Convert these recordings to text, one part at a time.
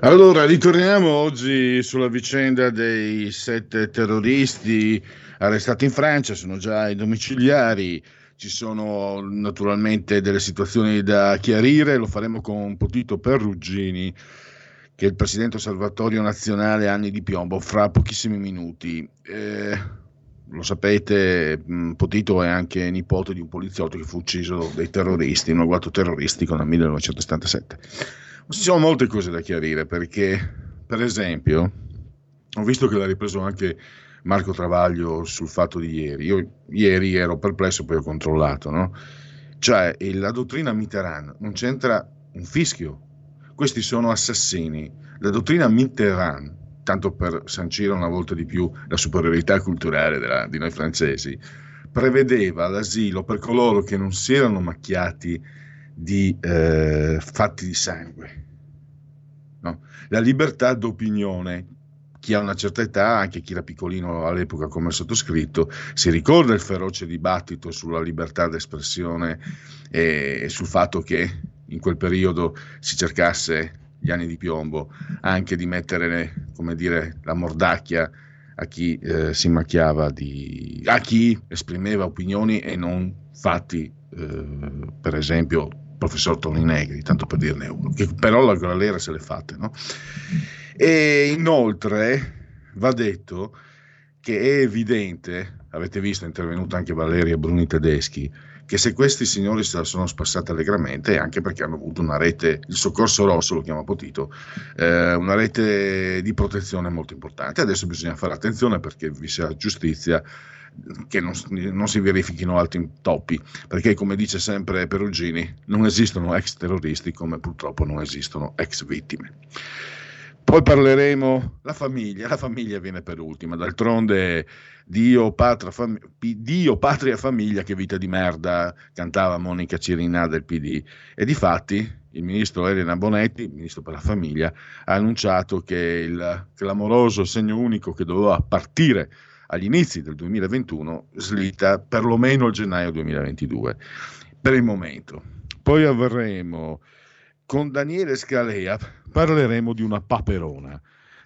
Allora, ritorniamo oggi sulla vicenda dei 7 terroristi arrestati in Francia, sono già ai domiciliari. Ci sono naturalmente delle situazioni da chiarire, lo faremo con Potito Perugini, che è il presidente Osservatorio Nazionale Anni di Piombo, fra pochissimi minuti. Lo sapete, Potito è anche nipote di un poliziotto che fu ucciso dai terroristi in un agguato terroristico nel 1977. Ci sono molte cose da chiarire, perché, per esempio, ho visto che l'ha ripreso anche Marco Travaglio sul fatto di ieri. Io ieri ero perplesso, poi ho controllato, no? Cioè, la dottrina Mitterrand non c'entra un fischio. Questi sono assassini. La dottrina Mitterrand, tanto per sancire una volta di più la superiorità culturale di noi francesi, prevedeva l'asilo per coloro che non si erano macchiati di fatti di sangue, no? La libertà d'opinione. Chi ha una certa età, anche chi era piccolino all'epoca come sottoscritto, si ricorda il feroce dibattito sulla libertà d'espressione e sul fatto che in quel periodo si cercasse, gli anni di piombo, anche di mettere, come dire, la mordacchia a chi si macchiava a chi esprimeva opinioni e non fatti, per esempio professor Toninegri, tanto per dirne uno, che però la galera se l'è fatta, no? E inoltre va detto che è evidente, avete visto, è intervenuta anche Valeria Bruni Tedeschi, che se questi signori se la sono spassata allegramente è anche perché hanno avuto una rete, il soccorso rosso lo chiama Potito, una rete di protezione molto importante. Adesso bisogna fare attenzione perché vi sia giustizia, che non si verifichino altri intoppi, perché come dice sempre Perugini, non esistono ex terroristi come purtroppo non esistono ex vittime. Poi parleremo la famiglia viene per ultima, d'altronde Dio, patria, famiglia, che vita di merda, cantava Monica Cirinnà del PD, e difatti il ministro Elena Bonetti, il ministro per la famiglia, ha annunciato che il clamoroso assegno unico che doveva partire agli inizi del 2021 slitta perlomeno al gennaio 2022, per il momento. Poi avremo con Daniele Scalea, parleremo di una paperona,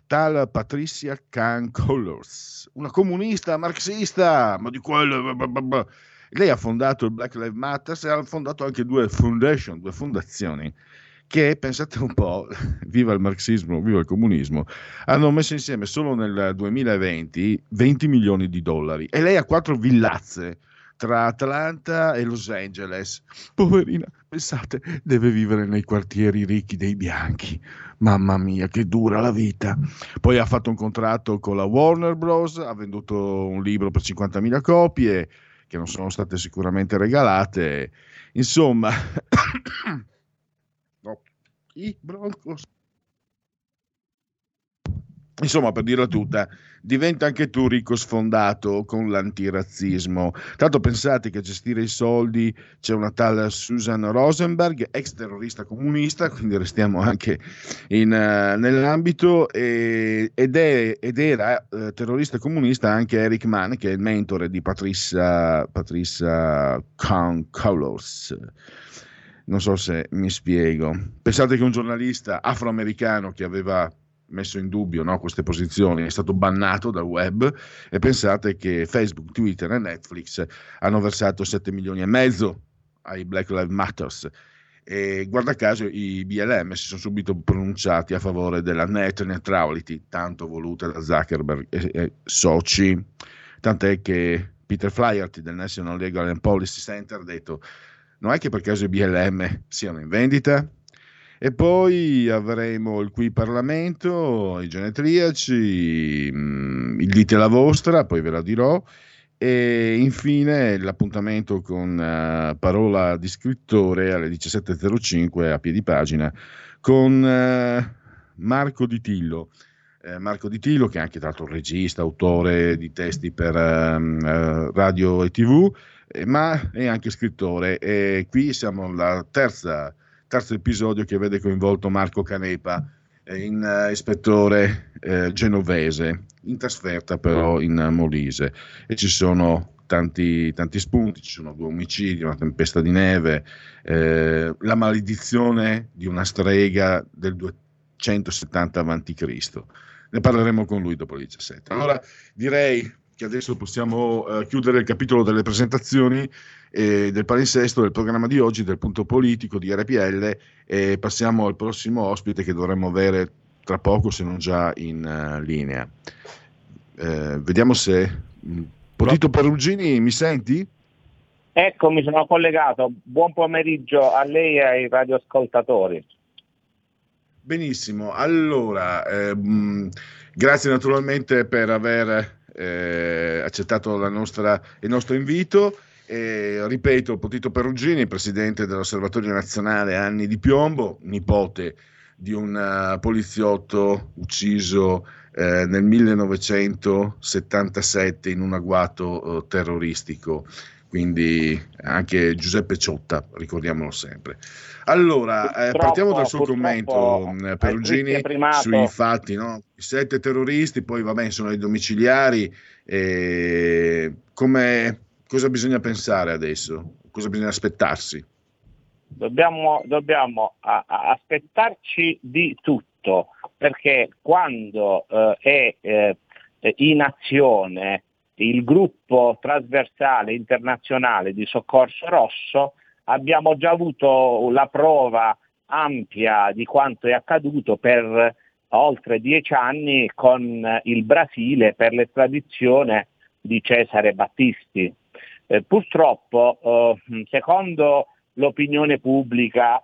tal Patricia Cancolors, una comunista marxista, ma di quello. Lei ha fondato il Black Lives Matter e ha fondato anche due fondazioni che, pensate un po', viva il marxismo, viva il comunismo, hanno messo insieme solo nel 2020 $20 milioni, e lei ha 4 villazze tra Atlanta e Los Angeles. Poverina, pensate, deve vivere nei quartieri ricchi dei bianchi. Mamma mia, che dura la vita. Poi ha fatto un contratto con la Warner Bros., ha venduto un libro per 50.000 copie, che non sono state sicuramente regalate. Insomma, no. I Broncos. Insomma, per dirla tutta, diventa anche tu ricco sfondato con l'antirazzismo. Tanto pensate che a gestire i soldi c'è una tal Susan Rosenberg, ex terrorista comunista, quindi restiamo anche nell'ambito, ed era terrorista comunista anche Eric Mann, che è il mentore di Patricia Cancolors. Non so se mi spiego. Pensate che un giornalista afroamericano che aveva messo in dubbio, no, queste posizioni, è stato bannato dal web, e pensate che Facebook, Twitter e Netflix hanno versato 7,5 milioni ai Black Lives Matters, e guarda caso i BLM si sono subito pronunciati a favore della net neutrality tanto voluta da Zuckerberg e soci, tant'è che Peter Flaherty del National Legal and Policy Center ha detto: non è che per caso i BLM siano in vendita? E poi avremo il Qui Parlamento, i genetriaci, dite la vostra, poi ve la dirò, e infine l'appuntamento con Parola di scrittore alle 17.05 a piedi pagina con Marco Di Tillo. Marco Di Tillo, che è anche tra l'altro regista, autore di testi per radio e tv, ma è anche scrittore, e qui siamo alla terzo episodio che vede coinvolto Marco Canepa, ispettore genovese, in trasferta però in Molise, e ci sono tanti spunti, ci sono 2 omicidi, una tempesta di neve, la maledizione di una strega del 270 a.C. Ne parleremo con lui dopo le 17. Allora direi che adesso possiamo chiudere il capitolo delle presentazioni, del palinsesto, del programma di oggi, del punto politico di RPL, e passiamo al prossimo ospite che dovremmo avere tra poco, se non già in linea. Vediamo se... Potito Perugini, mi senti? Ecco, mi sono collegato. Buon pomeriggio a lei e ai radioascoltatori. Benissimo, allora, grazie naturalmente per aver... accettato il nostro invito. Ripeto, Potito Perugini, presidente dell'Osservatorio Nazionale Anni di Piombo, nipote di un poliziotto ucciso nel 1977 in un agguato terroristico, quindi anche Giuseppe Ciotta, ricordiamolo sempre. Allora, partiamo dal suo commento, Perugini, sui fatti, no? 7 terroristi, poi vabbè, sono i domiciliari, cosa bisogna pensare adesso? Cosa bisogna aspettarsi? Dobbiamo aspettarci di tutto, perché quando è in azione il gruppo trasversale internazionale di Soccorso Rosso, abbiamo già avuto la prova ampia di quanto è accaduto per oltre 10 anni con il Brasile per l'estradizione di Cesare Battisti. Purtroppo, secondo l'opinione pubblica,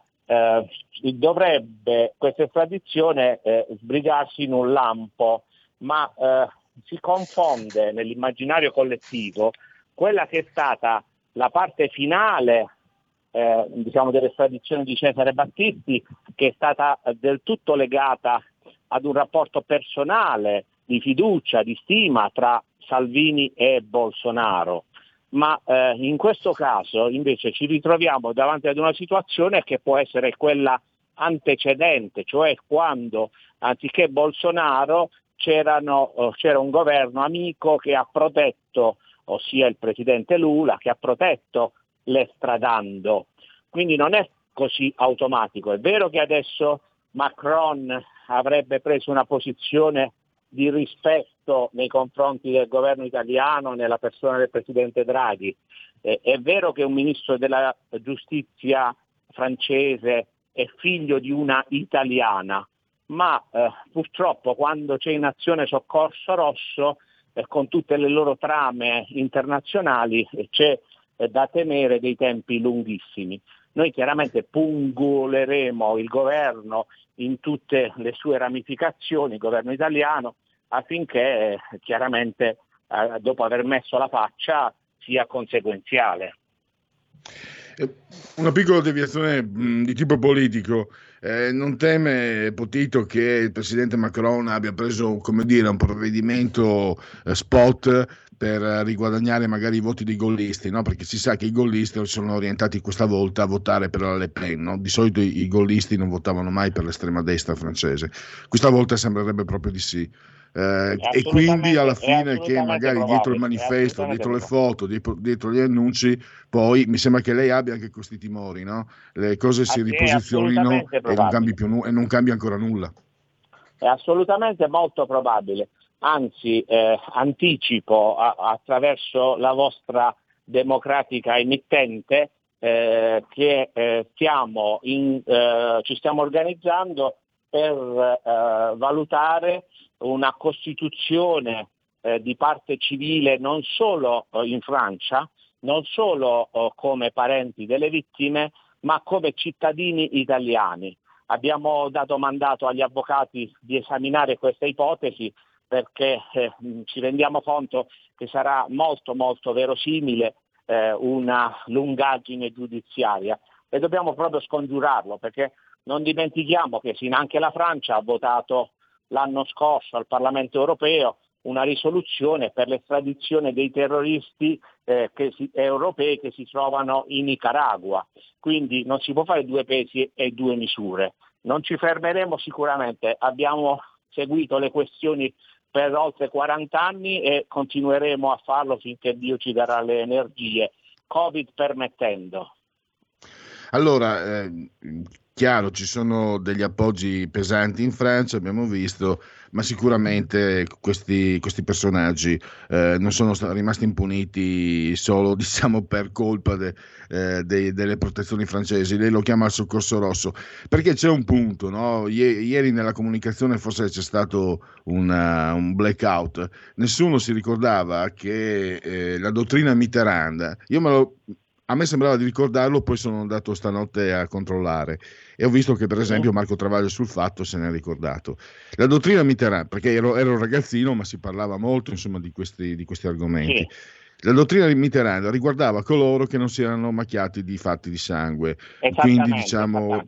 dovrebbe questa estradizione sbrigarsi in un lampo, ma si confonde nell'immaginario collettivo quella che è stata la parte finale dell'estradizione di Cesare Battisti, che è stata del tutto legata ad un rapporto personale di fiducia, di stima tra Salvini e Bolsonaro, ma in questo caso invece ci ritroviamo davanti ad una situazione che può essere quella antecedente, cioè quando anziché Bolsonaro c'era un governo amico che ha protetto, ossia il presidente Lula, che ha protetto l'estradando. Quindi non è così automatico. È vero che adesso Macron avrebbe preso una posizione di rispetto nei confronti del governo italiano nella persona del presidente Draghi. È vero che un ministro della giustizia francese è figlio di una italiana, ma purtroppo quando c'è in azione Soccorso Rosso, con tutte le loro trame internazionali, c'è da temere dei tempi lunghissimi. Noi chiaramente pungoleremo il governo in tutte le sue ramificazioni, il governo italiano, affinché chiaramente dopo aver messo la faccia sia conseguenziale. Una piccola deviazione di tipo politico. Non teme, Potito, che il presidente Macron abbia preso, come dire, un provvedimento spot per riguadagnare magari i voti dei gollisti, no? Perché si sa che i gollisti sono orientati questa volta a votare per la Le Pen, no? Di solito i gollisti non votavano mai per l'estrema destra francese, questa volta sembrerebbe proprio di sì. E quindi alla fine che magari dietro il manifesto, dietro le foto, dietro gli annunci, poi mi sembra che lei abbia anche questi timori, no? Le cose si riposizionino e non cambia ancora nulla. È assolutamente molto probabile, anzi anticipo attraverso la vostra democratica emittente che ci stiamo organizzando per valutare una costituzione di parte civile non solo in Francia, non solo come parenti delle vittime, ma come cittadini italiani. Abbiamo dato mandato agli avvocati di esaminare questa ipotesi perché ci rendiamo conto che sarà molto verosimile una lungaggine giudiziaria e dobbiamo proprio scongiurarlo, perché non dimentichiamo che anche la Francia ha votato l'anno scorso al Parlamento europeo una risoluzione per l'estradizione dei terroristi europei che si trovano in Nicaragua. Quindi non si può fare due pesi e due misure. Non ci fermeremo sicuramente, abbiamo seguito le questioni per oltre 40 anni e continueremo a farlo finché Dio ci darà le energie, Covid permettendo. Allora, chiaro, ci sono degli appoggi pesanti in Francia, abbiamo visto, ma sicuramente questi personaggi non sono rimasti impuniti solo, per colpa delle protezioni francesi. Lei lo chiama il soccorso rosso, perché c'è un punto, no? Ieri nella comunicazione forse c'è stato un blackout. Nessuno si ricordava che la dottrina Mitterrand, a me sembrava di ricordarlo, poi sono andato stanotte a controllare e ho visto che per esempio Marco Travaglio sul Fatto se ne è ricordato. La dottrina Mitterrand, perché ero ragazzino ma si parlava molto di questi argomenti. Sì. La dottrina Mitterrand riguardava coloro che non si erano macchiati di fatti di sangue, quindi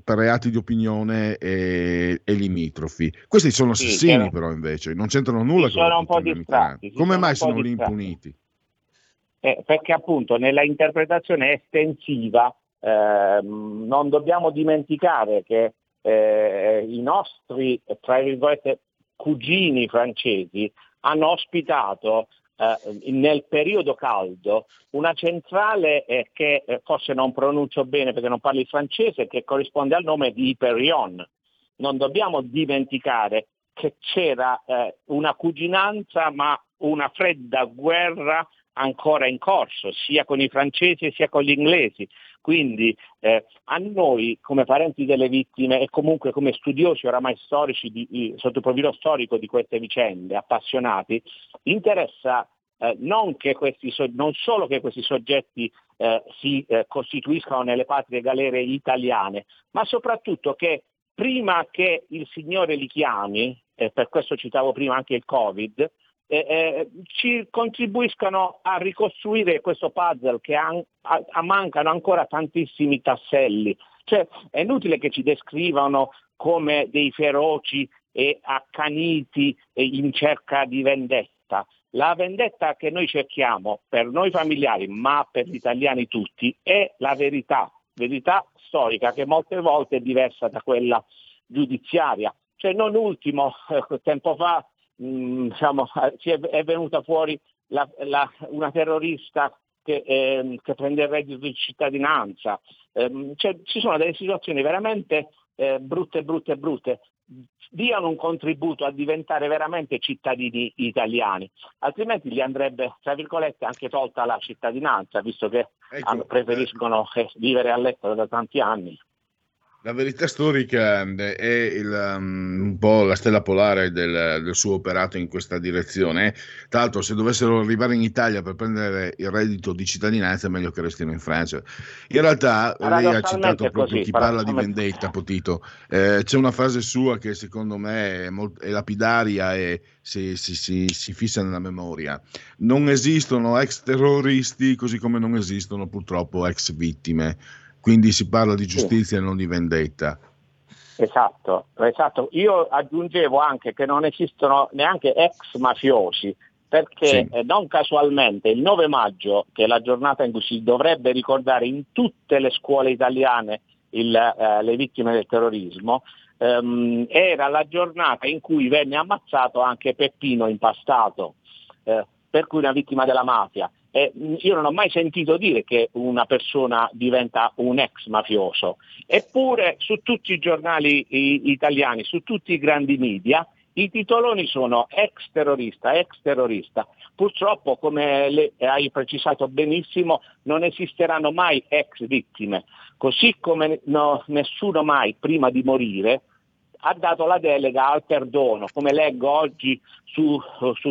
per reati di opinione e limitrofi. Questi sono assassini, sì, però invece non c'entrano nulla con la dottrina Mitterrand. Come mai sono lì impuniti? Perché appunto nella interpretazione estensiva non dobbiamo dimenticare che i nostri, tra virgolette, cugini francesi hanno ospitato nel periodo caldo una centrale che forse non pronuncio bene perché non parlo il francese, che corrisponde al nome di Hyperion. Non dobbiamo dimenticare che c'era una cuginanza, ma una fredda guerra ancora in corso, sia con i francesi sia con gli inglesi. Quindi a noi, come parenti delle vittime e comunque come studiosi oramai storici sotto profilo storico di queste vicende, appassionati, interessa non solo che questi soggetti si costituiscano nelle patrie galere italiane, ma soprattutto che prima che il Signore li chiami, per questo citavo prima anche il Covid, ci contribuiscano a ricostruire questo puzzle che mancano ancora tantissimi tasselli. Cioè, è inutile che ci descrivano come dei feroci e accaniti in cerca di vendetta. La vendetta che noi cerchiamo per noi familiari, ma per gli italiani tutti, è la verità storica, che molte volte è diversa da quella giudiziaria. Cioè, non ultimo, tempo fa è venuta fuori una terrorista che prende il reddito di cittadinanza. Ci sono delle situazioni veramente brutte. Diano un contributo a diventare veramente cittadini italiani, altrimenti gli andrebbe, tra virgolette, anche tolta la cittadinanza, visto che preferiscono vivere all'estero da tanti anni. La verità storica è un po' la stella polare del suo operato in questa direzione. Tra l'altro, se dovessero arrivare in Italia per prendere il reddito di cittadinanza, è meglio che restino in Francia. In realtà, lei ha citato proprio chi parla di vendetta, Potito. C'è una frase sua che secondo me è lapidaria e si fissa nella memoria. Non esistono ex terroristi, così come non esistono purtroppo ex vittime. Quindi si parla di giustizia e non di vendetta. Esatto. Io aggiungevo anche che non esistono neanche ex mafiosi, perché non casualmente il 9 maggio, che è la giornata in cui si dovrebbe ricordare in tutte le scuole italiane le vittime del terrorismo, era la giornata in cui venne ammazzato anche Peppino Impastato, per cui una vittima della mafia. Io non ho mai sentito dire che una persona diventa un ex mafioso, eppure su tutti i giornali italiani, su tutti i grandi media, i titoloni sono ex terrorista. Purtroppo, come hai precisato benissimo, non esisteranno mai ex vittime, così come nessuno mai prima di morire ha dato la delega al perdono, come leggo oggi su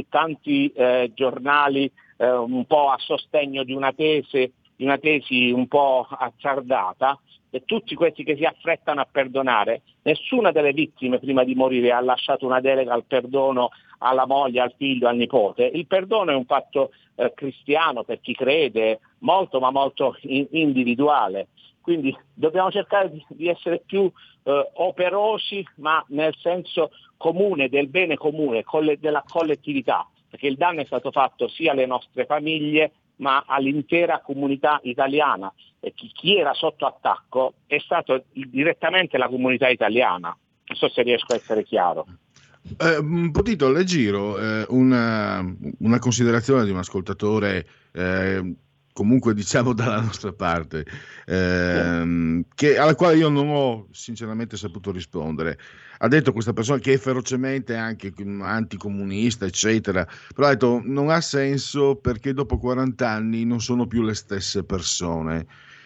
tanti giornali un po' a sostegno di una tesi un po' azzardata, e tutti questi che si affrettano a perdonare. Nessuna delle vittime prima di morire ha lasciato una delega al perdono alla moglie, al figlio, al nipote. Il perdono è un fatto cristiano, per chi crede, molto ma molto individuale. Quindi dobbiamo cercare di essere più operosi, ma nel senso comune, del bene comune, della collettività, perché il danno è stato fatto sia alle nostre famiglie ma all'intera comunità italiana, e chi era sotto attacco è stato direttamente la comunità italiana. Non so se riesco a essere chiaro. Potito, le giro una considerazione di un ascoltatore comunque diciamo dalla nostra parte, alla quale io non ho sinceramente saputo rispondere. Ha detto questa persona, che è ferocemente anche anticomunista eccetera, però ha detto non ha senso perché dopo 40 anni non sono più le stesse persone.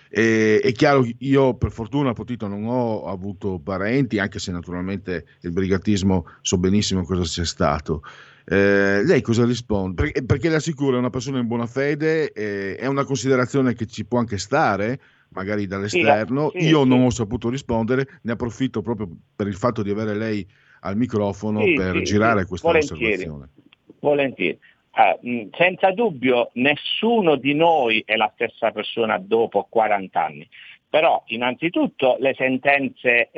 È chiaro, io per fortuna, Potito, non ho avuto parenti, anche se naturalmente il brigatismo so benissimo cosa sia stato. Lei cosa risponde? Perché le assicuro, è una persona in buona fede, è una considerazione che ci può anche stare magari dall'esterno. Sì. Non ho saputo rispondere, ne approfitto proprio per il fatto di avere lei al microfono girare questa osservazione. Volentieri. Senza dubbio nessuno di noi è la stessa persona dopo 40 anni, però innanzitutto le sentenze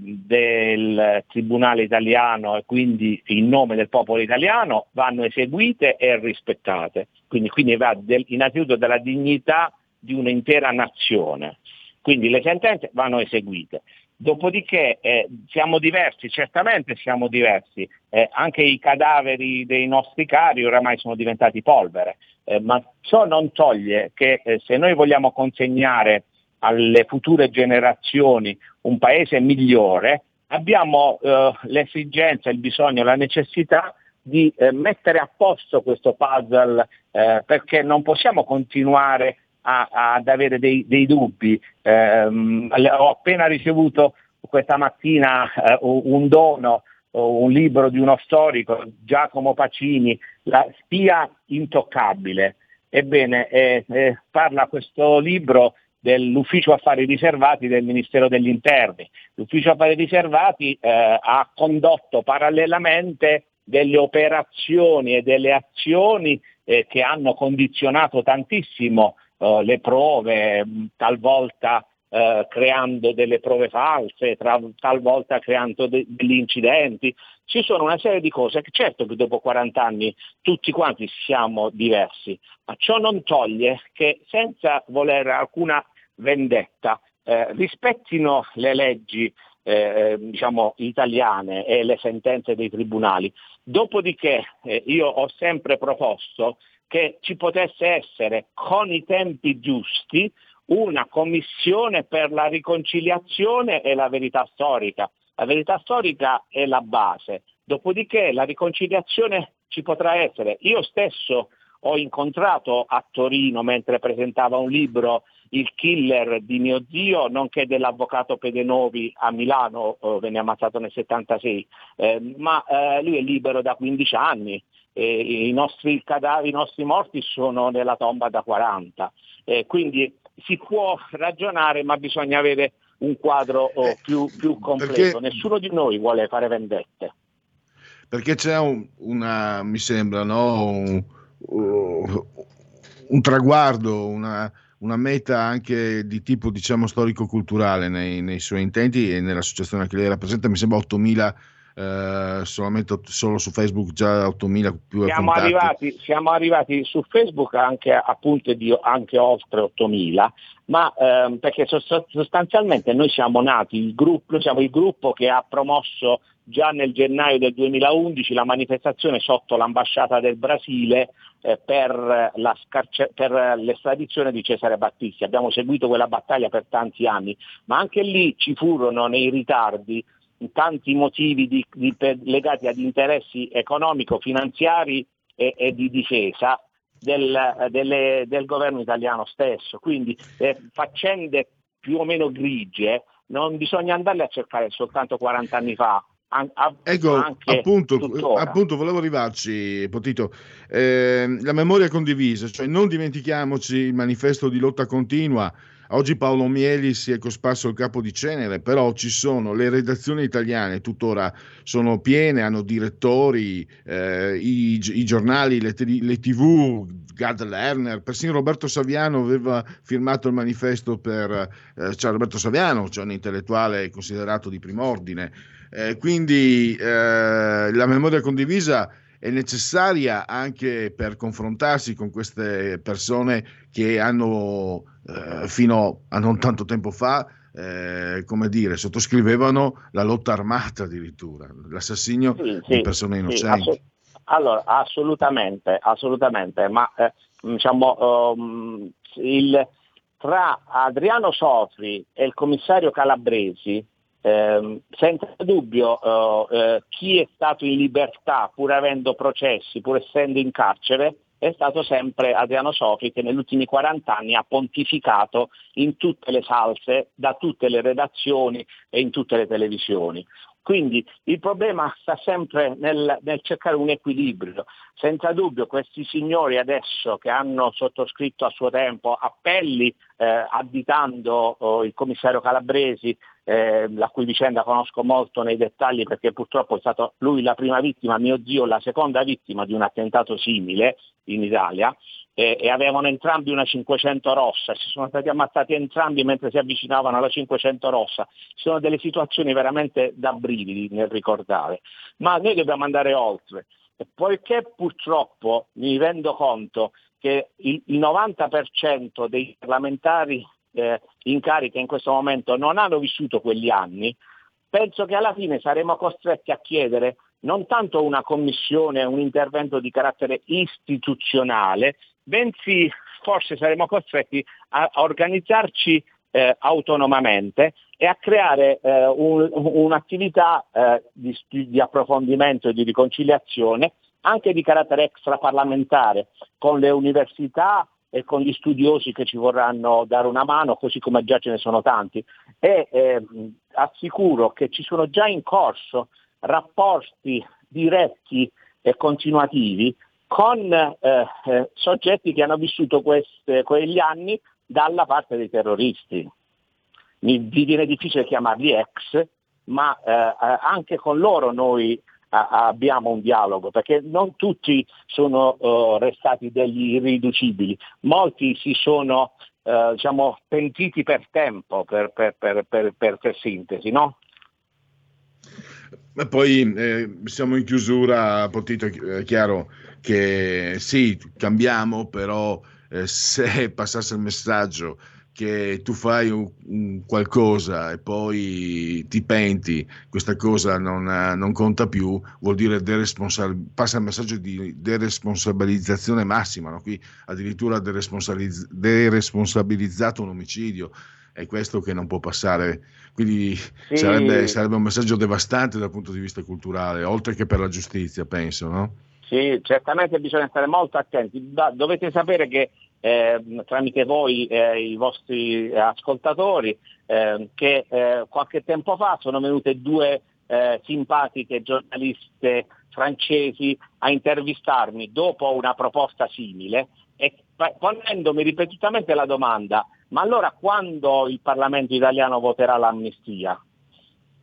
del Tribunale italiano, e quindi in nome del popolo italiano, vanno eseguite e rispettate, quindi va innanzitutto della dignità di un'intera nazione, quindi le sentenze vanno eseguite. Dopodiché siamo diversi, certamente siamo diversi, anche i cadaveri dei nostri cari oramai sono diventati polvere, ma ciò non toglie che se noi vogliamo consegnare alle future generazioni un paese migliore, abbiamo l'esigenza, il bisogno, la necessità di mettere a posto questo puzzle, perché non possiamo continuare ad avere dei dubbi. Ho appena ricevuto questa mattina un dono, un libro di uno storico, Giacomo Pacini, La spia intoccabile. Ebbene, parla questo libro dell'ufficio affari riservati del Ministero degli Interni. L'ufficio affari riservati ha condotto parallelamente delle operazioni e delle azioni che hanno condizionato tantissimo le prove, talvolta creando delle prove false, talvolta creando degli incidenti. Ci sono una serie di cose che certo che dopo 40 anni tutti quanti siamo diversi, ma ciò non toglie che, senza voler alcuna vendetta, rispettino le leggi italiane e le sentenze dei tribunali. Dopodiché io ho sempre proposto che ci potesse essere, con i tempi giusti, una commissione per la riconciliazione e la verità storica. La verità storica è la base, dopodiché la riconciliazione ci potrà essere. Io stesso ho incontrato a Torino, mentre presentava un libro, il killer di mio zio, nonché dell'avvocato Pedenovi a Milano, venne ammazzato nel 76, lui è libero da 15 anni. I nostri morti sono nella tomba da 40, quindi si può ragionare, ma bisogna avere un quadro più completo. Nessuno di noi vuole fare vendette, perché c'è mi sembra, no? Un traguardo, una meta anche di tipo, diciamo, storico-culturale nei suoi intenti e nell'associazione che lei rappresenta. Mi sembra 8.000 solo su Facebook, già 8.000 più contatti. Siamo arrivati su Facebook anche appunto anche oltre 8.000, ma perché sostanzialmente noi siamo nati, siamo il gruppo che ha promosso già nel gennaio del 2011 la manifestazione sotto l'ambasciata del Brasile per l'estradizione di Cesare Battisti. Abbiamo seguito quella battaglia per tanti anni, ma anche lì ci furono, nei ritardi, tanti motivi legati ad interessi economico-finanziari e di difesa del governo italiano stesso. Quindi faccende più o meno grigie non bisogna andarle a cercare soltanto 40 anni fa. Appunto volevo arrivarci, Potito. La memoria condivisa, cioè non dimentichiamoci il manifesto di Lotta Continua. Oggi Paolo Mieli si è cosparso il capo di cenere, però ci sono le redazioni italiane, tuttora sono piene, hanno direttori, i giornali, le tv, Gad Lerner, persino Roberto Saviano aveva firmato il manifesto per Roberto Saviano, cioè un intellettuale considerato di prim'ordine. Quindi la memoria condivisa è necessaria anche per confrontarsi con queste persone che hanno fino a non tanto tempo fa sottoscrivevano la lotta armata, addirittura l'assassinio di persone innocenti. Allora assolutamente, ma tra Adriano Sofri e il commissario Calabresi senza dubbio chi è stato in libertà pur avendo processi, pur essendo in carcere, è stato sempre Adriano Sofri, che negli ultimi 40 anni ha pontificato in tutte le salse, da tutte le redazioni e in tutte le televisioni. Quindi il problema sta sempre nel cercare un equilibrio. Senza dubbio questi signori adesso che hanno sottoscritto a suo tempo appelli additando il commissario Calabresi, la cui vicenda conosco molto nei dettagli perché purtroppo è stato lui la prima vittima, mio zio la seconda vittima di un attentato simile in Italia, e avevano entrambi una 500 rossa, si sono stati ammazzati entrambi mentre si avvicinavano alla 500 rossa. Ci sono delle situazioni veramente da brividi nel ricordare, ma noi dobbiamo andare oltre, poiché purtroppo mi rendo conto che il 90% dei parlamentari in carica in questo momento non hanno vissuto quegli anni. Penso che alla fine saremo costretti a chiedere non tanto una commissione, un intervento di carattere istituzionale, bensì forse saremo costretti a organizzarci autonomamente e a creare un'attività di approfondimento e di riconciliazione anche di carattere extraparlamentare con le università e con gli studiosi che ci vorranno dare una mano, così come già ce ne sono tanti, e assicuro che ci sono già in corso rapporti diretti e continuativi con soggetti che hanno vissuto quegli anni dalla parte dei terroristi. Mi viene difficile chiamarli ex, ma anche con loro noi abbiamo un dialogo, perché non tutti sono restati degli irriducibili, molti si sono pentiti per tempo, per sintesi, no? Ma poi siamo in chiusura, Potito. È chiaro che sì, cambiamo, però se passasse il messaggio che tu fai un qualcosa e poi ti penti, questa cosa non conta più, vuol dire passa il messaggio di deresponsabilizzazione massima, no? Qui addirittura deresponsabilizzato un omicidio, è questo che non può passare, quindi sì. Sarebbe un messaggio devastante dal punto di vista culturale, oltre che per la giustizia, penso, no? Sì, certamente bisogna stare molto attenti. Dovete sapere che tramite voi, i vostri ascoltatori, che qualche tempo fa sono venute due simpatiche giornaliste francesi a intervistarmi dopo una proposta simile e ponendomi ripetutamente la domanda: ma allora quando il Parlamento italiano voterà l'amnistia?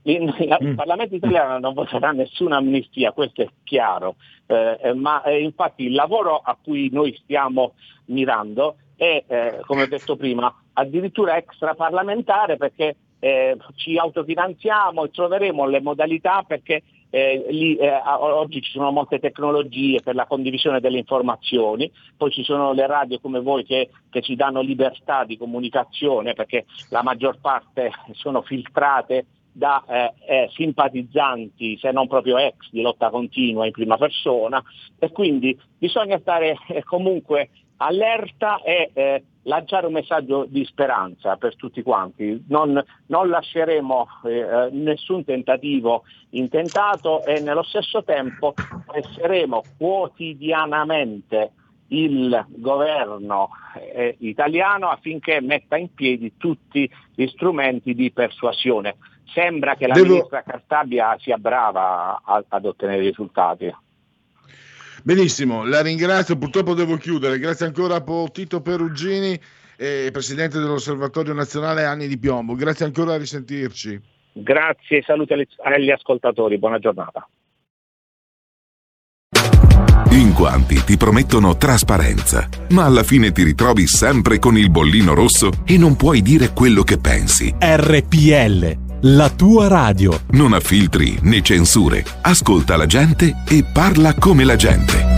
Il Parlamento italiano non voterà nessuna amnistia, questo è chiaro, ma infatti il lavoro a cui noi stiamo mirando è, come ho detto prima, addirittura extraparlamentare, perché ci autofinanziamo e troveremo le modalità, perché oggi ci sono molte tecnologie per la condivisione delle informazioni, poi ci sono le radio come voi che ci danno libertà di comunicazione, perché la maggior parte sono filtrate da simpatizzanti, se non proprio ex, di Lotta Continua in prima persona, e quindi bisogna stare comunque allerta e lanciare un messaggio di speranza per tutti quanti. Non lasceremo nessun tentativo intentato, e nello stesso tempo esseremo quotidianamente il governo italiano affinché metta in piedi tutti gli strumenti di persuasione. Sembra che la ministra Cartabia sia brava ad ottenere risultati. Benissimo, la ringrazio, purtroppo devo chiudere. Grazie ancora a Potito Perugini, presidente dell'Osservatorio Nazionale Anni di Piombo. Grazie ancora, a risentirci. Grazie, saluti agli ascoltatori, buona giornata. In quanti ti promettono trasparenza, ma alla fine ti ritrovi sempre con il bollino rosso e non puoi dire quello che pensi. RPL, la tua radio. Non ha filtri né censure. Ascolta la gente e parla come la gente.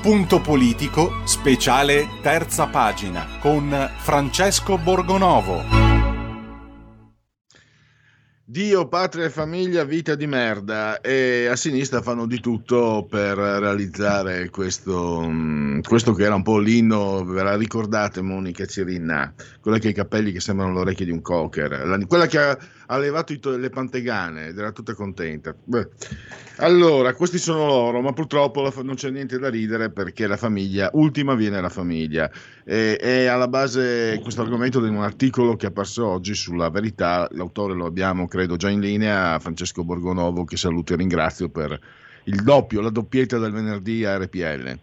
Punto politico speciale terza pagina con Francesco Borgonovo. Dio, patria e famiglia, vita di merda, e a sinistra fanno di tutto per realizzare questo che era un po' l'inno, ve la ricordate Monica Cirinnà, quella che ha i capelli che sembrano le orecchie di un cocker, quella che ha levato le pantegane ed era tutta contenta. Beh. Allora, questi sono loro, ma purtroppo non c'è niente da ridere perché la famiglia, ultima viene la famiglia, e alla base questo argomento di un articolo che è apparso oggi sulla Verità, l'autore lo abbiamo credo già in linea, Francesco Borgonovo, che saluto e ringrazio per il doppio, la doppietta del venerdì a RPL.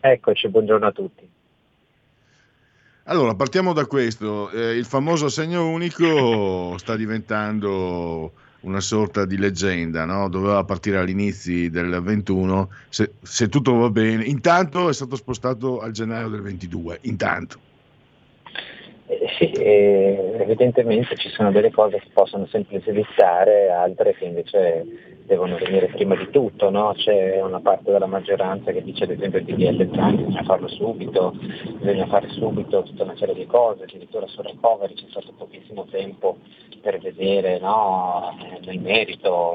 Eccoci, buongiorno a tutti. Allora, partiamo da questo, il famoso assegno unico sta diventando una sorta di leggenda, no? Doveva partire all'inizio del 21, se tutto va bene, intanto è stato spostato al gennaio del 22, intanto. Sì, evidentemente ci sono delle cose che possono semplicizzare, altre che invece devono venire prima di tutto, no? C'è una parte della maggioranza che dice ad esempio il DDL Zan, bisogna fare subito tutta una serie di cose, addirittura sul recovery c'è stato pochissimo tempo per vedere, no, nel merito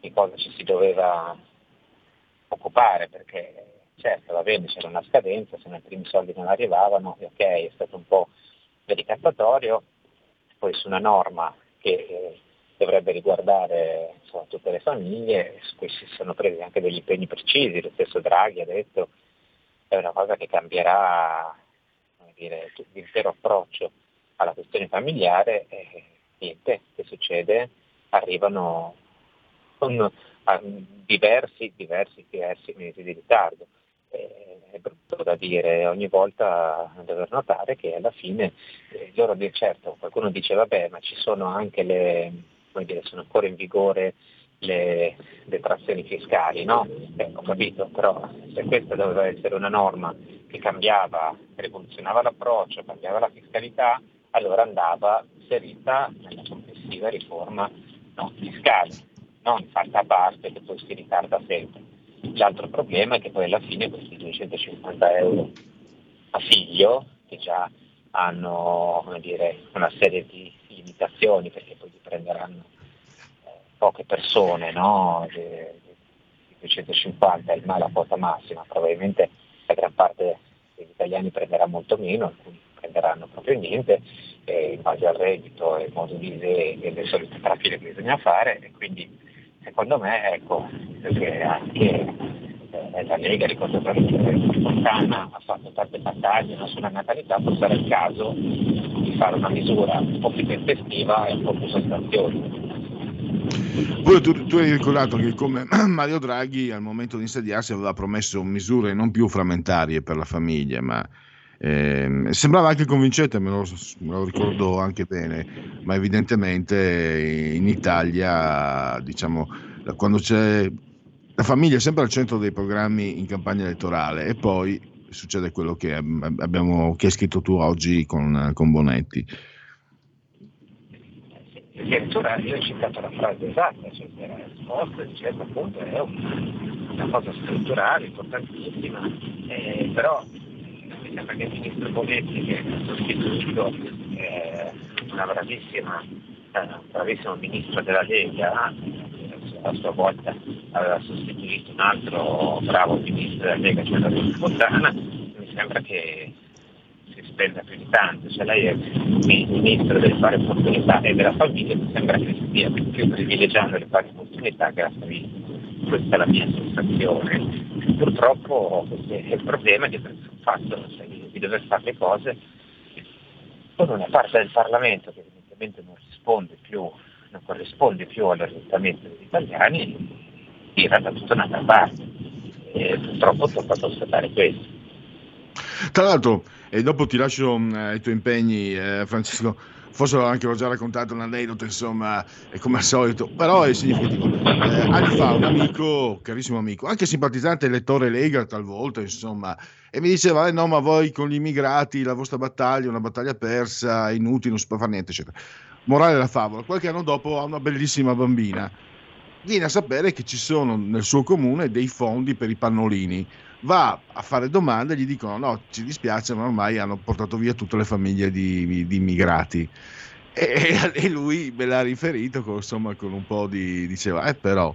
di cosa ci si doveva occupare, perché certo, va bene, c'era una scadenza, se i primi soldi non arrivavano, ok, è stato un po' vericattatorio, poi su una norma che dovrebbe riguardare insomma, tutte le famiglie, su cui si sono presi anche degli impegni precisi, lo stesso Draghi ha detto, è una cosa che cambierà, come dire, l'intero approccio alla questione familiare, e niente, che succede? Arrivano con diversi mesi di ritardo. È brutto da dire, ogni volta dover notare che alla fine loro, certo, qualcuno dice vabbè, ma ci sono anche le, come dire, sono ancora in vigore le detrazioni fiscali, no? Ho capito, però se questa doveva essere una norma che cambiava, rivoluzionava l'approccio, cambiava la fiscalità, allora andava inserita nella complessiva riforma non fiscale, non fatta a parte che poi si ritarda sempre. L'altro problema è che poi alla fine questi 250 euro a figlio, che già hanno, come dire, una serie di limitazioni, perché poi li prenderanno poche persone, no? 250 è la quota massima, probabilmente la gran parte degli italiani prenderà molto meno, alcuni prenderanno proprio niente, in base al reddito e in modo di e le solite trafile che bisogna fare, e quindi secondo me, ecco, perché anche la Lega, ricordo che Fontana ha fatto tante battaglie sulla natalità, può essere il caso di fare una misura un po' più tempestiva e un po' più sostanziosa. Poi tu hai ricordato che come Mario Draghi al momento di insediarsi aveva promesso misure non più frammentarie per la famiglia, ma sembrava anche convincente, me lo ricordo anche bene, ma evidentemente in Italia, diciamo, quando c'è la famiglia è sempre al centro dei programmi in campagna elettorale e poi succede quello che hai scritto tu oggi con Bonetti. Addirittura io ho citato la frase esatta, cioè che la risposta di certo punto è una cosa strutturale, importantissima, però perché il ministro Bonetti, che ha sostituito una bravissimo ministro della Lega, a sua volta aveva sostituito un altro bravo ministro della Lega, cioè la Fontana, mi sembra che si spenda più di tanto, cioè lei è il ministro delle pari opportunità e della famiglia, mi sembra che si stia più privilegiando le pari opportunità che la famiglia. Questa è la mia sensazione. Purtroppo il problema è che per il fatto di dover fare le cose con una parte del Parlamento che evidentemente non corrisponde più all'orientamento degli italiani, tira da tutta un'altra parte. E purtroppo ho fatto constatare questo. Tra l'altro, e dopo ti lascio ai tuoi impegni, Francesco, forse l'ho già raccontato un aneddoto, insomma, è come al solito, però è significativo. Anni fa un amico, carissimo amico, anche simpatizzante elettore Lega talvolta, insomma, e mi diceva, no, ma voi con gli immigrati, la vostra battaglia, una battaglia persa, inutile, non si può fare niente, eccetera. Morale della favola, qualche anno dopo ha una bellissima bambina, viene a sapere che ci sono nel suo comune dei fondi per i pannolini, va a fare domande e gli dicono no, ci dispiace ma ormai hanno portato via tutte le famiglie di immigrati, E lui me l'ha riferito con un po' di... diceva, però...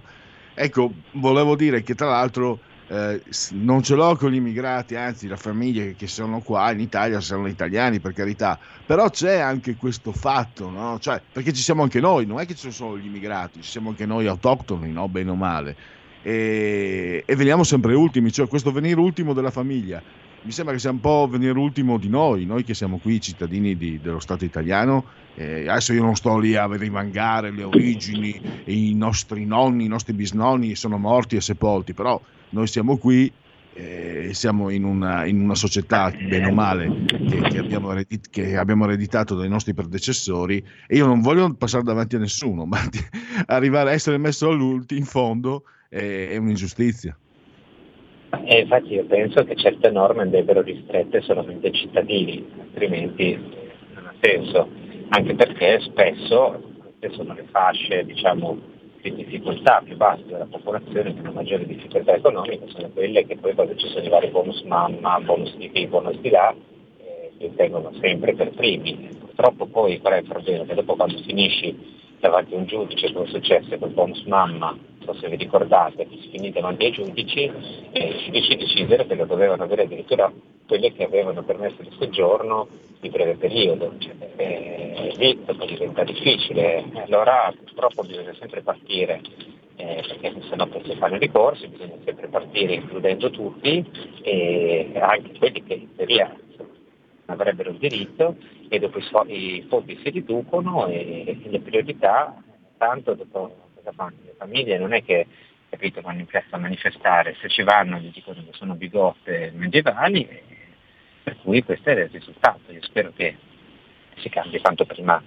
Ecco, volevo dire che tra l'altro non ce l'ho con gli immigrati, anzi la famiglia che sono qua in Italia sono italiani, per carità, però c'è anche questo fatto, no? Cioè, perché ci siamo anche noi, non è che ci sono solo gli immigrati, ci siamo anche noi autoctoni, no? Bene o male, e veniamo sempre ultimi, cioè questo venire ultimo della famiglia, mi sembra che sia un po' venire ultimo di noi che siamo qui cittadini dello Stato italiano. Adesso io non sto lì a rimangare le origini, i nostri nonni, i nostri bisnonni sono morti e sepolti, però noi siamo qui, siamo in una società bene o male che abbiamo ereditato dai nostri predecessori, e io non voglio passare davanti a nessuno, ma arrivare a essere messo all'ultimo in fondo è un'ingiustizia. E infatti io penso che certe norme andrebbero ristrette solamente ai cittadini, altrimenti non ha senso, anche perché spesso queste sono le fasce, diciamo, di difficoltà più basse della popolazione, che hanno maggiori difficoltà economiche, sono quelle che poi, quando ci sono i vari bonus mamma, bonus di qui, bonus di là, si ottengono sempre per primi. Purtroppo poi qual è il problema? Che dopo, quando finisci davanti a un giudice, come è successo col bonus mamma, se vi ricordate, che si finì davanti ai giudici, e i giudici decisero che lo dovevano avere addirittura quelli che avevano permesso di soggiorno di breve periodo, lì diventa difficile, allora purtroppo bisogna sempre partire, perché se no poi si fanno ricorsi, bisogna sempre partire includendo tutti, e anche quelli che in teoria avrebbero il diritto, e dopo i fondi si riducono e le priorità, tanto dopo le famiglie non è che, capito, vanno in piazza a manifestare, se ci vanno gli dicono che sono bigotte medievali, per cui questo è il risultato. Io spero che si cambi quanto prima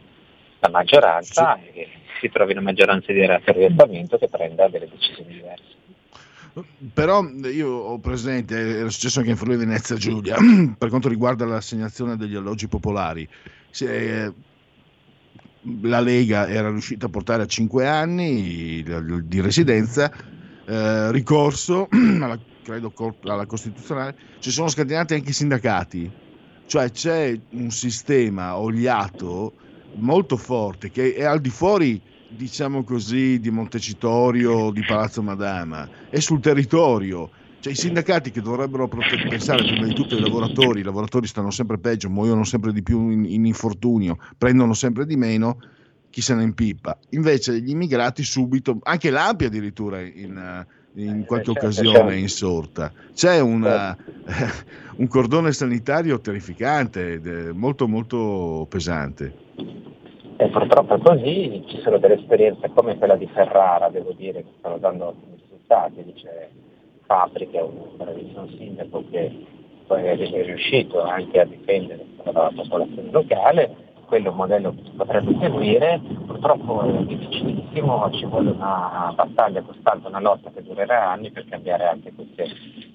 la maggioranza, sì, e che si trovi una maggioranza di orientamento che prenda delle decisioni diverse. Però io ho presente, è successo anche in Friuli Venezia Giulia, per quanto riguarda l'assegnazione degli alloggi popolari, la Lega era riuscita a portare a 5 anni di residenza, ricorso alla Costituzionale, ci sono scatenati anche i sindacati, cioè c'è un sistema oliato molto forte che è al di fuori, diciamo così, di Montecitorio, di Palazzo Madama, è sul territorio. Cioè i sindacati che dovrebbero pensare prima di tutto ai lavoratori, i lavoratori stanno sempre peggio, muoiono sempre di più in infortunio, prendono sempre di meno, chi se ne impippa. Invece gli immigrati subito, anche l'AMPI addirittura in qualche occasione è insorta. C'è un cordone sanitario terrificante, molto molto pesante. E purtroppo è così, ci sono delle esperienze come quella di Ferrara, devo dire, che stanno dando ottimi risultati, dice Fabbrica, un bravissimo sindaco che poi è riuscito anche a difendere la popolazione locale, quello è un modello che si potrebbe seguire, purtroppo è difficilissimo, ci vuole una battaglia costante, una lotta che durerà anni per cambiare anche queste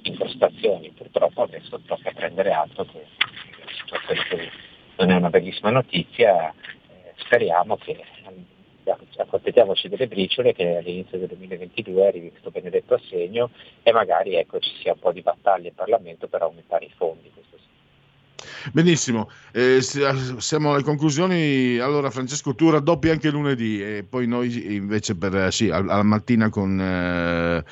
incrostazioni. Purtroppo adesso tocca prendere atto che non è una bellissima notizia, speriamo che accontentiamoci delle briciole, che all'inizio del 2022 arrivi questo benedetto assegno, e magari, ecco, ci sia un po' di battaglia in Parlamento per aumentare i fondi. Questo sì. Benissimo, siamo alle conclusioni. Allora Francesco, tu raddoppi anche lunedì, e poi noi invece alla mattina con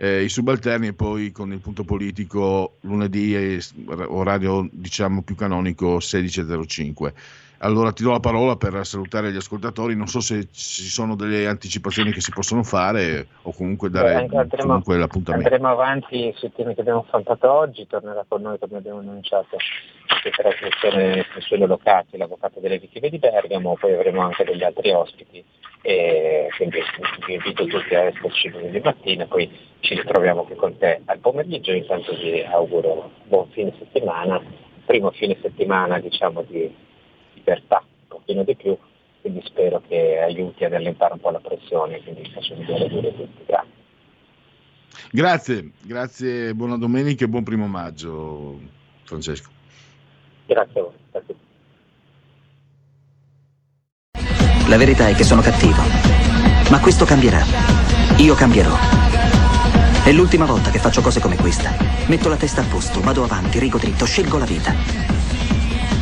i subalterni, e poi con il punto politico lunedì, orario diciamo più canonico, 16.05. Allora ti do la parola per salutare gli ascoltatori, non so se ci sono delle anticipazioni che si possono fare, o comunque dare l'appuntamento. Andremo avanti sui temi che abbiamo affrontato oggi, tornerà con noi, come abbiamo annunciato, la trasmissione sulle Locati, l'avvocato delle vittime di Bergamo, poi avremo anche degli altri ospiti, e quindi vi invito tutti a esserci lunedì mattina, poi ci ritroviamo qui con te al pomeriggio. Intanto vi auguro buon fine settimana, primo fine settimana diciamo di libertà, un pochino di più, quindi spero che aiuti ad allentare un po' la pressione, quindi faccio vedere due tutti. Grazie, buona domenica e buon 1° maggio, Francesco. Grazie a voi, grazie. La verità è che sono cattivo, ma questo cambierà, io cambierò. È l'ultima volta che faccio cose come questa, metto la testa a posto, vado avanti, rigo dritto, scelgo la vita.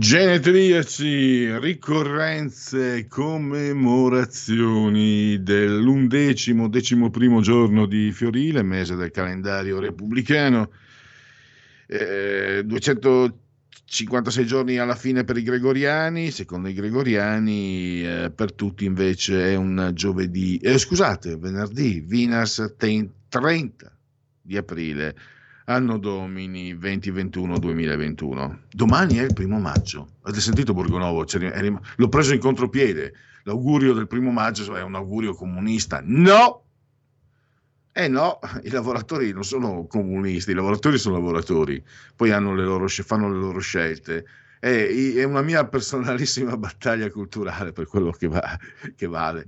Genetriaci, ricorrenze, commemorazioni dell'11º giorno di Fiorile, mese del calendario repubblicano, 256 giorni alla fine per i gregoriani, secondo i gregoriani per tutti invece è un venerdì, Vinas 30 di aprile. Anno Domini 2021-2021. Domani è il 1° maggio. Avete sentito Borgonovo? L'ho preso in contropiede. L'augurio del 1° maggio è un augurio comunista. No! No, i lavoratori non sono comunisti, i lavoratori sono lavoratori. Poi fanno le loro scelte. È una mia personalissima battaglia culturale per quello che vale.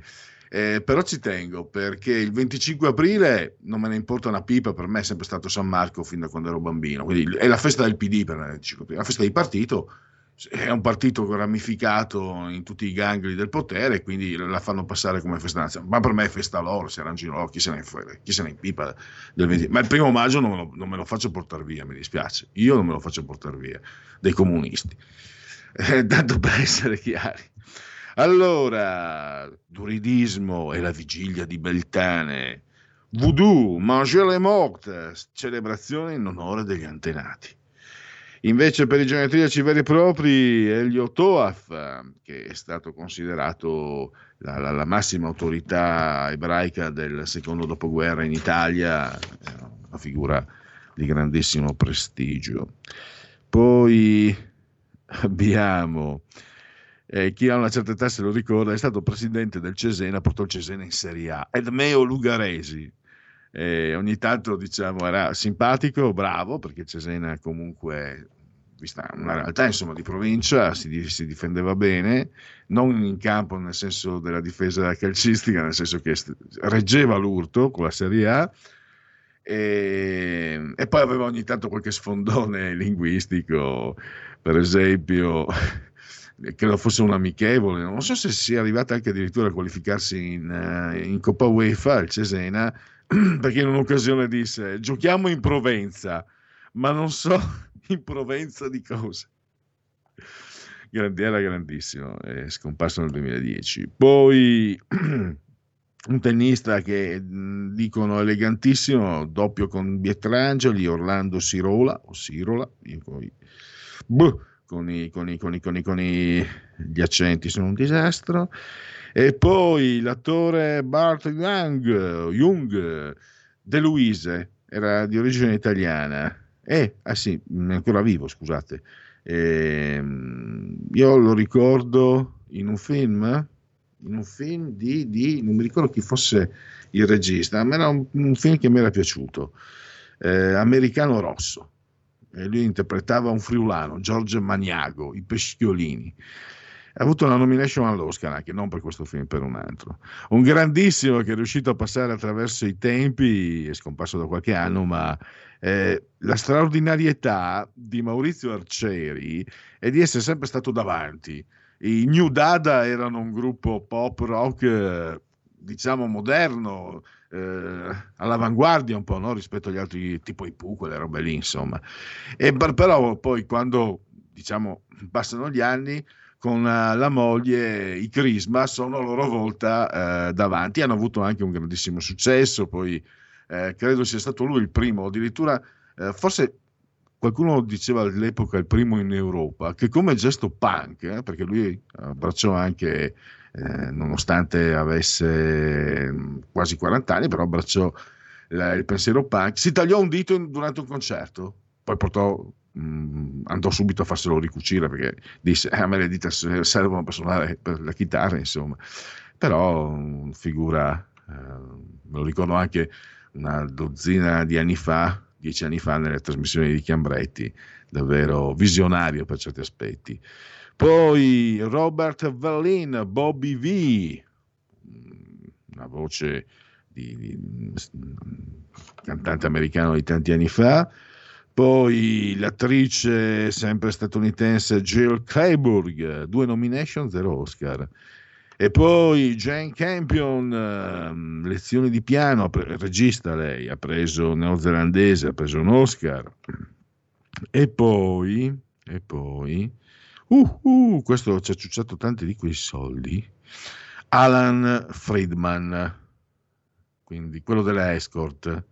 Però ci tengo, perché il 25 aprile non me ne importa una pipa, per me è sempre stato San Marco fin da quando ero bambino, quindi è la festa del PD per me, il 25 aprile. La festa di partito, è un partito ramificato in tutti i gangli del potere, quindi la fanno passare come festa nazionale, ma per me è festa loro, si arrangiano loro, chi se ne impipa del 25. Ma il 1° maggio non me lo faccio portare via, mi dispiace, io non me lo faccio portare via dei comunisti, tanto per essere chiari. Allora, Duridismo e la vigilia di Beltane, Voodoo, Manger les Mortes, celebrazione in onore degli antenati. Invece per i genetriaci veri e propri, Elio Toaf, che è stato considerato la massima autorità ebraica del secondo dopoguerra in Italia, una figura di grandissimo prestigio. Poi abbiamo... chi ha una certa età se lo ricorda, è stato presidente del Cesena, portò il Cesena in Serie A, Edmeo Lugaresi, ogni tanto diciamo era simpatico, bravo, perché il Cesena comunque, vista una realtà insomma di provincia, si difendeva bene, non in campo nel senso della difesa calcistica, nel senso che reggeva l'urto con la Serie A, e poi aveva ogni tanto qualche sfondone linguistico, per esempio... Credo fosse un amichevole, non so se sia arrivata anche addirittura a qualificarsi in Coppa UEFA, il Cesena, perché in un'occasione disse giochiamo in Provenza, ma non so in Provenza di cosa. Era grandissimo, è scomparso nel 2010. Poi un tennista che dicono elegantissimo, doppio con Pietrangeli, Orlando Sirola, o Sirola, io poi... Con gli accenti sono un disastro. E poi l'attore Bart Young De Luise, era di origine italiana, sì, è ancora vivo, scusate, io lo ricordo in un film di non mi ricordo chi fosse il regista, ma era un film che mi era piaciuto, Americano Rosso. E lui interpretava un friulano, Giorgio Maniago, i Pesciolini. Ha avuto una nomination all'Oscar, anche non per questo film, per un altro. Un grandissimo che è riuscito a passare attraverso i tempi, è scomparso da qualche anno, ma la straordinarietà di Maurizio Arcieri è di essere sempre stato davanti. I New Dada erano un gruppo pop rock, diciamo moderno, all'avanguardia un po', no? Rispetto agli altri, tipo i Pooh, quelle robe lì insomma, però poi quando diciamo passano gli anni con la moglie i Crisma sono a loro volta davanti, hanno avuto anche un grandissimo successo, poi credo sia stato lui il primo, addirittura forse qualcuno diceva all'epoca il primo in Europa, che come gesto punk, perché lui abbracciò anche nonostante avesse quasi 40 anni, però abbracciò il pensiero punk, si tagliò un dito durante un concerto, poi andò subito a farselo ricucire perché disse a me le dita servono per suonare per la chitarra insomma, però figura, me lo ricordo anche una dozzina di anni fa 10 anni fa nelle trasmissioni di Chiambretti, davvero visionario per certi aspetti. Poi Robert Vallin, Bobby V, una voce di cantante americano di tanti anni fa. Poi l'attrice sempre statunitense Jill Clayburgh, 2 nomination, 0 Oscar. E poi Jane Campion, lezioni di piano, regista lei, ha preso, neozelandese, ha preso 1 Oscar. E poi questo ci ha ciucciato tanti di quei soldi, Alan Friedman, quindi quello della Escort,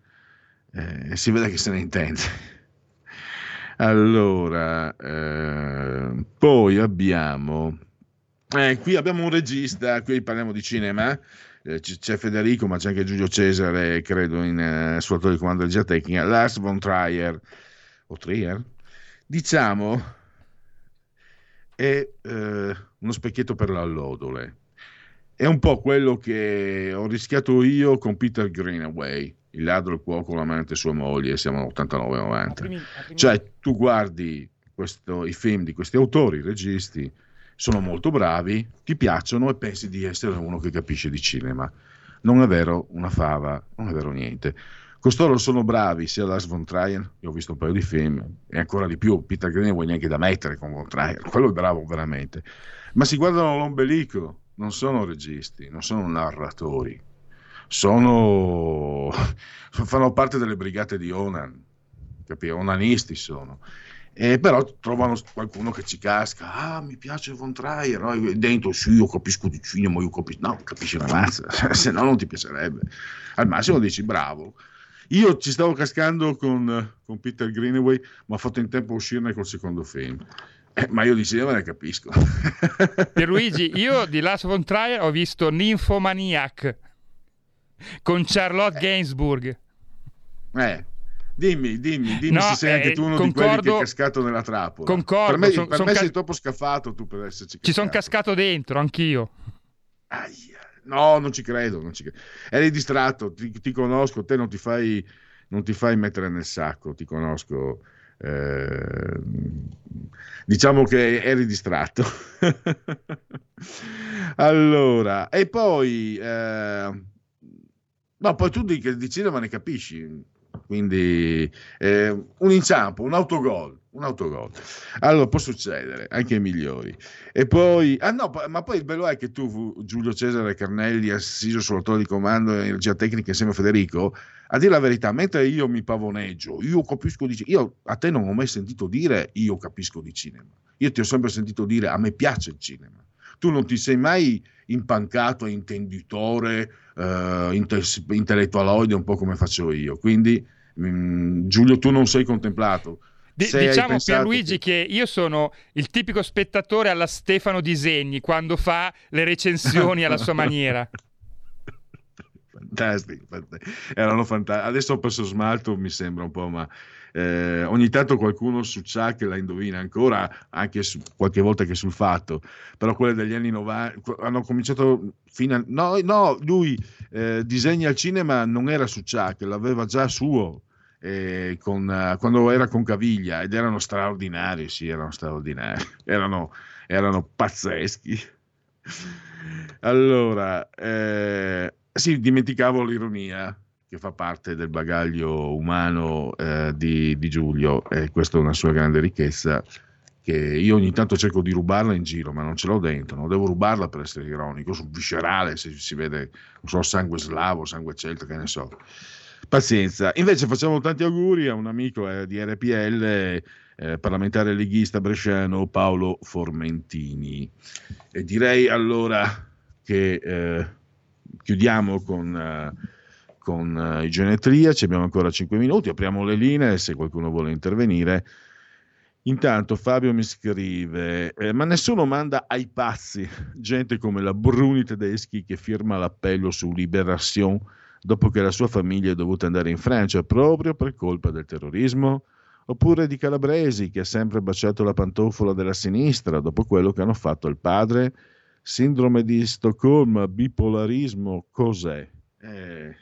si vede che se ne intende. Allora, poi abbiamo... qui abbiamo un regista, qui parliamo di cinema, c'è Federico, ma c'è anche Giulio Cesare, credo, in suo attore di comando della tecnica, Lars von Trier, o Trier, diciamo, è uno specchietto per l'allodole. È un po' quello che ho rischiato io con Peter Greenaway, Il ladro, il cuoco, l'amante e sua moglie, siamo 89-90. Cioè, tu guardi i film di questi autori, i registi, sono molto bravi, ti piacciono e pensi di essere uno che capisce di cinema. Non è vero una fava, non è vero niente. Costoro sono bravi, sia Lars von Trier, io ho visto un paio di film, e ancora di più Peter Greenaway, neanche da mettere con von Trier, quello è bravo veramente. Ma si guardano l'ombelico, non sono registi, non sono narratori, fanno parte delle brigate di Onan, capito? Onanisti sono. Però trovano qualcuno che ci casca, mi piace Von Trier, no? Dentro sì, io capisco di cinema, capisci la mazza, se no non ti piacerebbe, al massimo dici bravo. Io ci stavo cascando con Peter Greenaway, ma ho fatto in tempo a uscirne col secondo film, ma io di cinema ne capisco. Pierluigi, io di Lars von Trier ho visto Nymphomaniac con Charlotte Gainsbourg. Dimmi, no, se sei anche tu uno di quelli che è cascato nella trappola. Concordo. Per me sei troppo scaffato tu per esserci cascato. Ci sono cascato dentro, anch'io. Aia. No, non ci credo. Eri distratto, ti conosco, te non ti fai mettere nel sacco, ti conosco. Diciamo che eri distratto. Allora, e poi... No, poi tu di cinema ne capisci. Quindi un inciampo, un autogol. Allora può succedere, anche ai migliori. E poi, ma poi il bello è che tu, Giulio Cesare Carnelli, assiso sull'autore di comando e energia tecnica insieme a Federico, a dire la verità, mentre io mi pavoneggio, io capisco di cinema, io a te non ho mai sentito dire io capisco di cinema, io ti ho sempre sentito dire a me piace il cinema. Tu non ti sei mai impancato, intenditore, intellettualoide, un po' come faccio io. Quindi, Giulio, tu non sei contemplato. Diciamo, Pierluigi, che io sono il tipico spettatore alla Stefano Disegni, quando fa le recensioni alla sua maniera. Fantastico. Erano fantastici. Adesso ho perso smalto, mi sembra un po', ma... ogni tanto qualcuno su Ciac la indovina ancora, anche su, qualche volta che sul Fatto, però quelle degli anni 90 hanno cominciato lui Disegni al cinema non era su Ciac, l'aveva già suo, quando era con Caviglia, ed erano straordinari, erano pazzeschi. Allora dimenticavo l'ironia, che fa parte del bagaglio umano di Giulio, e questa è una sua grande ricchezza, che io ogni tanto cerco di rubarla in giro, ma non ce l'ho dentro, non devo rubarla per essere ironico, sono viscerale, se si vede, non so, sangue slavo, sangue celta, che ne so. Pazienza. Invece facciamo tanti auguri a un amico di RPL, parlamentare leghista bresciano, Paolo Formentini. E direi allora che chiudiamo con i Genetria, ci abbiamo ancora 5 minuti, apriamo le linee se qualcuno vuole intervenire. Intanto Fabio mi scrive, ma nessuno manda ai pazzi gente come la Bruni Tedeschi, che firma l'appello su Libération dopo che la sua famiglia è dovuta andare in Francia proprio per colpa del terrorismo, oppure di Calabresi, che ha sempre baciato la pantofola della sinistra dopo quello che hanno fatto il padre, sindrome di Stoccolma, bipolarismo, cos'è? Mi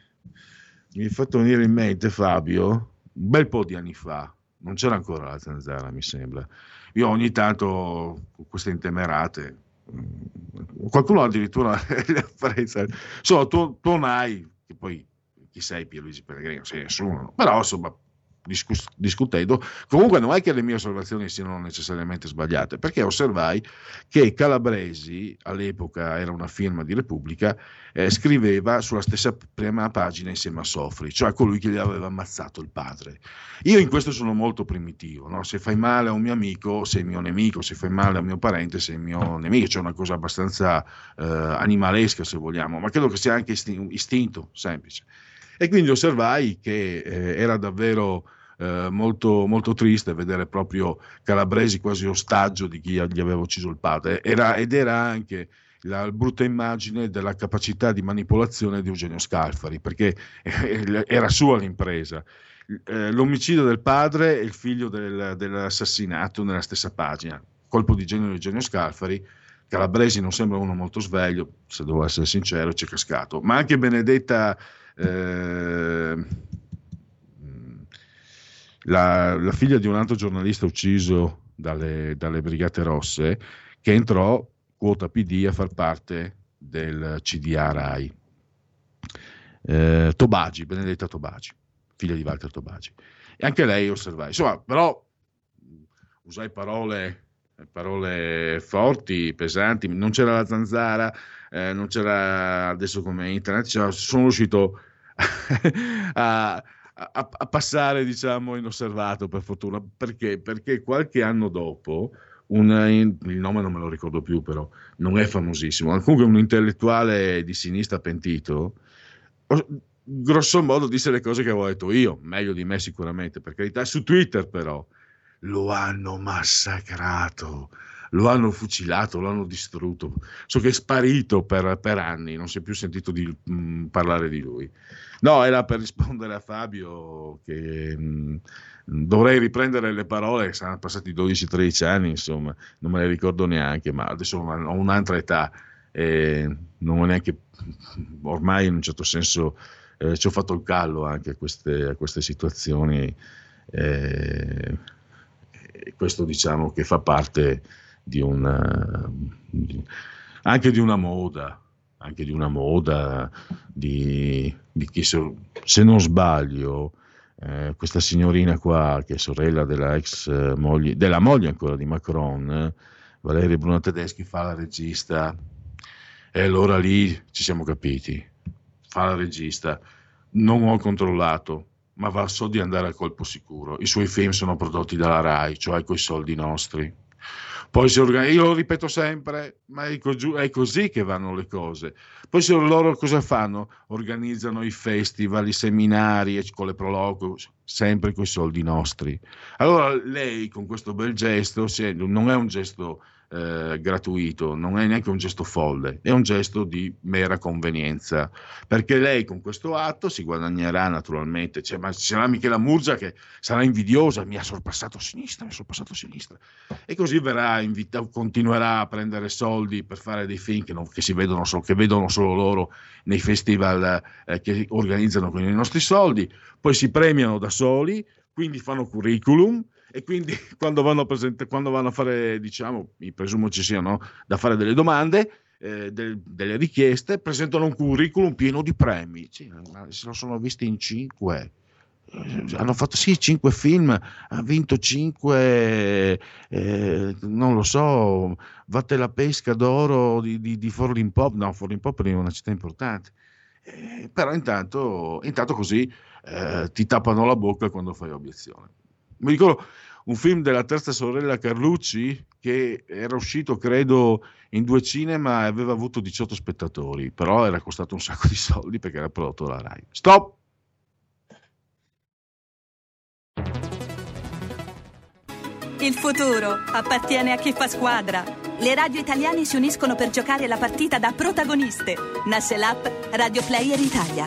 è fatto venire in mente, Fabio, un bel po' di anni fa, non c'era ancora la zanzara, mi sembra. Io ogni tanto queste intemerate, qualcuno addirittura le apprezza, insomma, tonai, che poi chi sei Pierluigi Pellegrini, non sei nessuno, però insomma discutendo, comunque non è che le mie osservazioni siano necessariamente sbagliate, perché osservai che Calabresi, all'epoca era una firma di Repubblica, scriveva sulla stessa prima pagina insieme a Sofri, cioè colui che gli aveva ammazzato il padre. Io in questo sono molto primitivo, no? Se fai male a un mio amico sei mio nemico, se fai male a un mio parente sei mio nemico, c'è una cosa abbastanza animalesca, se vogliamo, ma credo che sia anche istinto semplice. E quindi osservai che era davvero molto, molto triste vedere proprio Calabresi quasi ostaggio di chi gli aveva ucciso il padre, ed era anche la brutta immagine della capacità di manipolazione di Eugenio Scalfari, perché era sua l'impresa. L'omicidio del padre e il figlio dell'assassinato nella stessa pagina, colpo di genio di Eugenio Scalfari. Calabresi non sembra uno molto sveglio, se devo essere sincero, ci è cascato, ma anche Benedetta la figlia di un altro giornalista ucciso dalle Brigate Rosse, che entrò quota PD a far parte del CDA Rai, Tobagi, Benedetta Tobagi, figlia di Walter Tobagi, e anche lei osservai, insomma, però usai parole forti, pesanti, non c'era la zanzara, non c'era adesso come internet, cioè, sono riuscito a passare, diciamo, inosservato, per fortuna, perché qualche anno dopo il nome non me lo ricordo più, però non è famosissimo, comunque un intellettuale di sinistra pentito grosso modo disse le cose che avevo detto io, meglio di me sicuramente, per carità, su Twitter, però lo hanno massacrato, lo hanno fucilato, lo hanno distrutto. So che è sparito per anni, non si è più sentito parlare di lui. No, era per rispondere a Fabio che dovrei riprendere le parole, saranno passati 12-13 anni, insomma, non me le ricordo neanche, ma adesso ho un'altra età e non ho neanche, ormai in un certo senso ci ho fatto il callo anche a queste situazioni. Questo, diciamo, che fa parte anche di una moda di chi, se non sbaglio, questa signorina qua, che è sorella della ex moglie, della moglie ancora di Macron, Valeria Bruni Tedeschi, fa la regista, e allora lì ci siamo capiti, fa la regista, non ho controllato, ma so di andare al colpo sicuro. I suoi film sono prodotti dalla Rai, cioè coi soldi nostri. Poi io lo ripeto sempre, ma è così che vanno le cose. Poi loro cosa fanno? Organizzano i festival, i seminari, con le prologo, sempre coi soldi nostri. Allora lei, con questo bel gesto, non è un gesto gratuito, non è neanche un gesto folle, è un gesto di mera convenienza, perché lei con questo atto si guadagnerà naturalmente, ma ci sarà Michela Murgia che sarà invidiosa, mi ha sorpassato a sinistra, e così verrà invitata, continuerà a prendere soldi per fare dei film che vedono solo loro nei festival che organizzano con i nostri soldi, poi si premiano da soli, quindi fanno curriculum. E quindi quando vanno a fare, diciamo, mi presumo ci siano da fare delle domande, delle richieste, presentano un curriculum pieno di premi. Sì, ma se lo sono visti in 5. Hanno fatto 5 film, ha vinto 5, non lo so, Vatte la pesca d'oro di Forlin Pop. No, Forlin Pop è una città importante. Però intanto così ti tappano la bocca quando fai obiezione. Mi ricordo un film della terza sorella Carlucci che era uscito, credo, in 2 cinema e aveva avuto 18 spettatori, però era costato un sacco di soldi perché era prodotto dalla Rai. Stop! Il futuro appartiene a chi fa squadra. Le radio italiane si uniscono per giocare la partita da protagoniste. Nasce l'app Radio Player Italia.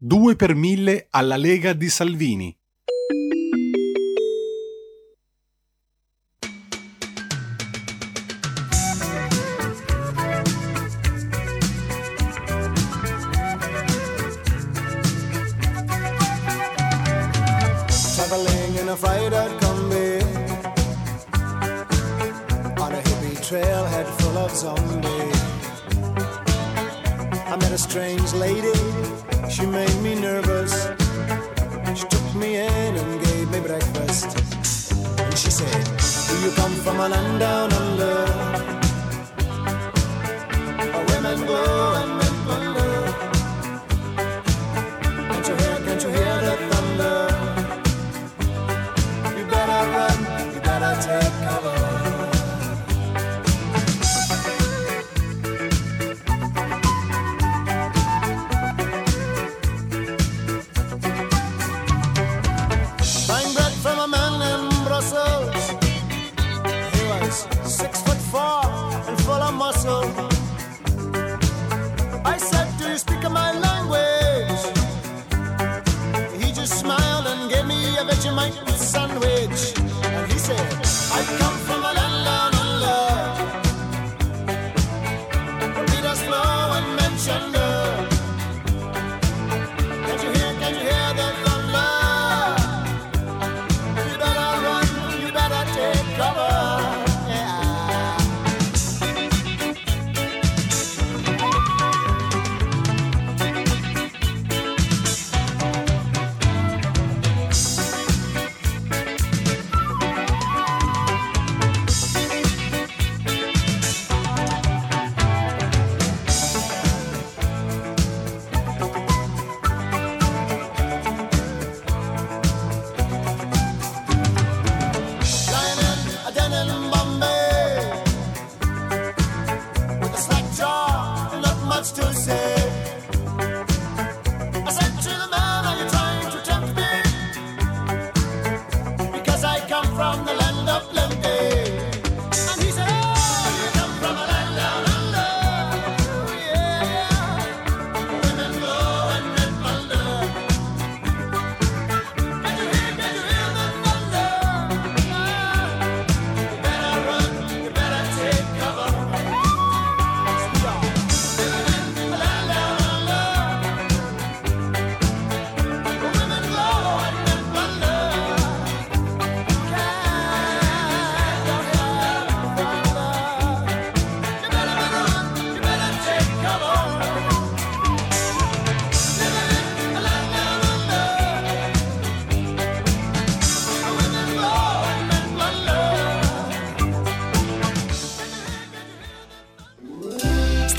$2 per 1000 alla Lega di Salvini. Traveling in a freighted combi on a hippie trailhead full of zombies. I met a strange lady. She made me nervous. She took me in and gave me breakfast. And she said, do you come from a land down under, where women go and men wonder? Can't you hear the thunder? You better run, you better take cover.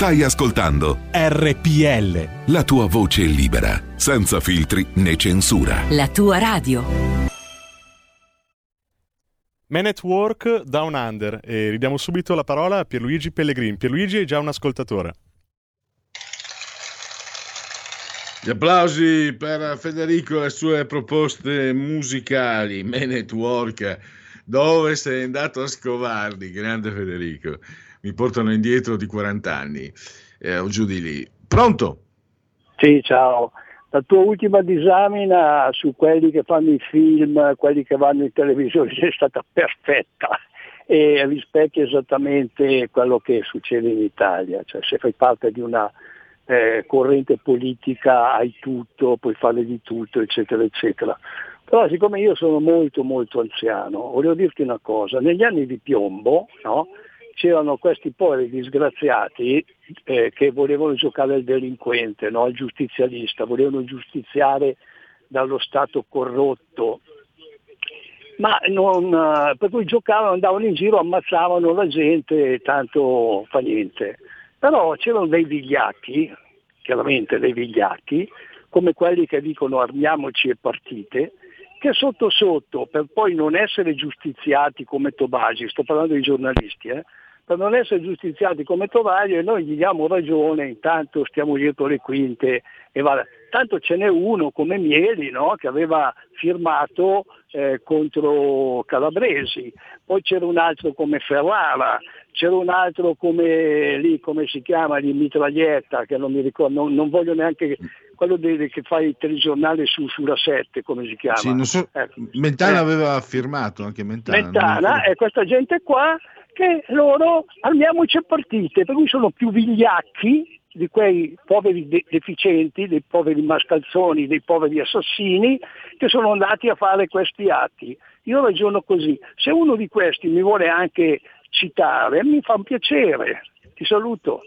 Stai ascoltando RPL, la tua voce libera, senza filtri né censura. La tua radio. Man at Work, Down Under. E ridiamo subito la parola a Pierluigi Pellegrin. Pierluigi è già un ascoltatore. Gli applausi per Federico e le sue proposte musicali. Man at Work, dove sei andato a scovarli, grande Federico. Mi portano indietro di 40 anni o giù di lì. Pronto? Sì, ciao. La tua ultima disamina su quelli che fanno i film, quelli che vanno in televisione, è stata perfetta e rispecchia esattamente quello che succede in Italia. Cioè, se fai parte di una corrente politica hai tutto, puoi fare di tutto, eccetera, eccetera. Però siccome io sono molto, molto anziano, volevo dirti una cosa. Negli anni di piombo, no? c'erano questi poveri disgraziati che volevano giocare al delinquente, no? Al giustizialista, volevano giustiziare dallo Stato corrotto, ma non, per cui giocavano, andavano in giro, ammazzavano la gente, tanto fa niente. Però c'erano dei vigliacchi, chiaramente dei vigliacchi, come quelli che dicono armiamoci e partite, che sotto sotto, per poi non essere giustiziati come Tobagi, sto parlando di giornalisti, per non essere giustiziati come Tobagi, e noi gli diamo ragione, intanto stiamo dietro le quinte e va. Tanto ce n'è uno come Mieli, no? Che aveva firmato contro Calabresi, poi c'era un altro come Ferrara, c'era un altro come lì, come si chiama, di Mitraglietta, che non mi ricordo, non voglio neanche quello che fa il telegiornale sulla 7, come si chiama? Sì, non so, Mentana aveva firmato anche Mentana e questa gente qua, che loro armiamoci a partite, per cui sono più vigliacchi di quei poveri deficienti, dei poveri mascalzoni, dei poveri assassini che sono andati a fare questi atti. Io ragiono così: se uno di questi mi vuole anche citare, mi fa un piacere. Ti saluto.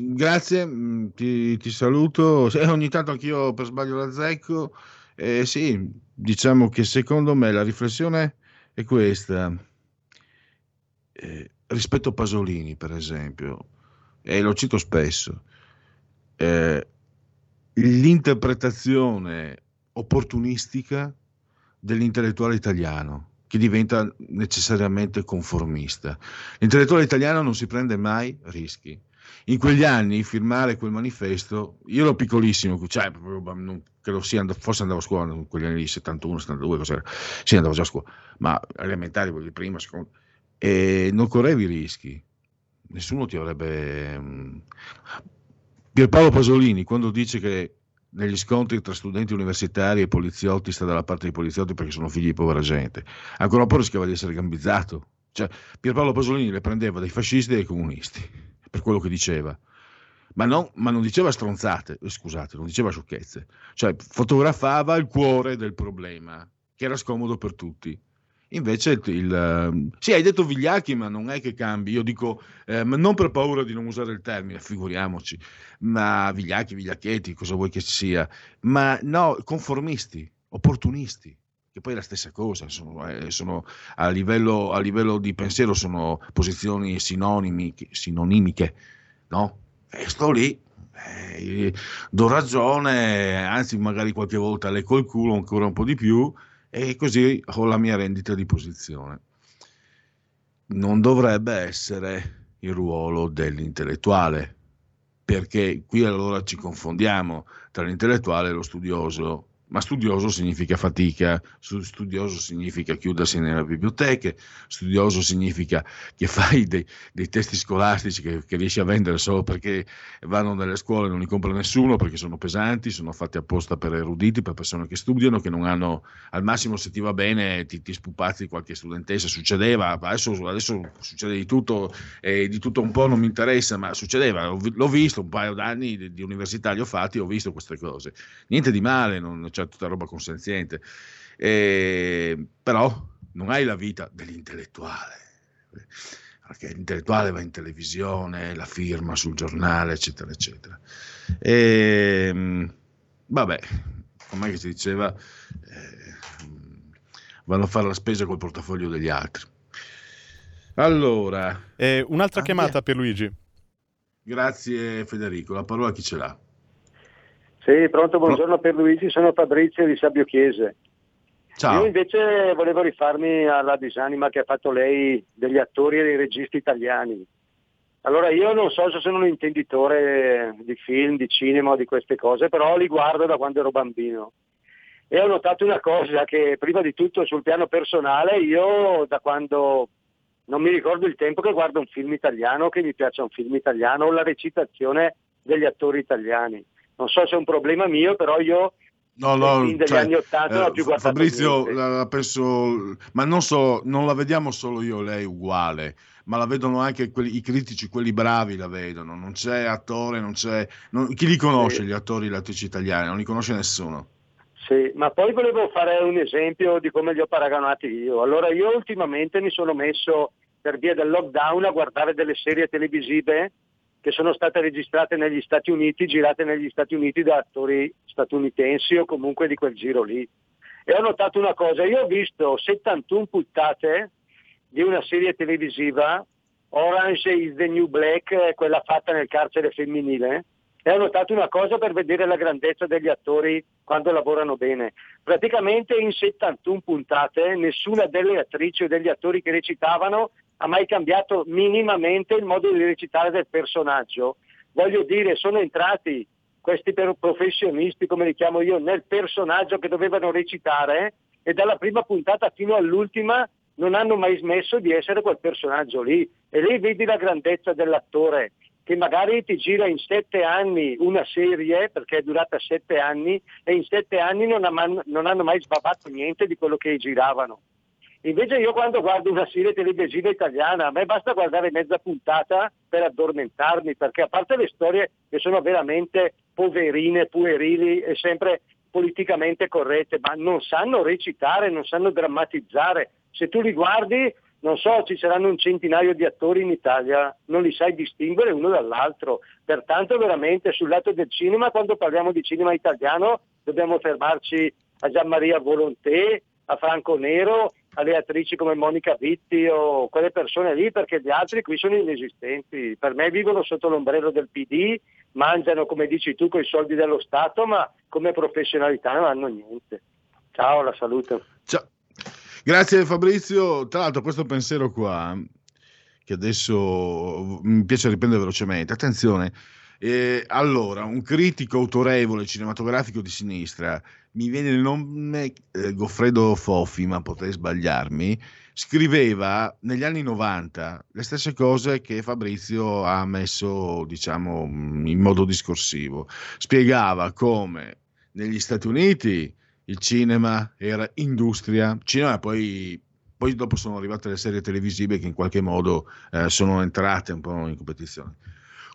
Grazie, ti saluto. Ogni tanto anch'io per sbaglio la zecco. Sì, diciamo che secondo me la riflessione è questa. Rispetto a Pasolini, per esempio, e lo cito spesso, l'interpretazione opportunistica dell'intellettuale italiano, che diventa necessariamente conformista. L'intellettuale italiano non si prende mai rischi. In quegli anni firmare quel manifesto, io ero piccolissimo, cioè non credo forse andavo a scuola in quegli anni lì, 71, 72, cos'era? Sì, andavo già a scuola, ma elementari, quelli prima, secondo. E non correvi rischi, nessuno ti avrebbe. Pierpaolo Pasolini, quando dice che negli scontri tra studenti universitari e poliziotti sta dalla parte dei poliziotti perché sono figli di povera gente, ancora poi rischiava di essere gambizzato. Cioè, Pierpaolo Pasolini le prendeva dai fascisti e dai comunisti per quello che diceva, ma non diceva stronzate, scusate, non diceva sciocchezze, cioè fotografava il cuore del problema, che era scomodo per tutti. Invece sì, hai detto vigliacchi, ma non è che cambi. Io dico, ma non per paura di non usare il termine, figuriamoci, ma vigliacchi, vigliacchetti, cosa vuoi che sia, ma no, conformisti, opportunisti, che poi è la stessa cosa, sono a livello di pensiero sono posizioni sinonimiche, no? E sto lì, do ragione, anzi magari qualche volta lecco il culo ancora un po' di più, e così ho la mia rendita di posizione. Non dovrebbe essere il ruolo dell'intellettuale, perché qui allora ci confondiamo tra l'intellettuale e lo studioso, ma studioso significa fatica, studioso significa chiudersi nelle biblioteche, studioso significa che fai dei testi scolastici che riesci a vendere solo perché vanno nelle scuole e non li compra nessuno, perché sono pesanti, sono fatti apposta per eruditi, per persone che studiano, che non hanno, al massimo se ti va bene ti spupazzi qualche studentessa, succedeva, adesso succede di tutto e di tutto un po', non mi interessa, ma succedeva, l'ho visto, un paio d'anni di università li ho fatti, ho visto queste cose, niente di male, non c'è tutta roba consenziente, però non hai la vita dell'intellettuale, perché l'intellettuale va in televisione, la firma sul giornale, eccetera eccetera, vabbè, com'è che si diceva, vanno a fare la spesa col portafoglio degli altri. Allora, un'altra chiamata per Luigi. Grazie Federico, la parola chi ce l'ha? Sì, pronto, buongiorno per Luigi, sono Fabrizio di Sabbio Chiese. Ciao. Io invece volevo rifarmi alla disanima che ha fatto lei degli attori e dei registi italiani. Allora, io non so se sono un intenditore di film, di cinema, di queste cose, però li guardo da quando ero bambino. E ho notato una cosa, che prima di tutto sul piano personale, io da quando non mi ricordo il tempo che guardo un film italiano, che mi piaccia un film italiano o la recitazione degli attori italiani. Non so se è un problema mio, però io degli anni 80 non ho più guardato. Fabrizio, la penso, ma non so, non la vediamo solo io e lei uguale, ma la vedono anche i critici, quelli bravi la vedono. Non c'è attore, non c'è. Chi li conosce gli attori e le attrici italiane? Non li conosce nessuno. Sì, ma poi volevo fare un esempio di come li ho paragonati io. Allora, io ultimamente mi sono messo, per via del lockdown, a guardare delle serie televisive che sono state registrate negli Stati Uniti, girate negli Stati Uniti da attori statunitensi o comunque di quel giro lì. E ho notato una cosa, io ho visto 71 puntate di una serie televisiva, Orange is the New Black, quella fatta nel carcere femminile, e ho notato una cosa per vedere la grandezza degli attori quando lavorano bene. Praticamente in 71 puntate nessuna delle attrici o degli attori che recitavano ha mai cambiato minimamente il modo di recitare del personaggio. Voglio dire, sono entrati questi professionisti, come li chiamo io, nel personaggio che dovevano recitare, e dalla prima puntata fino all'ultima non hanno mai smesso di essere quel personaggio lì. E lì vedi la grandezza dell'attore, che magari ti gira in 7 anni una serie, perché è durata 7 anni, e in 7 anni non hanno mai sbavato niente di quello che giravano. Invece io, quando guardo una serie televisiva italiana, a me basta guardare mezza puntata per addormentarmi, perché a parte le storie che sono veramente poverine, puerili e sempre politicamente corrette, ma non sanno recitare, non sanno drammatizzare. Se tu li guardi, non so, ci saranno un centinaio di attori in Italia, non li sai distinguere uno dall'altro. Pertanto veramente sul lato del cinema, quando parliamo di cinema italiano, dobbiamo fermarci a Gianmaria Volonté, a Franco Nero, alle attrici come Monica Vitti o quelle persone lì, perché gli altri qui sono inesistenti. Per me vivono sotto l'ombrello del PD, mangiano, come dici tu, coi soldi dello Stato, ma come professionalità non hanno niente. Ciao, la saluto. Ciao. Grazie Fabrizio. Tra l'altro questo pensiero qua, che adesso mi piace riprendere velocemente, attenzione, allora un critico autorevole cinematografico di sinistra, mi viene il nome Goffredo Fofi, ma potrei sbagliarmi, scriveva negli anni 90 le stesse cose che Fabrizio ha messo, diciamo, in modo discorsivo. Spiegava come negli Stati Uniti il cinema era industria, cinema, poi dopo sono arrivate le serie televisive che in qualche modo sono entrate un po' in competizione.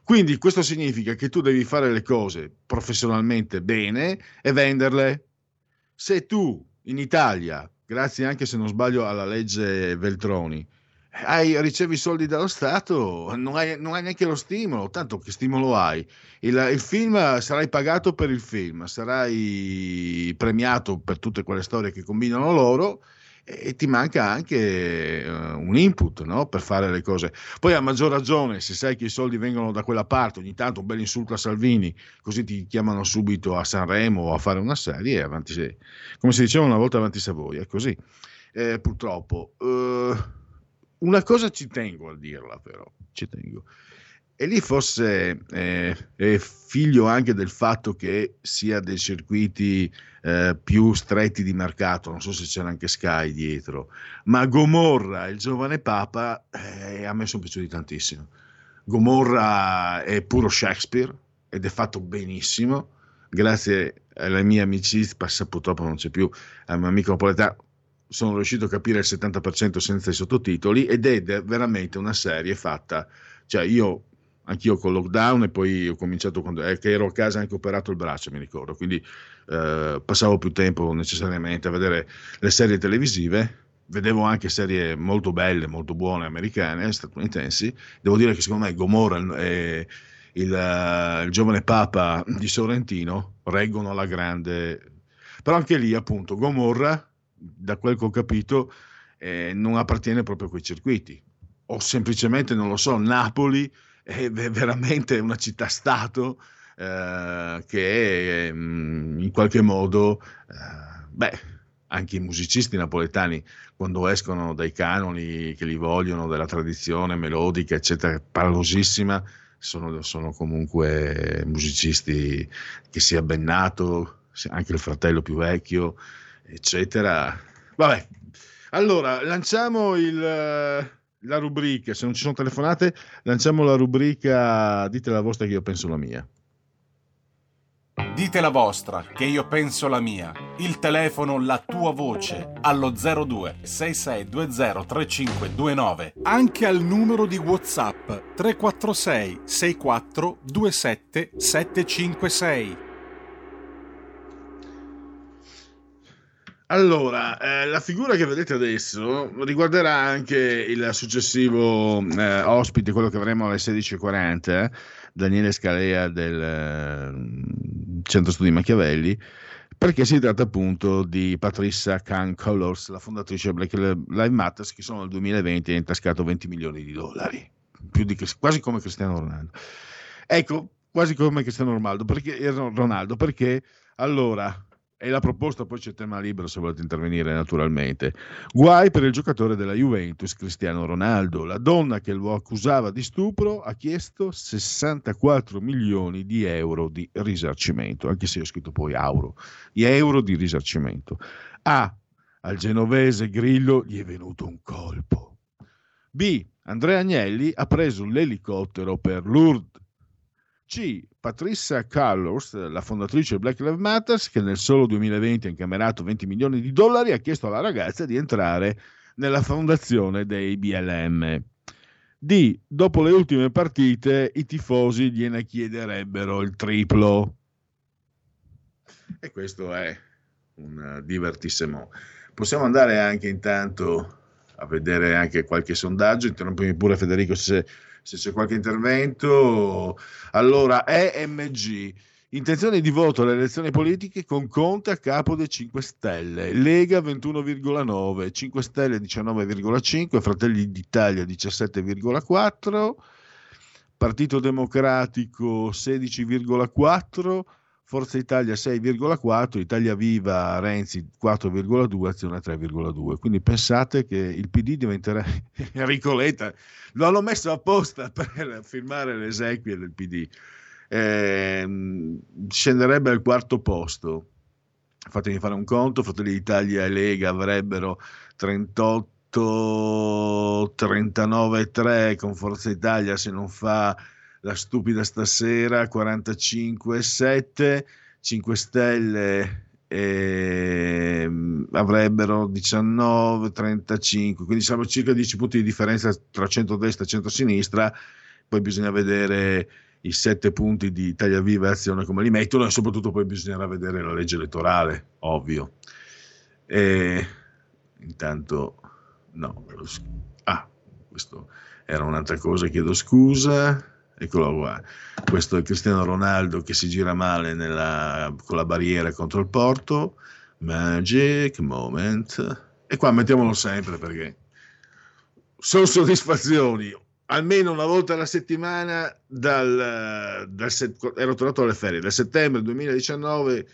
Quindi questo significa che tu devi fare le cose professionalmente bene e venderle. Se tu in Italia, grazie anche, se non sbaglio, alla legge Veltroni, ricevi soldi dallo Stato, non hai neanche lo stimolo, tanto che stimolo hai? Il film, sarai pagato per il film, sarai premiato per tutte quelle storie che combinano loro, e ti manca anche un input, no? Per fare le cose. Poi a maggior ragione se sai che i soldi vengono da quella parte, ogni tanto un bel insulto a Salvini, così ti chiamano subito a Sanremo o a fare una serie, avanti, come si diceva una volta, avanti Savoia, è così, purtroppo. Una cosa ci tengo a dirla, però, ci tengo. E lì forse è figlio anche del fatto che sia dei circuiti più stretti di mercato, non so se c'era anche Sky dietro, ma Gomorra, il giovane Papa, a me sono piaciuti tantissimo. Gomorra è puro Shakespeare ed è fatto benissimo, grazie alla mia amicizia, purtroppo non c'è più, al mio amico napoletano, sono riuscito a capire il 70% senza i sottotitoli, ed è veramente una serie fatta, cioè anch'io col lockdown, e poi ho cominciato quando che ero a casa, anche operato il braccio, mi ricordo, quindi passavo più tempo necessariamente a vedere le serie televisive. Vedevo anche serie molto belle, molto buone, americane, statunitensi. Devo dire che secondo me Gomorra e il giovane Papa di Sorrentino reggono alla grande, però anche lì appunto Gomorra, da quel che ho capito, non appartiene proprio a quei circuiti, o semplicemente non lo so. Napoli è veramente una città-stato che in qualche modo anche i musicisti napoletani, quando escono dai canoni che li vogliono, della tradizione melodica eccetera, parlosissima, sono comunque musicisti, che sia Bennato, anche il fratello più vecchio eccetera. Vabbè, allora lanciamo la rubrica, se non ci sono telefonate lanciamo la rubrica dite la vostra che io penso la mia. Dite la vostra che io penso la mia. Il telefono, la tua voce, allo 02 6620 3529, anche al numero di WhatsApp 346 64 27 756. Allora, la figura che vedete adesso riguarderà anche il successivo ospite, quello che avremo alle 16:40, Daniele Scalea del Centro Studi Machiavelli, perché si tratta appunto di Patricia Cancolors, la fondatrice Black Lives Matter, che sono nel 2020 ha intascato $20 milioni, più di, quasi come Cristiano Ronaldo. Ecco, quasi come Cristiano Ronaldo, perché allora... E la proposta, poi c'è tema libero se volete intervenire naturalmente. Guai per il giocatore della Juventus, Cristiano Ronaldo. La donna che lo accusava di stupro ha chiesto 64 milioni di euro di risarcimento, anche se ho scritto poi euro, gli euro di risarcimento. A. Al genovese Grillo gli è venuto un colpo. B. Andrea Agnelli ha preso l'elicottero per Lourdes. C. Patricia Cancolors, la fondatrice Black Lives Matter, che nel solo 2020 ha incamerato $20 milioni, ha chiesto alla ragazza di entrare nella fondazione dei BLM. D. Dopo le ultime partite i tifosi gliene chiederebbero il triplo. E questo è un divertissimo. Possiamo andare anche intanto a vedere anche qualche sondaggio. Interrompimi pure Federico se c'è qualche intervento. Allora, EMG, intenzione di voto alle elezioni politiche con Conte a capo dei 5 Stelle, Lega 21,9, 5 Stelle 19,5, Fratelli d'Italia 17,4, Partito Democratico 16,4, Forza Italia 6,4, Italia Viva Renzi 4,2, Azione 3,2. Quindi pensate che il PD diventerà Ricoleta, lo hanno messo apposta per firmare le esequie del PD. Scenderebbe al quarto posto. Fatemi fare un conto, Fratelli d'Italia e Lega avrebbero 38, 39,3 con Forza Italia se non fa la stupida stasera, 45,7, 5 Stelle avrebbero 19,35, quindi siamo circa 10 punti di differenza tra centrodestra e centrosinistra. Poi bisogna vedere i 7 punti di Italia Viva e Azione come li mettono, e soprattutto poi bisognerà vedere la legge elettorale, ovvio. E intanto no, questo era un'altra cosa, chiedo scusa. Eccolo qua, questo è Cristiano Ronaldo che si gira male con la barriera contro il Porto, magic moment, e qua mettiamolo sempre perché sono soddisfazioni, almeno una volta alla settimana, ero tornato alle ferie, dal settembre 2019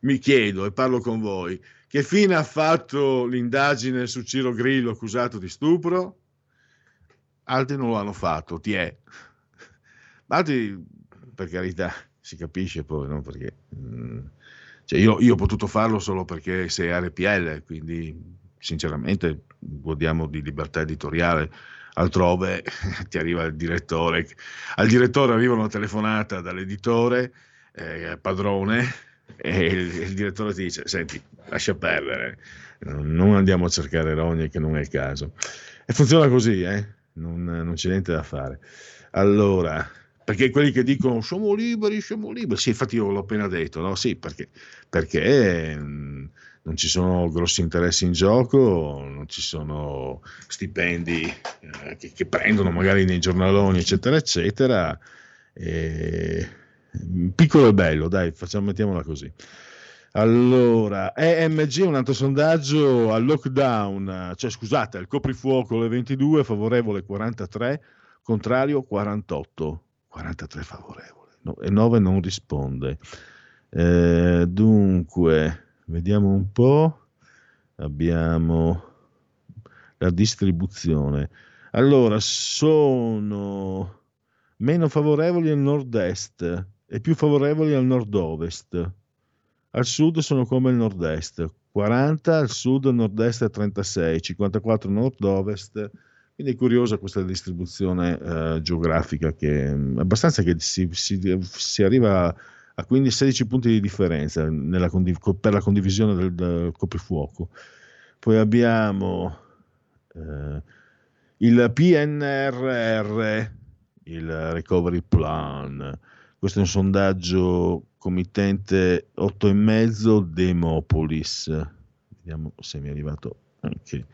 mi chiedo e parlo con voi, che fine ha fatto l'indagine su Ciro Grillo accusato di stupro? Altri non lo hanno fatto, altri, per carità, si capisce poi, no? Perché io ho potuto farlo solo perché sei RPL, quindi sinceramente godiamo di libertà editoriale, altrove ti arriva il direttore, al direttore arriva una telefonata dall'editore, padrone, e il direttore ti dice, senti, lascia perdere, non andiamo a cercare rogne che non è il caso, e funziona così, non c'è niente da fare. Allora, perché quelli che dicono siamo liberi, sì, infatti io l'ho appena detto, no? Sì, perché non ci sono grossi interessi in gioco, non ci sono stipendi che prendono magari nei giornaloni, eccetera, eccetera. Piccolo e bello, dai, mettiamola così. Allora, EMG, un altro sondaggio al lockdown, cioè scusate, al coprifuoco alle 22, favorevole 43, contrario 48, 43 favorevole, no, e 9 non risponde. Dunque, vediamo un po', abbiamo la distribuzione. Allora, sono meno favorevoli al nord-est e più favorevoli al nord-ovest. Al sud sono come il nord-est, 40 al sud, nord-est 36, 54 nord-ovest. Quindi è curiosa questa distribuzione geografica, che abbastanza che si arriva a 16 punti di differenza per la condivisione del coprifuoco. Poi abbiamo il PNRR, il Recovery Plan. Questo è un sondaggio committente 8,5 Demopolis. Vediamo se mi è arrivato anche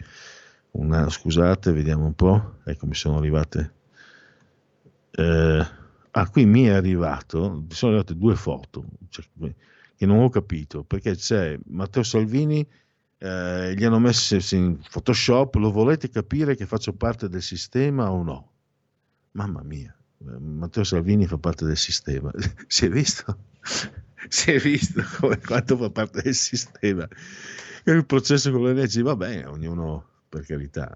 una, scusate, vediamo un po', ecco mi sono arrivate, qui mi è arrivato, sono arrivate due foto, cioè, che non ho capito, perché c'è Matteo Salvini, gli hanno messo in Photoshop, lo volete capire che faccio parte del sistema o no? Mamma mia, Matteo Salvini fa parte del sistema, si è visto? Si è visto come, quanto fa parte del sistema. Il processo con l'NC va bene, ognuno per carità,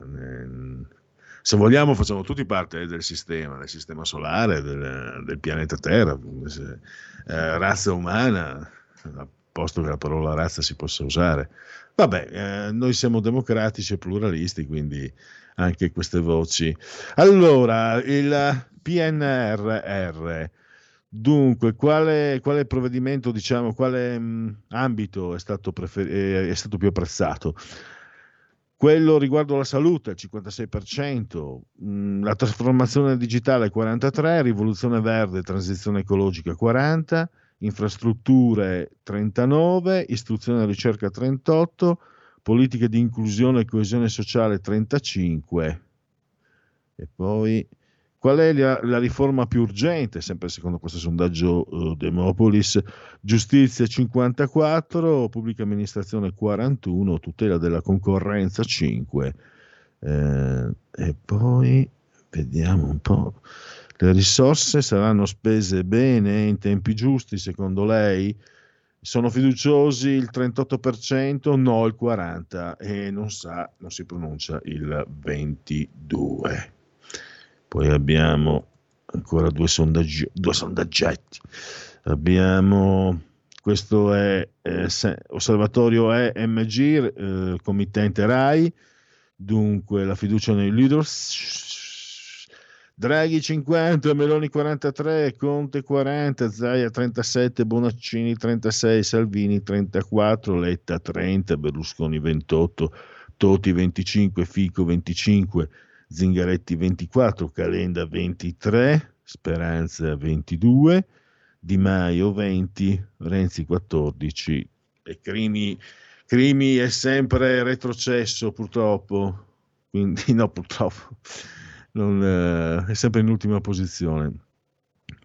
se vogliamo facciamo tutti parte del sistema solare, del pianeta Terra, razza umana, a posto che la parola razza si possa usare. Vabbè, noi siamo democratici e pluralisti, quindi anche queste voci. Allora, il PNRR. Dunque, quale provvedimento, diciamo, quale ambito è stato più apprezzato? Quello riguardo la salute, il 56%, la trasformazione digitale 43%, rivoluzione verde, transizione ecologica 40%, infrastrutture 39%, istruzione e ricerca 38%, politiche di inclusione e coesione sociale 35%. E poi qual è la riforma più urgente? Sempre secondo questo sondaggio Demopolis, giustizia 54%, pubblica amministrazione 41%, tutela della concorrenza 5%. E poi vediamo un po'. Le risorse saranno spese bene in tempi giusti, secondo lei? Sono fiduciosi il 38%, no il 40%, e non si pronuncia il 22%. Poi abbiamo ancora due sondaggetti. Abbiamo, questo è Osservatorio EMG, committente RAI, dunque la fiducia nei leader, Draghi 50%, Meloni 43%, Conte 40%, Zaia 37%, Bonaccini 36%, Salvini 34%, Letta 30%, Berlusconi 28%, Toti 25%, Fico 25%, Zingaretti 24%, Calenda 23%, Speranza 22%, Di Maio 20%, Renzi 14%. E Crimi è sempre retrocesso purtroppo, quindi no purtroppo, è sempre in ultima posizione.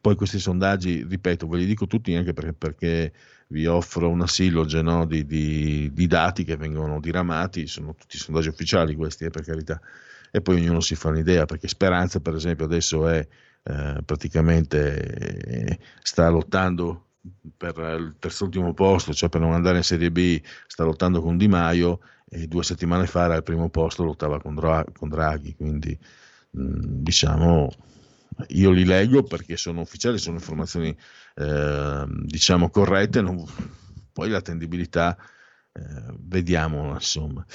Poi questi sondaggi, ripeto, ve li dico tutti anche perché vi offro una silloge, no, di dati che vengono diramati, sono tutti sondaggi ufficiali questi, per carità. E poi ognuno si fa un'idea, perché Speranza per esempio adesso è praticamente sta lottando per il terzultimo posto, cioè per non andare in Serie B, sta lottando con Di Maio, e 2 settimane fa era al primo posto, lottava con Draghi, quindi diciamo io li leggo perché sono ufficiali, sono informazioni diciamo corrette, poi l'attendibilità vediamo insomma.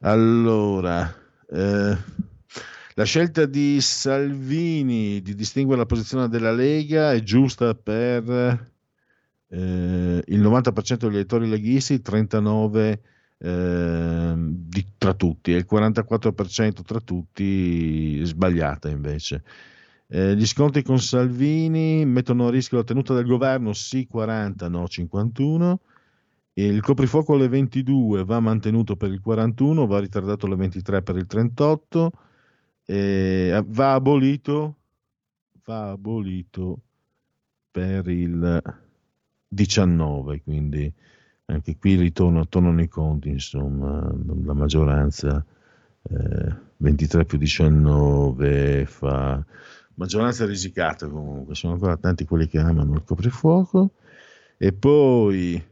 Allora, la scelta di Salvini di distinguere la posizione della Lega è giusta per il 90% degli elettori leghisti, il 39% tra tutti, e il 44% tra tutti sbagliata invece. Gli scontri con Salvini mettono a rischio la tenuta del governo, sì 40%, no 51%. Il coprifuoco alle 22 va mantenuto per il 41%, va ritardato alle 23 per il 38%, e va abolito per il 19%, quindi anche qui tornano i conti, insomma, la maggioranza 23 più 19 fa maggioranza risicata comunque, sono ancora tanti quelli che amano il coprifuoco. E poi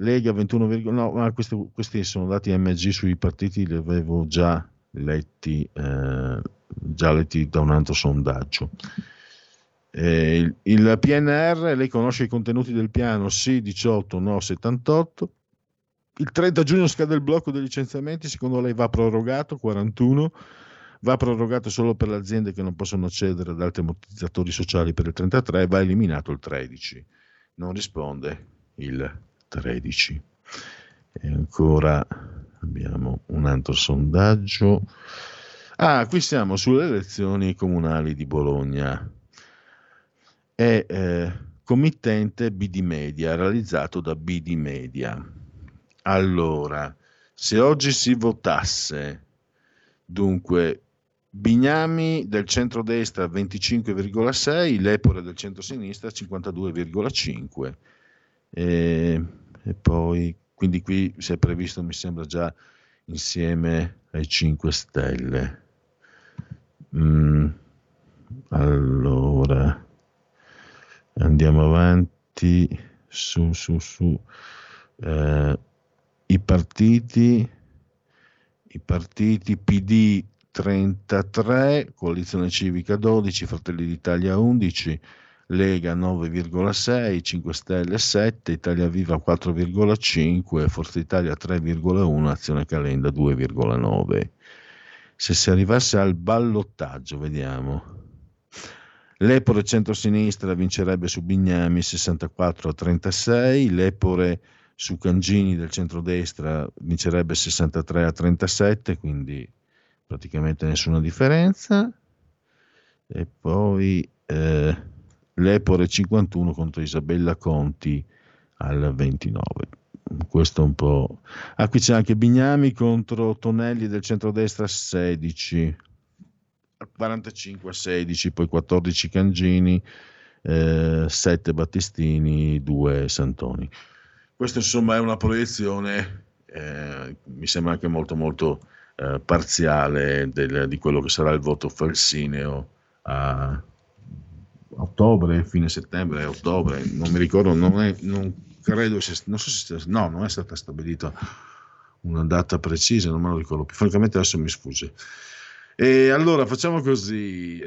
Lega 21, no, ma questi sono dati MG sui partiti, li avevo già letti da un altro sondaggio. Il PNR, lei conosce i contenuti del piano? Sì, 18, no, 78. Il 30 giugno scade il blocco dei licenziamenti, secondo lei va prorogato, 41. Va prorogato solo per le aziende che non possono accedere ad altri ammortizzatori sociali per il 33, va eliminato il 13. Non risponde il 13. E ancora abbiamo un altro sondaggio. Qui siamo sulle elezioni comunali di Bologna. È committente BD Media, realizzato da BD Media. Allora, Se oggi si votasse, dunque, Bignami del centrodestra 25,6, Lepore del centrosinistra 52,5. E poi, quindi qui si è previsto, mi sembra, già insieme ai 5 Stelle. Allora, andiamo avanti su. I partiti PD 33, Coalizione Civica 12, Fratelli d'Italia 11, Lega 9,6, 5 Stelle 7, Italia Viva 4,5, Forza Italia 3,1, Azione Calenda 2,9. Se si arrivasse al ballottaggio, vediamo. Lepore centrosinistra vincerebbe su Bignami 64-36, Lepore su Cangini del centrodestra vincerebbe 63-37, quindi praticamente nessuna differenza. E poi Lepore 51 contro Isabella Conti al 29. Questo un po'. Ah, qui c'è anche Bignami contro Tonelli del centrodestra 16, 45-16, poi 14 Cangini, 7 Battistini, 2 Santoni. Questo insomma è una proiezione, mi sembra anche molto molto parziale di quello che sarà il voto falsineo a ottobre, fine settembre, ottobre, non mi ricordo, non è stata stabilita una data precisa, non me lo ricordo più, francamente adesso mi sfugge. E allora facciamo così,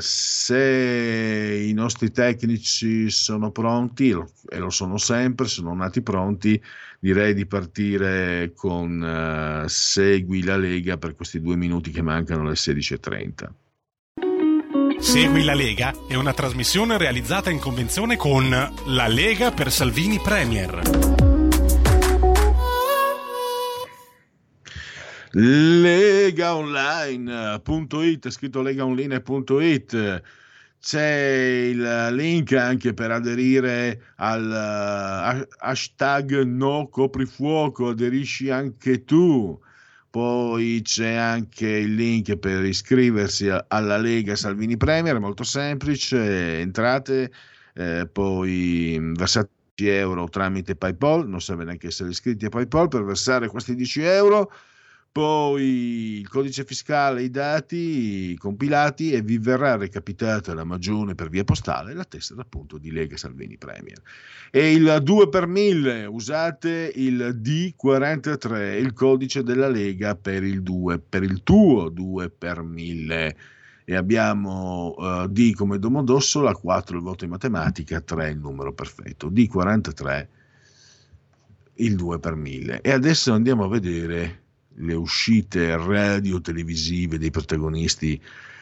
se i nostri tecnici sono pronti, e lo sono sempre, sono nati pronti, direi di partire con Segui la Lega per questi 2 minuti che mancano alle 16:30. Segui la Lega è una trasmissione realizzata in convenzione con La Lega per Salvini Premier. Legaonline.it, scritto legaonline.it, c'è il link anche per aderire al hashtag no coprifuoco, aderisci anche tu. Poi c'è anche il link per iscriversi alla Lega Salvini Premier, molto semplice, entrate, poi versate €10 tramite PayPal, non serve neanche essere iscritti a PayPal per versare questi €10. Poi il codice fiscale, i dati compilati e vi verrà recapitata la magione per via postale, la tessera appunto di Lega Salvini Premier. E il 2 per 1000, usate il D43, il codice della Lega per il 2, per il tuo 2 per 1000. E abbiamo D come Domodossola, 4 il voto in matematica, 3 il numero perfetto, D43, il 2 per 1000. E adesso andiamo a vedere le uscite radio-televisive dei protagonisti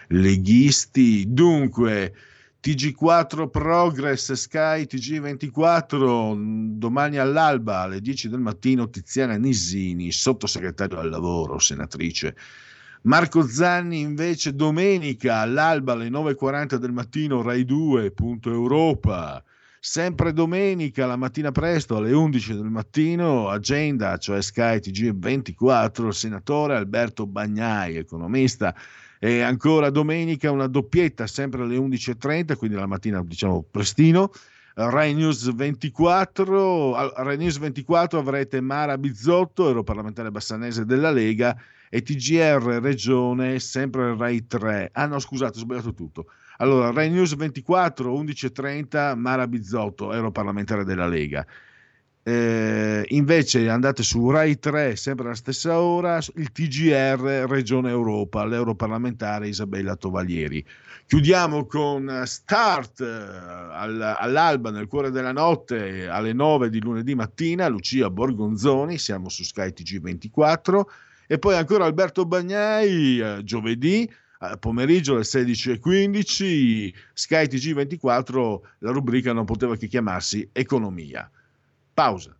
leghisti. Dunque, TG4 Progress, Sky, TG24, domani all'alba alle 10 del mattino, Tiziana Nisini, sottosegretario al lavoro, senatrice. Marco Zanni invece domenica all'alba alle 9:40 del mattino, Rai 2, Punto Europa. Sempre domenica, la mattina presto, alle 11 del mattino, agenda, cioè Sky TG24, il senatore Alberto Bagnai, economista. E ancora domenica una doppietta, sempre alle 11:30, quindi la mattina diciamo prestino, Rai News 24 avrete Mara Bizzotto, europarlamentare bassanese della Lega, e TGR Regione, sempre Rai 3. Ah no, scusate, ho sbagliato tutto. Allora, Rai News 24, 11:30, Mara Bizzotto, europarlamentare della Lega. Invece andate su Rai 3, sempre alla stessa ora, il TGR Regione Europa, l'europarlamentare Isabella Tovaglieri. Chiudiamo con Start all'alba, nel cuore della notte, alle 9 di lunedì mattina, Lucia Borgonzoni, siamo su Sky TG24, e poi ancora Alberto Bagnai, giovedì, pomeriggio alle 16:15, Sky TG24, la rubrica non poteva che chiamarsi Economia. Pausa.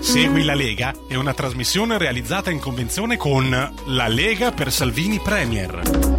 Segui la Lega è una trasmissione realizzata in convenzione con La Lega per Salvini Premier.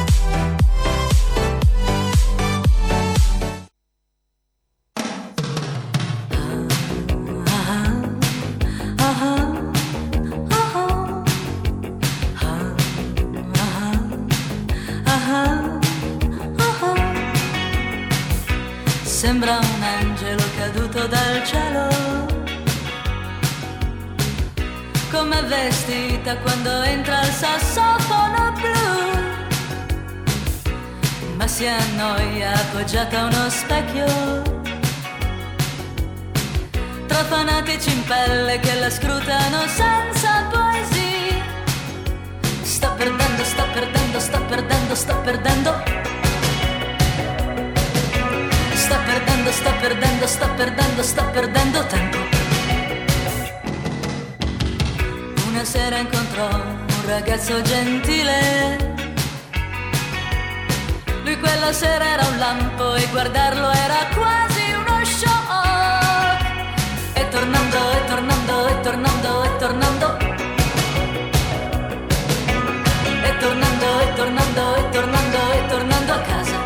Sembra un angelo caduto dal cielo, com'è vestita quando entra il sassofono blu, ma si annoia appoggiata a uno specchio, tra fanatici in pelle che la scrutano senza poesie. Sta perdendo, sta perdendo, sta perdendo, sta perdendo. Sta perdendo, sta perdendo, sta perdendo, sta perdendo tempo. Una sera incontrò un ragazzo gentile, lui quella sera era un lampo e guardarlo era quasi uno shock. E tornando, e tornando, e tornando, e tornando, e tornando, e tornando, e tornando, e tornando a casa.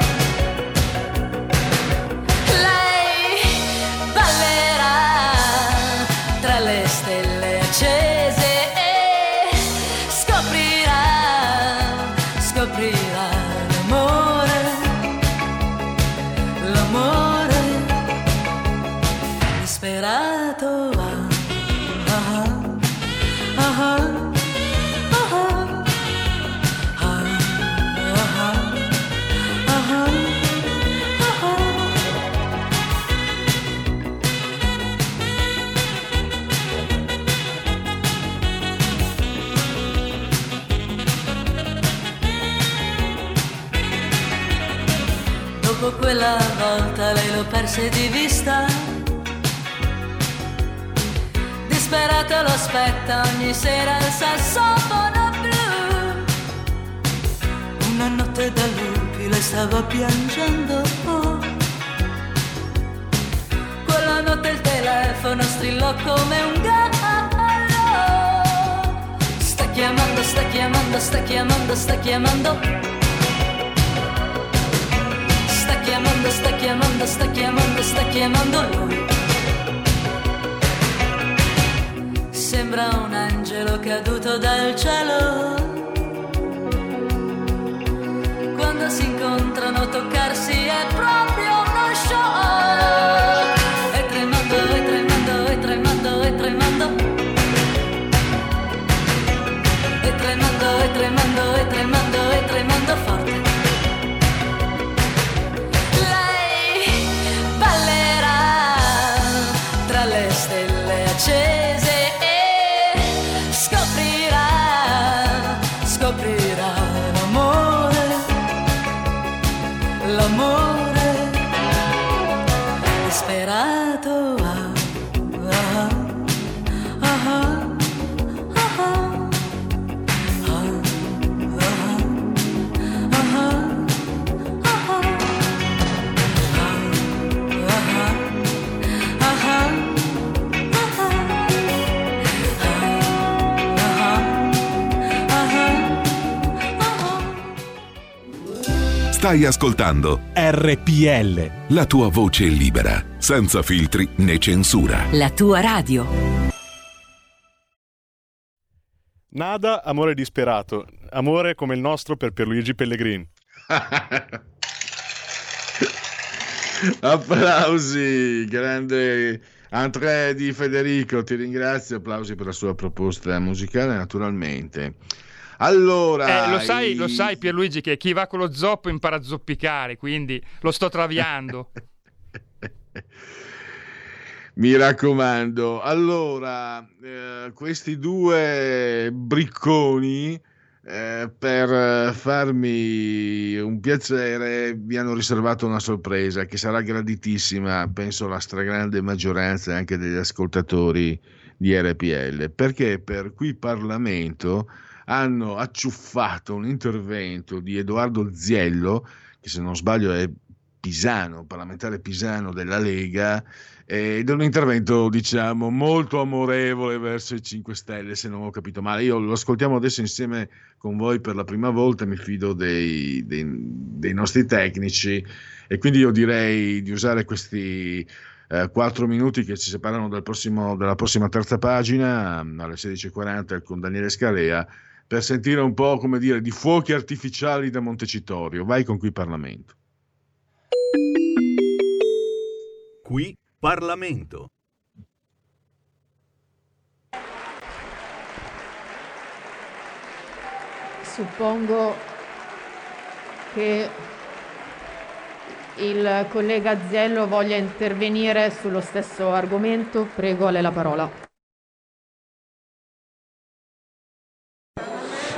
Quella volta lei lo perse di vista, disperata lo aspetta ogni sera il sassofono blu. Una notte da lupi lei stava piangendo, oh. Quella notte il telefono strillò come un gallo. Sta chiamando, sta chiamando, sta chiamando, sta chiamando. Sta chiamando, sta chiamando, sta chiamando, sta chiamando lui. Sembra un angelo caduto dal cielo, quando si incontrano toccarsi è proprio uno show. E tremando, e tremando, e tremando, e tremando. E tremando, e tremando, e tremando, e tremando forte. Stai ascoltando RPL, la tua voce libera, senza filtri né censura. La tua radio. Nada, amore disperato. Amore come il nostro per Pierluigi Pellegrini. Applausi, grande entrée di Federico, ti ringrazio. Applausi per la sua proposta musicale, naturalmente. Allora, lo sai Pierluigi che chi va con lo zoppo impara a zoppicare, quindi lo sto traviando. Mi raccomando. Allora, questi due bricconi per farmi un piacere vi hanno riservato una sorpresa che sarà graditissima, penso, alla stragrande maggioranza anche degli ascoltatori di RPL, perché per Qui Parlamento hanno acciuffato un intervento di Edoardo Ziello, che se non sbaglio è pisano, parlamentare pisano della Lega, ed è un intervento, diciamo, molto amorevole verso i 5 Stelle, se non ho capito male. Io lo ascoltiamo adesso insieme con voi per la prima volta, mi fido dei nostri tecnici, e quindi io direi di usare questi 4 minuti che ci separano dalla prossima terza pagina, alle 16:40 con Daniele Scalea, per sentire un po', come dire, di fuochi artificiali da Montecitorio. Vai con Qui Parlamento. Qui Parlamento. Suppongo che il collega Aziello voglia intervenire sullo stesso argomento. Prego, a lei la parola.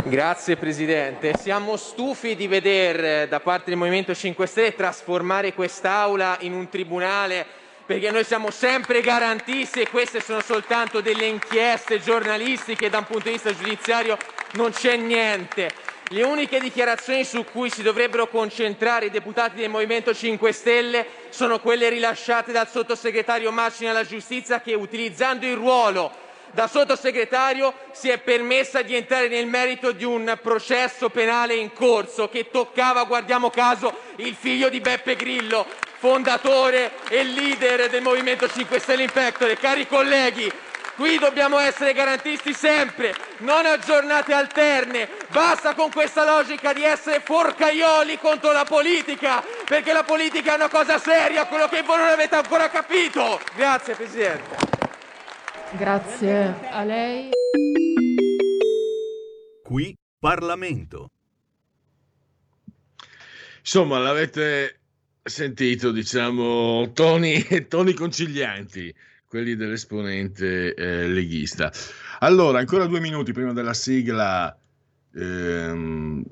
Grazie Presidente. Siamo stufi di vedere da parte del Movimento 5 Stelle trasformare quest'Aula in un tribunale, perché noi siamo sempre garantisti e queste sono soltanto delle inchieste giornalistiche, da un punto di vista giudiziario non c'è niente. Le uniche dichiarazioni su cui si dovrebbero concentrare i deputati del Movimento 5 Stelle sono quelle rilasciate dal sottosegretario Macina alla Giustizia, che utilizzando il ruolo da sottosegretario si è permessa di entrare nel merito di un processo penale in corso che toccava, guardiamo caso, il figlio di Beppe Grillo, fondatore e leader del Movimento 5 Stelle in pectore. Cari colleghi, qui dobbiamo essere garantisti sempre, non a giornate alterne. Basta con questa logica di essere forcaioli contro la politica, perché la politica è una cosa seria, quello che voi non avete ancora capito. Grazie Presidente. Grazie a lei. Qui Parlamento. Insomma, l'avete sentito, diciamo, toni concilianti, quelli dell'esponente leghista. Allora, ancora 2 minuti prima della sigla. Telefoni,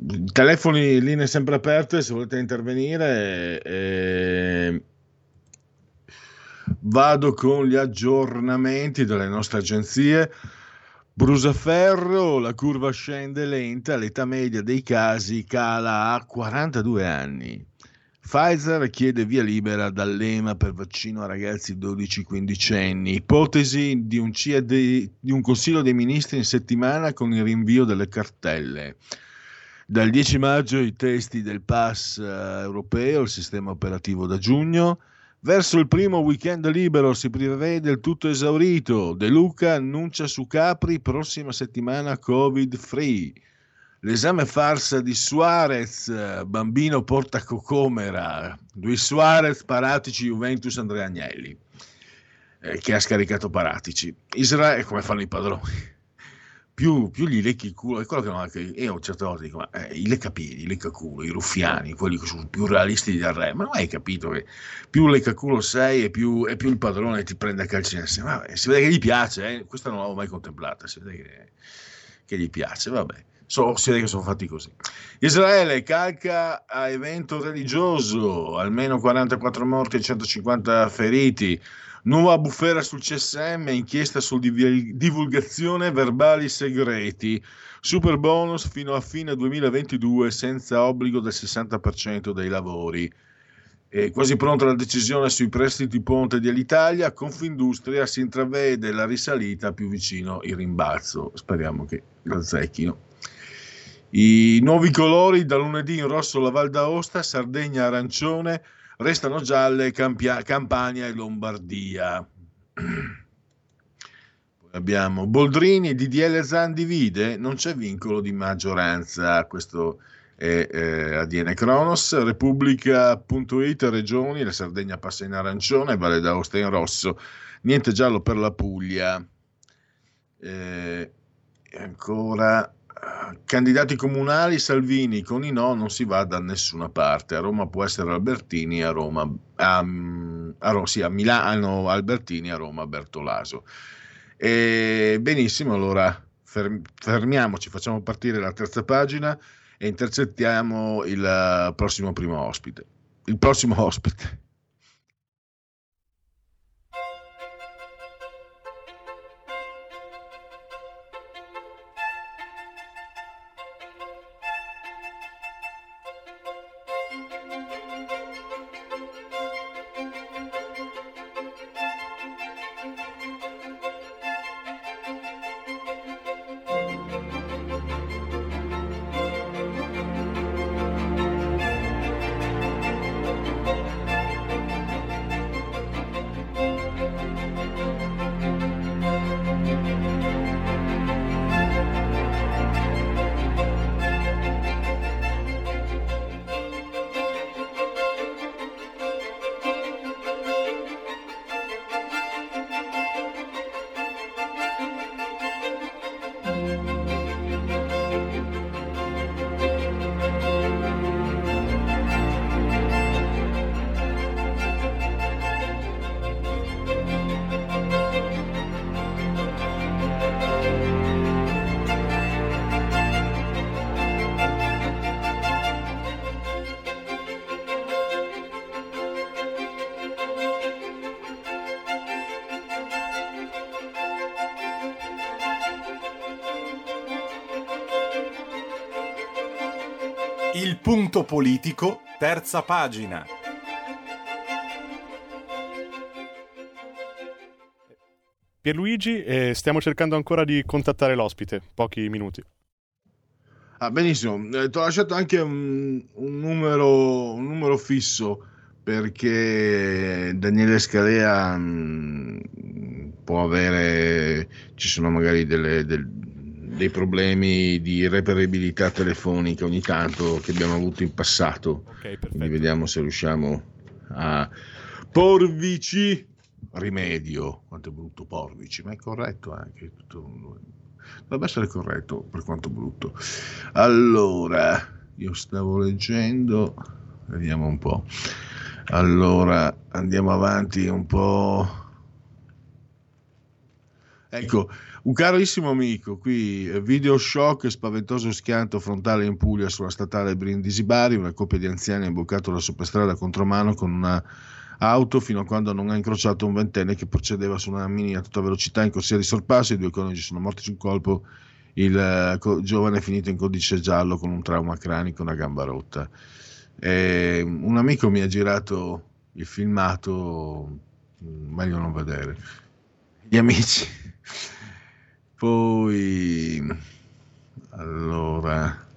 linee sempre aperte, se volete intervenire. Vado con gli aggiornamenti delle nostre agenzie. Brusaferro, la curva scende lenta, l'età media dei casi cala a 42 anni. Pfizer chiede via libera dall'EMA per vaccino a ragazzi 12-15 anni. Ipotesi di un CAD, di un Consiglio dei Ministri in settimana con il rinvio delle cartelle. Dal 10 maggio i testi del pass europeo, il sistema operativo da giugno. Verso il primo weekend libero si prevede il tutto esaurito. De Luca annuncia su Capri prossima settimana Covid free. L'esame farsa di Suarez, bambino porta cocomera. Luis Suarez, Paratici, Juventus, Andrea Agnelli, che ha scaricato Paratici. Israele, come fanno i padroni? Più gli lecchi il culo, è quello che non ha capito. Io a un certo punto dico, ma i leccapiedi, i leccaculo, i ruffiani, quelli che sono più realisti del re, ma non hai capito che più leccaculo sei e più il padrone ti prende a calci nel seno. Si vede che gli piace, questa non l'avevo mai contemplata, si vede che gli piace, vabbè. Si vede che sono fatti così. Israele calca a evento religioso, almeno 44 morti e 150 feriti. Nuova bufera sul CSM, inchiesta su divulgazione verbali segreti, super bonus fino a fine 2022 senza obbligo del 60% dei lavori. È quasi pronta la decisione sui prestiti ponte dell'Italia, Confindustria si intravede la risalita, più vicino il rimbalzo, speriamo che lo azzecchino. I nuovi colori, da lunedì in rosso la Val d'Aosta, Sardegna arancione, restano gialle Campania e Lombardia. Poi abbiamo Boldrini, DDL Zan divide, non c'è vincolo di maggioranza, questo è ADN Cronos. Repubblica.it, regioni, la Sardegna passa in arancione, Valle d'Aosta in rosso, niente giallo per la Puglia. Ancora candidati comunali, Salvini con i no non si va da nessuna parte. A Roma può essere Albertini, a Roma a Milano Albertini, a Roma Bertolaso. E benissimo, allora fermiamoci, facciamo partire la terza pagina e intercettiamo il prossimo ospite. Il punto politico, terza pagina. Pierluigi, stiamo cercando ancora di contattare l'ospite, pochi minuti. Ah, benissimo, ti ho lasciato anche un numero fisso perché Daniele Scalea può avere, ci sono magari dei problemi di reperibilità telefonica ogni tanto che abbiamo avuto in passato. Okay, quindi vediamo se riusciamo a porvici rimedio. Quanto è brutto porvici, ma è corretto anche, tutto dovrebbe essere corretto per quanto brutto. Allora, io stavo leggendo, vediamo un po'. Allora, andiamo avanti un po'. Ecco, un carissimo amico qui, video shock, spaventoso schianto frontale in Puglia sulla statale Brindisi Bari, una coppia di anziani ha imboccato la superstrada contromano con una auto fino a quando non ha incrociato un ventenne che procedeva su una mini a tutta velocità in corsia di sorpasso. I due coniugi sono morti sul colpo, il giovane è finito in codice giallo con un trauma cranico, una gamba rotta. E un amico mi ha girato il filmato, meglio non vedere gli amici. Poi allora,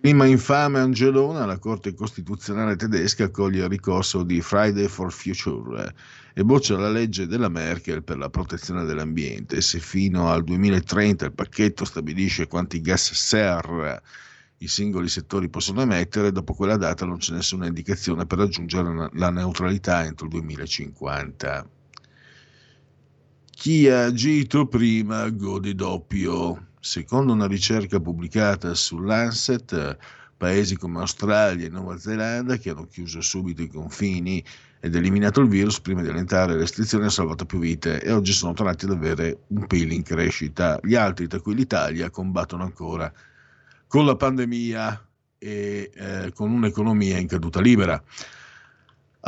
clima infame Angelona, la Corte Costituzionale tedesca accoglie il ricorso di Friday for Future e boccia la legge della Merkel per la protezione dell'ambiente. Se fino al 2030 il pacchetto stabilisce quanti gas serra i singoli settori possono emettere, dopo quella data non c'è nessuna indicazione per raggiungere la neutralità entro il 2050. Chi ha agito prima gode doppio. Secondo una ricerca pubblicata sull'Lancet, paesi come Australia e Nuova Zelanda, che hanno chiuso subito i confini ed eliminato il virus prima di allentare le restrizioni, hanno salvato più vite e oggi sono tornati ad avere un PIL in crescita. Gli altri, tra cui l'Italia, combattono ancora con la pandemia e con un'economia in caduta libera.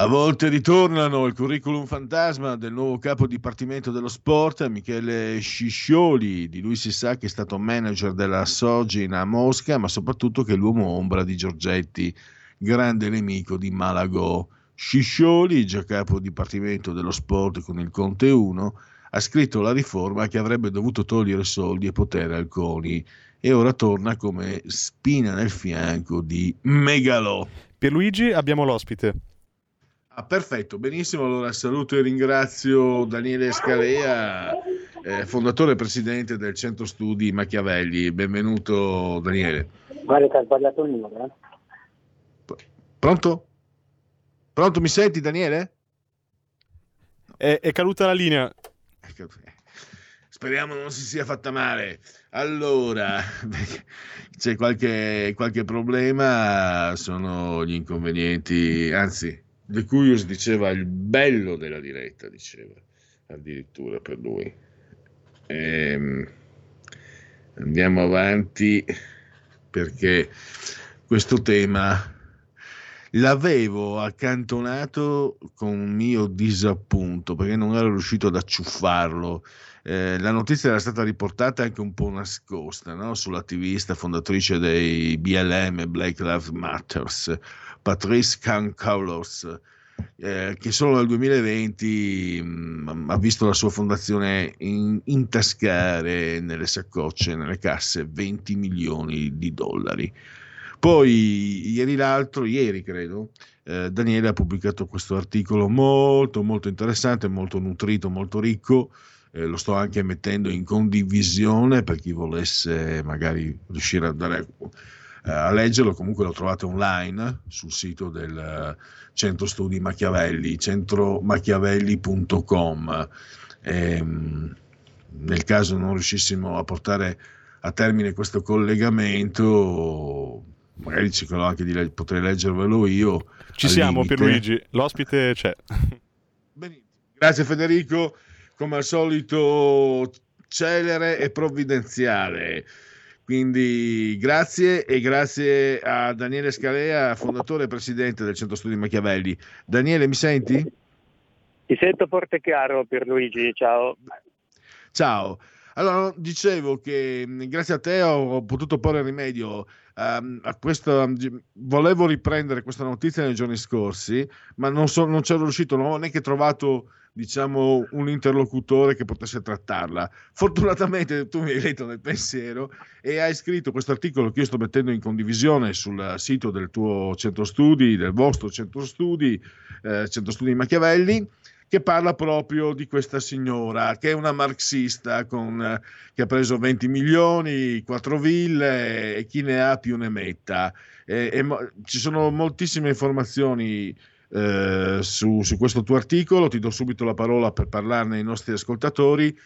A volte ritornano il curriculum fantasma del nuovo capo dipartimento dello sport, Michele Sciscioli. Di lui si sa che è stato manager della Sogin a Mosca, ma soprattutto che è l'uomo ombra di Giorgetti, grande nemico di Malagò. Sciscioli, già capo dipartimento dello sport con il Conte 1, ha scritto la riforma che avrebbe dovuto togliere soldi e potere al CONI e ora torna come spina nel fianco di Megalò. Pierluigi, abbiamo l'ospite. Ah, perfetto, benissimo. Allora saluto e ringrazio Daniele Scalea, fondatore e presidente del Centro Studi Machiavelli. Benvenuto Daniele. Guarda che ha sbagliato il numero. Pronto? Pronto, mi senti Daniele? È caduta la linea. Speriamo non si sia fatta male. Allora, c'è qualche problema, sono gli inconvenienti, anzi... De Curious diceva il bello della diretta, diceva addirittura per lui. Andiamo avanti perché questo tema l'avevo accantonato con mio disappunto perché non ero riuscito ad acciuffarlo. La notizia era stata riportata anche un po' nascosta, no? Sull'attivista fondatrice dei BLM, Black Lives Matters, Patricia Cancolors, che solo nel 2020 ha visto la sua fondazione intascare nelle saccocce, nelle casse, $20 milioni. Poi ieri credo, Daniele ha pubblicato questo articolo molto molto interessante, molto nutrito, molto ricco. Lo sto anche mettendo in condivisione per chi volesse magari riuscire a dare a leggerlo. Comunque lo trovate online sul sito del Centro Studi Machiavelli, centromachiavelli.com. Nel caso non riuscissimo a portare a termine questo collegamento, magari cercherò anche di potrei leggervelo io. Ci siamo, Pierluigi, l'ospite c'è. Benissimo. Grazie Federico. Come al solito celere e provvidenziale, quindi grazie e grazie a Daniele Scalea, fondatore e presidente del Centro Studi Machiavelli. Daniele, mi senti? Ti sento forte e chiaro Pierluigi, ciao. Ciao. Allora, dicevo che grazie a te ho potuto porre rimedio a questo. Volevo riprendere questa notizia nei giorni scorsi, ma non c'ero riuscito, non ho neanche trovato, diciamo, un interlocutore che potesse trattarla. Fortunatamente tu mi hai letto nel pensiero e hai scritto questo articolo che io sto mettendo in condivisione sul sito del tuo centro studi, del vostro centro studi Machiavelli, che parla proprio di questa signora, che è una marxista che ha preso 20 milioni, 4 ville e chi ne ha più ne metta. Ci sono moltissime informazioni su questo tuo articolo, ti do subito la parola per parlarne ai nostri ascoltatori.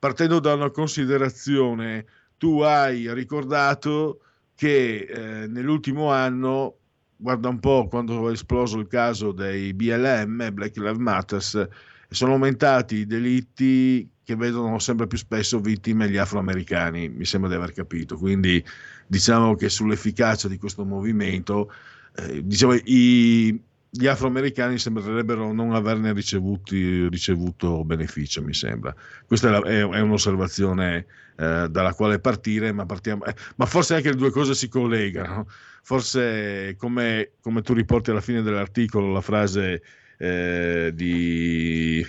Partendo da una considerazione, tu hai ricordato che nell'ultimo anno, guarda un po', quando è esploso il caso dei BLM, Black Lives Matter, sono aumentati i delitti che vedono sempre più spesso vittime gli afroamericani, mi sembra di aver capito. Quindi diciamo che sull'efficacia di questo movimento, diciamo, gli afroamericani sembrerebbero non averne ricevuto beneficio, mi sembra. Questa è un'osservazione dalla quale partire, ma forse anche le due cose si collegano. Forse, come tu riporti alla fine dell'articolo, la frase di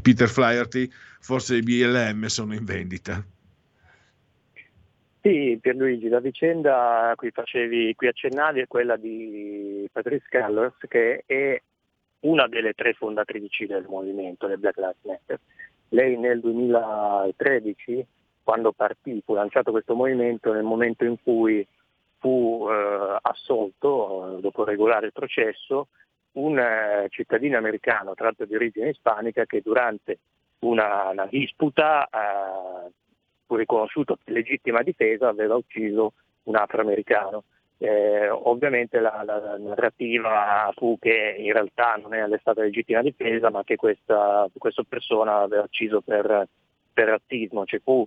Peter Flaherty, forse i BLM sono in vendita. Sì, Pierluigi, la vicenda a cui accennavi è quella di Patricia Cancolors, che è una delle tre fondatrici del movimento del Black Lives Matter. Lei nel 2013, quando partì, fu lanciato questo movimento nel momento in cui fu assolto, dopo un regolare processo, un cittadino americano, tra l'altro di origine ispanica, che durante una disputa fu riconosciuto legittima difesa, aveva ucciso un afroamericano. Ovviamente la narrativa fu che in realtà non era stata legittima difesa, ma che questa persona aveva ucciso per razzismo. Ci fu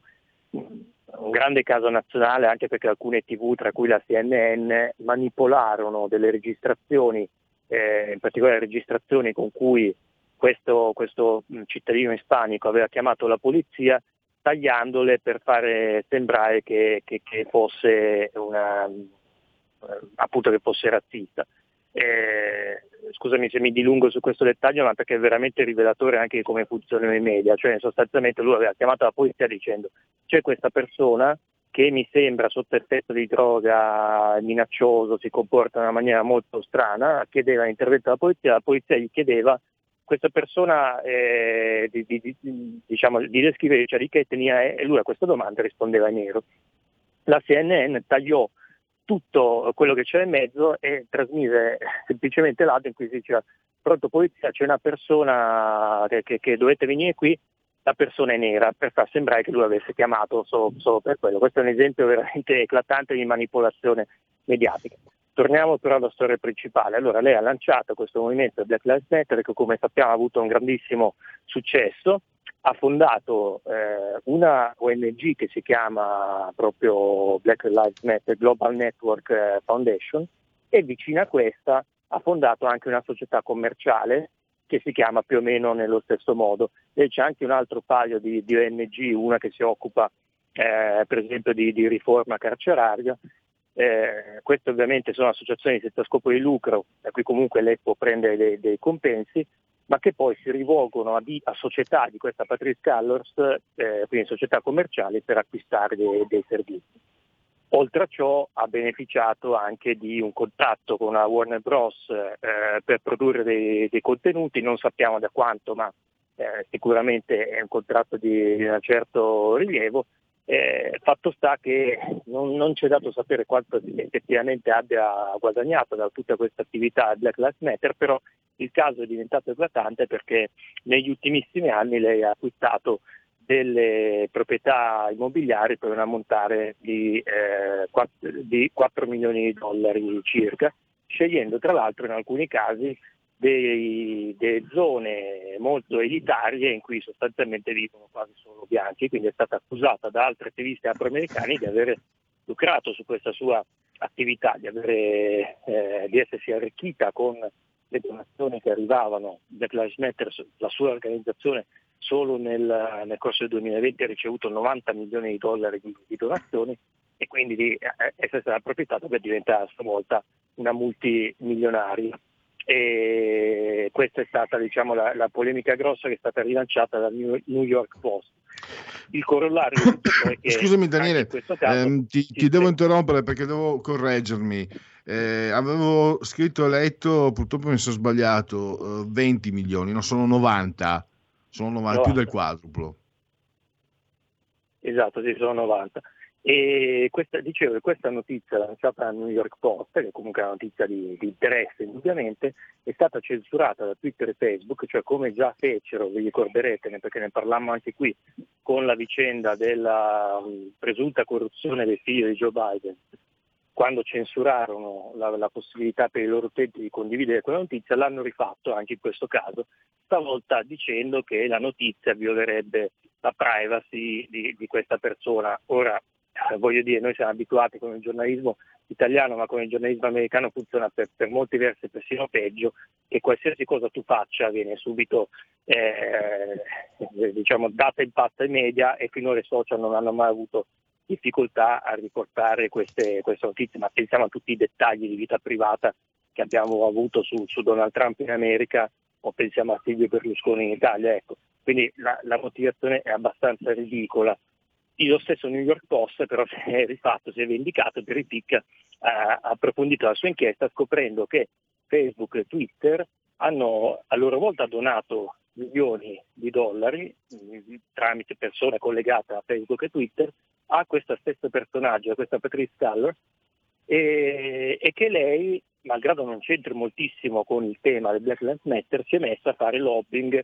un grande caso nazionale anche perché alcune TV, tra cui la CNN, manipolarono delle registrazioni, in particolare registrazioni con cui questo cittadino ispanico aveva chiamato la polizia, tagliandole per fare sembrare che fosse appunto che fosse razzista. Scusami se mi dilungo su questo dettaglio, ma perché è veramente rivelatore anche di come funzionano i media. Cioè, sostanzialmente lui aveva chiamato la polizia dicendo: c'è questa persona che mi sembra sotto effetto di droga, minaccioso, si comporta in una maniera molto strana, chiedeva l'intervento della polizia, la polizia gli chiedeva questa persona di descrivere, cioè di che etnia è, e lui a questa domanda rispondeva nero. La CNN tagliò tutto quello che c'era in mezzo e trasmise semplicemente l'audio in cui si diceva: pronto polizia, c'è una persona che dovete venire qui, la persona è nera, per far sembrare che lui avesse chiamato solo per quello. Questo è un esempio veramente eclatante di manipolazione mediatica. Torniamo però alla storia principale. Allora, lei ha lanciato questo movimento Black Lives Matter che, come sappiamo, ha avuto un grandissimo successo, ha fondato una ONG che si chiama proprio Black Lives Matter Global Network Foundation, e vicino a questa ha fondato anche una società commerciale che si chiama più o meno nello stesso modo. E c'è anche un altro paio di ONG, una che si occupa per esempio di riforma carceraria. Queste ovviamente sono associazioni senza scopo di lucro, da cui comunque lei può prendere dei compensi, ma che poi si rivolgono a società di questa Patricia Cancolors, quindi società commerciali, per acquistare dei servizi. Oltre a ciò ha beneficiato anche di un contratto con la Warner Bros. Per produrre dei contenuti, non sappiamo da quanto, ma sicuramente è un contratto di un certo rilievo. Fatto sta che non c'è dato sapere quanto effettivamente abbia guadagnato da tutta questa attività Black Lives Matter, però il caso è diventato eclatante perché negli ultimissimi anni lei ha acquistato delle proprietà immobiliari per un ammontare di 4 milioni di dollari circa, scegliendo tra l'altro in alcuni casi delle zone molto elitarie in cui sostanzialmente vivono quasi solo bianchi. Quindi è stata accusata da altri attivisti afroamericani di avere lucrato su questa sua attività, di essersi arricchita con le donazioni che arrivavano. Black Lives Matter, la sua organizzazione, solo nel corso del 2020 ha ricevuto $90 milioni di donazioni e quindi è stata approfittata per diventare a sua volta una multimilionaria. E questa è stata, diciamo, la polemica grossa che è stata rilanciata dal New York Post. Il corollario di tutto è che, scusami Daniele, ti devo interrompere perché devo correggermi. Avevo scritto e letto, purtroppo mi sono sbagliato, 20 milioni, no, sono 90, più del quadruplo. Esatto, sì, sono 90. E questa notizia lanciata dal New York Post, che è comunque una notizia di interesse indubbiamente, è stata censurata da Twitter e Facebook, cioè come già fecero, vi ricorderete, perché ne parlammo anche qui, con la vicenda della presunta corruzione dei figli di Joe Biden, quando censurarono la possibilità per i loro utenti di condividere quella notizia, l'hanno rifatto anche in questo caso, stavolta dicendo che la notizia violerebbe la privacy di questa persona. Ora, voglio dire, noi siamo abituati con il giornalismo italiano, ma con il giornalismo americano funziona per molti versi persino peggio, che qualsiasi cosa tu faccia viene subito data in pasto ai media, e finora i social non hanno mai avuto difficoltà a riportare queste notizie, ma pensiamo a tutti i dettagli di vita privata che abbiamo avuto su Donald Trump in America, o pensiamo a Silvio Berlusconi in Italia, ecco. Quindi la motivazione è abbastanza ridicola. Lo stesso New York Post però si è vendicato, per ripicca ha approfondito la sua inchiesta scoprendo che Facebook e Twitter hanno a loro volta donato milioni di dollari tramite persone collegate a Facebook e Twitter a questo stesso personaggio, a questa Patricia Cancolors, e che lei, malgrado non c'entri moltissimo con il tema del Black Lives Matter, si è messa a fare lobbying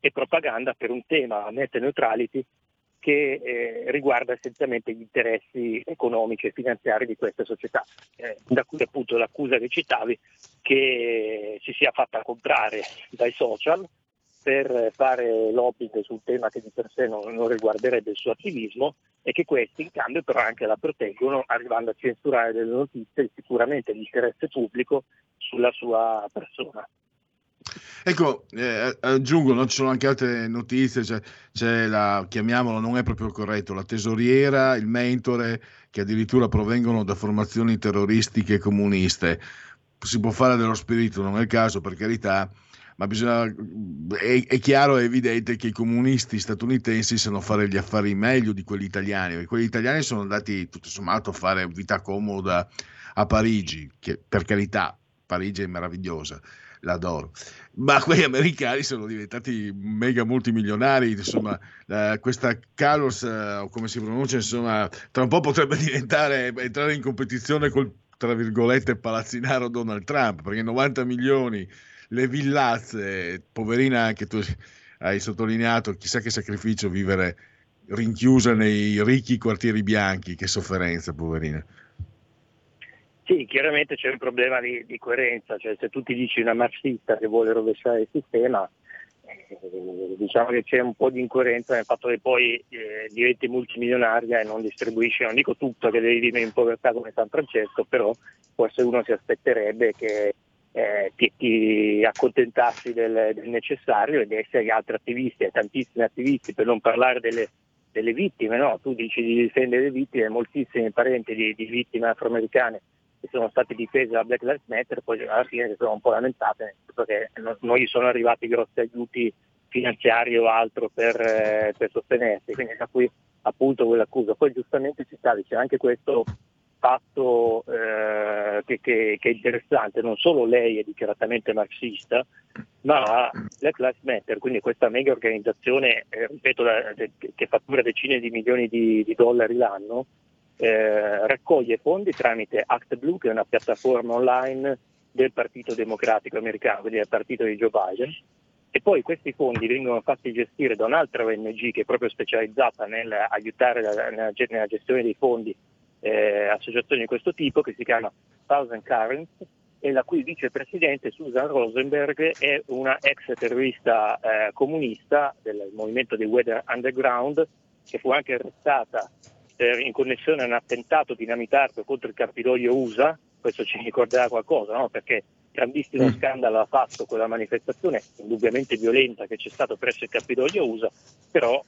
e propaganda per un tema, net neutrality, che riguarda essenzialmente gli interessi economici e finanziari di queste società, da cui appunto l'accusa che citavi, che si sia fatta comprare dai social per fare lobbying su un tema che di per sé non riguarderebbe il suo attivismo, e che questi in cambio però anche la proteggono, arrivando a censurare delle notizie sicuramente di interesse pubblico sulla sua persona. Ecco, aggiungo, no? Ci sono anche altre notizie, c'è la, chiamiamola, non è proprio corretto, la tesoriera, il mentore, che addirittura provengono da formazioni terroristiche comuniste. Si può fare dello spirito, non è il caso, per carità, ma è chiaro e evidente che i comunisti statunitensi sanno fare gli affari meglio di quelli italiani, e quelli italiani sono andati tutto sommato a fare vita comoda a Parigi, che per carità Parigi è meravigliosa, l'adoro, ma quegli americani sono diventati mega multimilionari, insomma. Questa Cancolors, o come si pronuncia, insomma, tra un po' potrebbe entrare in competizione col, tra virgolette, palazzinaro Donald Trump, perché 90 milioni, le villazze, poverina, anche tu hai sottolineato, chissà che sacrificio vivere rinchiusa nei ricchi quartieri bianchi, che sofferenza, poverina. Sì, chiaramente c'è un problema di coerenza, cioè se tu ti dici una marxista che vuole rovesciare il sistema, diciamo che c'è un po' di incoerenza nel fatto che poi diventi multimilionaria e non distribuisci, non dico tutto, che devi vivere in povertà come San Francesco, però forse uno si aspetterebbe che ti accontentassi del necessario, e di essere altri attivisti, e tantissimi attivisti, per non parlare delle vittime, no? Tu dici di difendere le vittime, moltissimi parenti di vittime afroamericane sono stati difesi da Black Lives Matter, poi alla fine si sono un po' lamentate perché non gli sono arrivati grossi aiuti finanziari o altro per sostenersi, quindi da qui appunto quell'accusa. Poi giustamente c'è anche questo fatto che è interessante, non solo lei è dichiaratamente marxista, ma Black Lives Matter, quindi questa mega organizzazione, ripeto, che fattura decine di milioni di dollari l'anno, raccoglie fondi tramite Act Blue, che è una piattaforma online del Partito Democratico americano, quindi del partito di Joe Biden, e poi questi fondi vengono fatti gestire da un'altra ONG che è proprio specializzata nell'aiutare nella gestione dei fondi associazioni di questo tipo, che si chiama Thousand Currents, e la cui vicepresidente Susan Rosenberg è una ex terrorista comunista del movimento dei Weather Underground, che fu anche arrestata in connessione a un attentato dinamitato contro il Campidoglio USA, questo ci ricorderà qualcosa, no? Perché grandissimo scandalo ha fatto quella manifestazione indubbiamente violenta che c'è stato presso il Campidoglio USA, però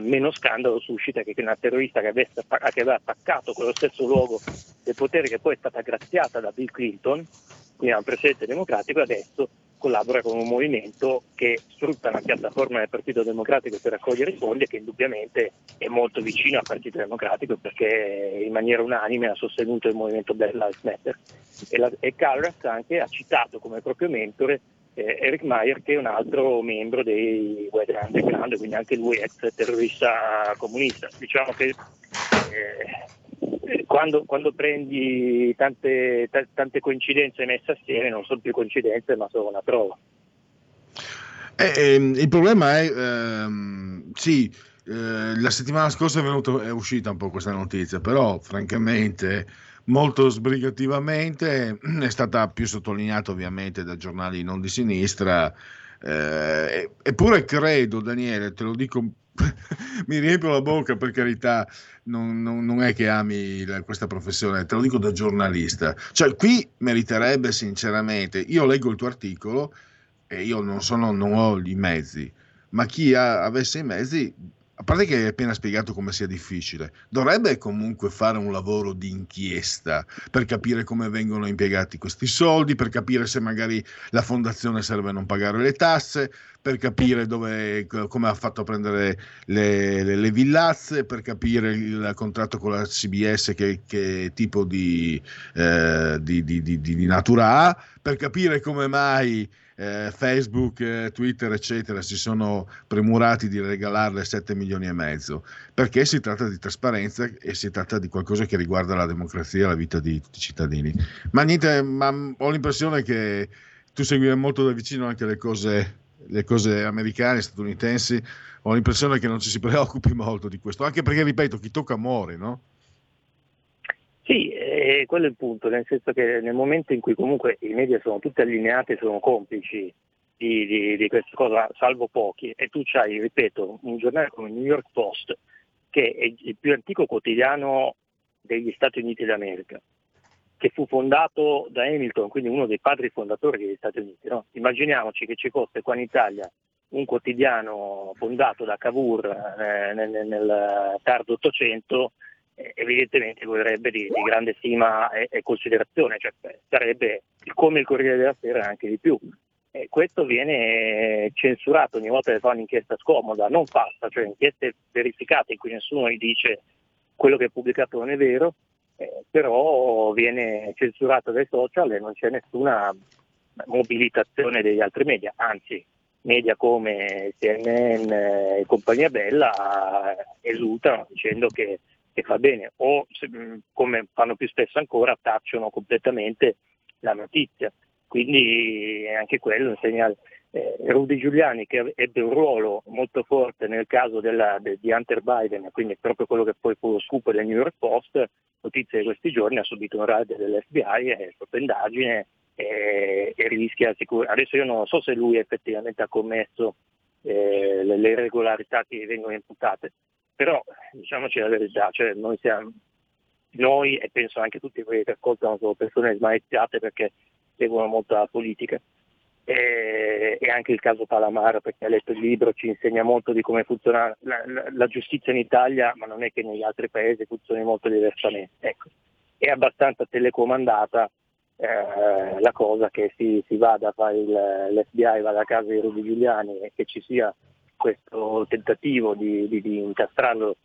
meno scandalo suscita che una terrorista che aveva attaccato quello stesso luogo del potere, che poi è stata graziata da Bill Clinton, quindi un presidente democratico, adesso collabora con un movimento che sfrutta la piattaforma del Partito Democratico per raccogliere fondi e che indubbiamente è molto vicino al Partito Democratico, perché in maniera unanime ha sostenuto il movimento Black Lives Matter. E Calras anche ha citato come proprio mentore Eric Mayer, che è un altro membro dei White Underground, quindi anche lui ex terrorista comunista. Diciamo che quando prendi tante coincidenze messe assieme, non sono più coincidenze ma sono una prova. Il problema è la settimana scorsa è uscita un po' questa notizia, però francamente molto sbrigativamente è stata più sottolineata ovviamente da giornali non di sinistra, eppure credo, Daniele, te lo dico, mi riempio la bocca, per carità, non è che ami questa professione, te lo dico da giornalista, cioè qui meriterebbe sinceramente, io leggo il tuo articolo e io non ho i mezzi, ma chi avesse i mezzi, a parte che hai appena spiegato come sia difficile, dovrebbe comunque fare un lavoro di inchiesta per capire come vengono impiegati questi soldi, per capire se magari la fondazione serve a non pagare le tasse, per capire come ha fatto a prendere le villazze, per capire il contratto con la CBS che tipo di natura ha, per capire come mai Facebook, Twitter, eccetera, si sono premurati di regalarle 7,5 milioni, perché si tratta di trasparenza e si tratta di qualcosa che riguarda la democrazia e la vita di tutti i cittadini. Ma niente, ho l'impressione che tu segui molto da vicino anche le cose americane, statunitensi, ho l'impressione che non ci si preoccupi molto di questo, anche perché, ripeto, chi tocca muore, no? Sì, quello è il punto, nel senso che nel momento in cui comunque i media sono tutti allineati e sono complici di questa cosa, salvo pochi, e tu c'hai, ripeto, un giornale come il New York Post, che è il più antico quotidiano degli Stati Uniti d'America, che fu fondato da Hamilton, quindi uno dei padri fondatori degli Stati Uniti, no? Immaginiamoci che ci fosse qua in Italia un quotidiano fondato da Cavour nel tardo Ottocento, evidentemente godrebbe di grande stima e considerazione, cioè sarebbe come il Corriere della Sera, anche di più. E questo viene censurato ogni volta che fa un'inchiesta scomoda, non passa, cioè inchieste verificate in cui nessuno gli dice quello che è pubblicato non è vero, però viene censurato dai social e non c'è nessuna mobilitazione degli altri media, anzi media come CNN e compagnia bella esultano dicendo che fa bene, o come fanno più spesso ancora tacciono completamente la notizia, quindi anche quello è un segnale. Rudy Giuliani, che ebbe un ruolo molto forte nel caso di Hunter Biden, quindi proprio quello che poi fu lo scoop del New York Post, notizie di questi giorni, ha subito un raid dell'FBI e sotto indagine e rischia sicuramente. Adesso io non so se lui effettivamente ha commesso le irregolarità che vengono imputate, però diciamoci la verità, cioè noi e penso anche tutti quelli che ascoltano sono persone smaezzate perché seguono molto la politica, e anche il caso Palamara, perché ha letto il libro, ci insegna molto di come funziona la giustizia in Italia, ma non è che negli altri paesi funzioni molto diversamente, ecco. È abbastanza telecomandata la cosa, che si vada a fare l'FBI, vada a casa di Rudy Giuliani e che ci sia questo tentativo di incastrarlo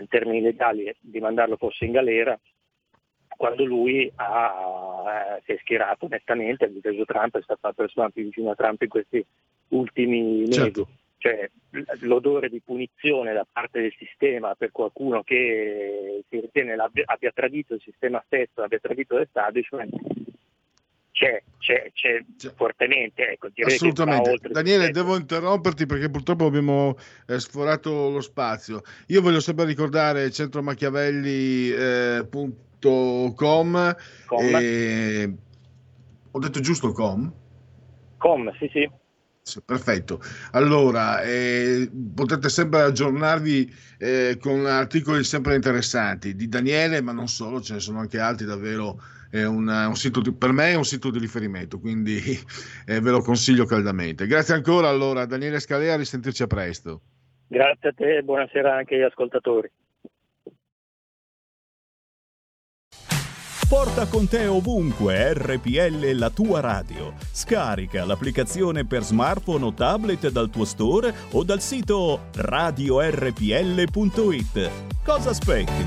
in termini legali, di mandarlo forse in galera, quando lui si è schierato onestamente, ha difeso Trump, è stata la persona più vicina a Trump in questi ultimi mesi. Certo. Cioè, l'odore di punizione da parte del sistema per qualcuno che si ritiene abbia tradito il sistema stesso, abbia tradito l'establishment, c'è fortemente, ecco, direi. Assolutamente. Che Daniele, devo interromperti perché purtroppo abbiamo sforato lo spazio. Io voglio sempre ricordare centromachiavelli.com. Ho detto giusto com? Com, sì. Perfetto, allora potete sempre aggiornarvi con articoli sempre interessanti di Daniele, ma non solo, ce ne sono anche altri davvero è un sito per me è un sito di riferimento, quindi ve lo consiglio caldamente. Grazie ancora allora Daniele Scalea, a risentirci a presto. Grazie a te e buonasera anche agli ascoltatori. Porta con te ovunque RPL, la tua radio. Scarica l'applicazione per smartphone o tablet dal tuo store o dal sito radiorpl.it. Cosa aspetti?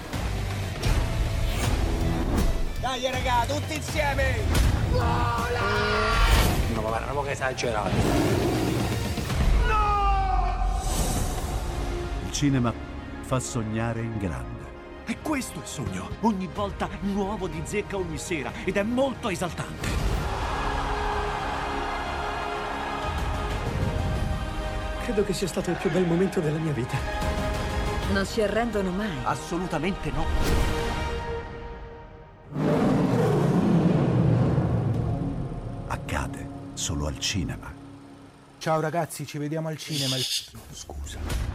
Dai raga, tutti insieme! Vola! No, ma roba che esagerato. Cinema fa sognare in grande. E questo è il sogno, ogni volta nuovo di zecca ogni sera, ed è molto esaltante. Credo che sia stato il più bel momento della mia vita. Non si arrendono mai. Assolutamente no. Accade solo al cinema. Ciao ragazzi, ci vediamo al cinema. Scusa.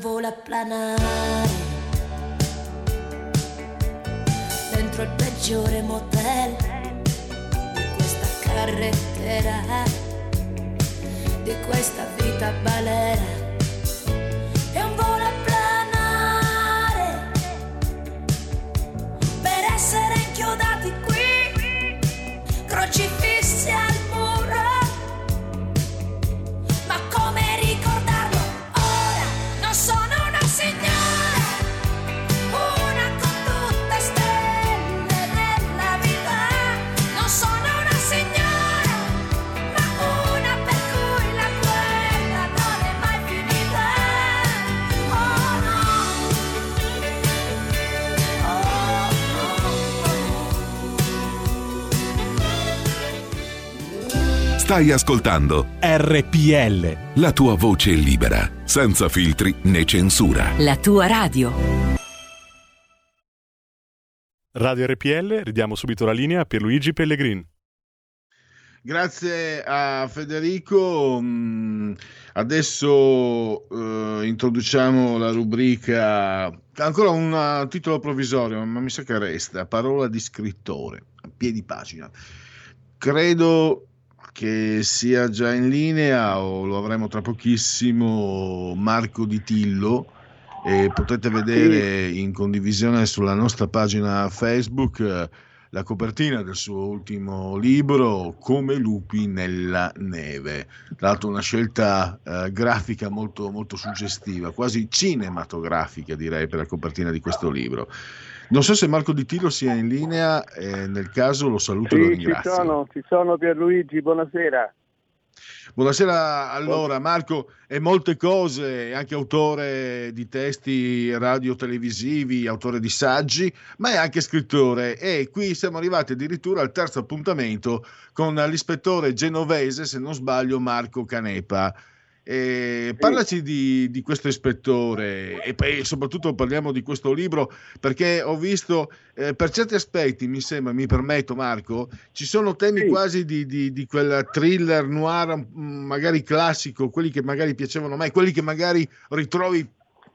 Vola planare dentro il peggiore motel di questa carretera, di questa vita balera. È un vola planare per essere inchiodati qui, crocifissi al muro, ma come ricordare. Sono una signora, una con tutte stelle nella vita. Non sono una signora, ma una per cui la guerra non è mai finita. Oh no, oh, oh. Stai ascoltando RPL, la tua voce è libera, senza filtri né censura. La tua radio. Radio RPL, ridiamo subito la linea a Pierluigi Pellegrin. Grazie a Federico. Adesso introduciamo la rubrica, ancora un titolo provvisorio, ma mi sa che resta, Parola di scrittore, a piedi pagina. Credo che sia già in linea o lo avremo tra pochissimo Marco Di Tillo, e potete vedere in condivisione sulla nostra pagina Facebook la copertina del suo ultimo libro, Come lupi nella neve, tra l'altro una scelta grafica molto, molto suggestiva, quasi cinematografica direi, per la copertina di questo libro. Non so se Marco Di Tillo sia in linea, nel caso lo saluto e lo ringrazio. Ci sono Pierluigi, buonasera. Buonasera, allora Marco, e molte cose, è anche autore di testi radio-televisivi, autore di saggi, ma è anche scrittore, e qui siamo arrivati addirittura al terzo appuntamento con l'ispettore genovese, se non sbaglio, Marco Canepa. Parlaci di questo ispettore e poi soprattutto parliamo di questo libro, perché ho visto per certi aspetti, mi sembra, mi permetto Marco, ci sono temi quasi di quel thriller noir magari classico, quelli che magari piacevano a me, quelli che magari ritrovi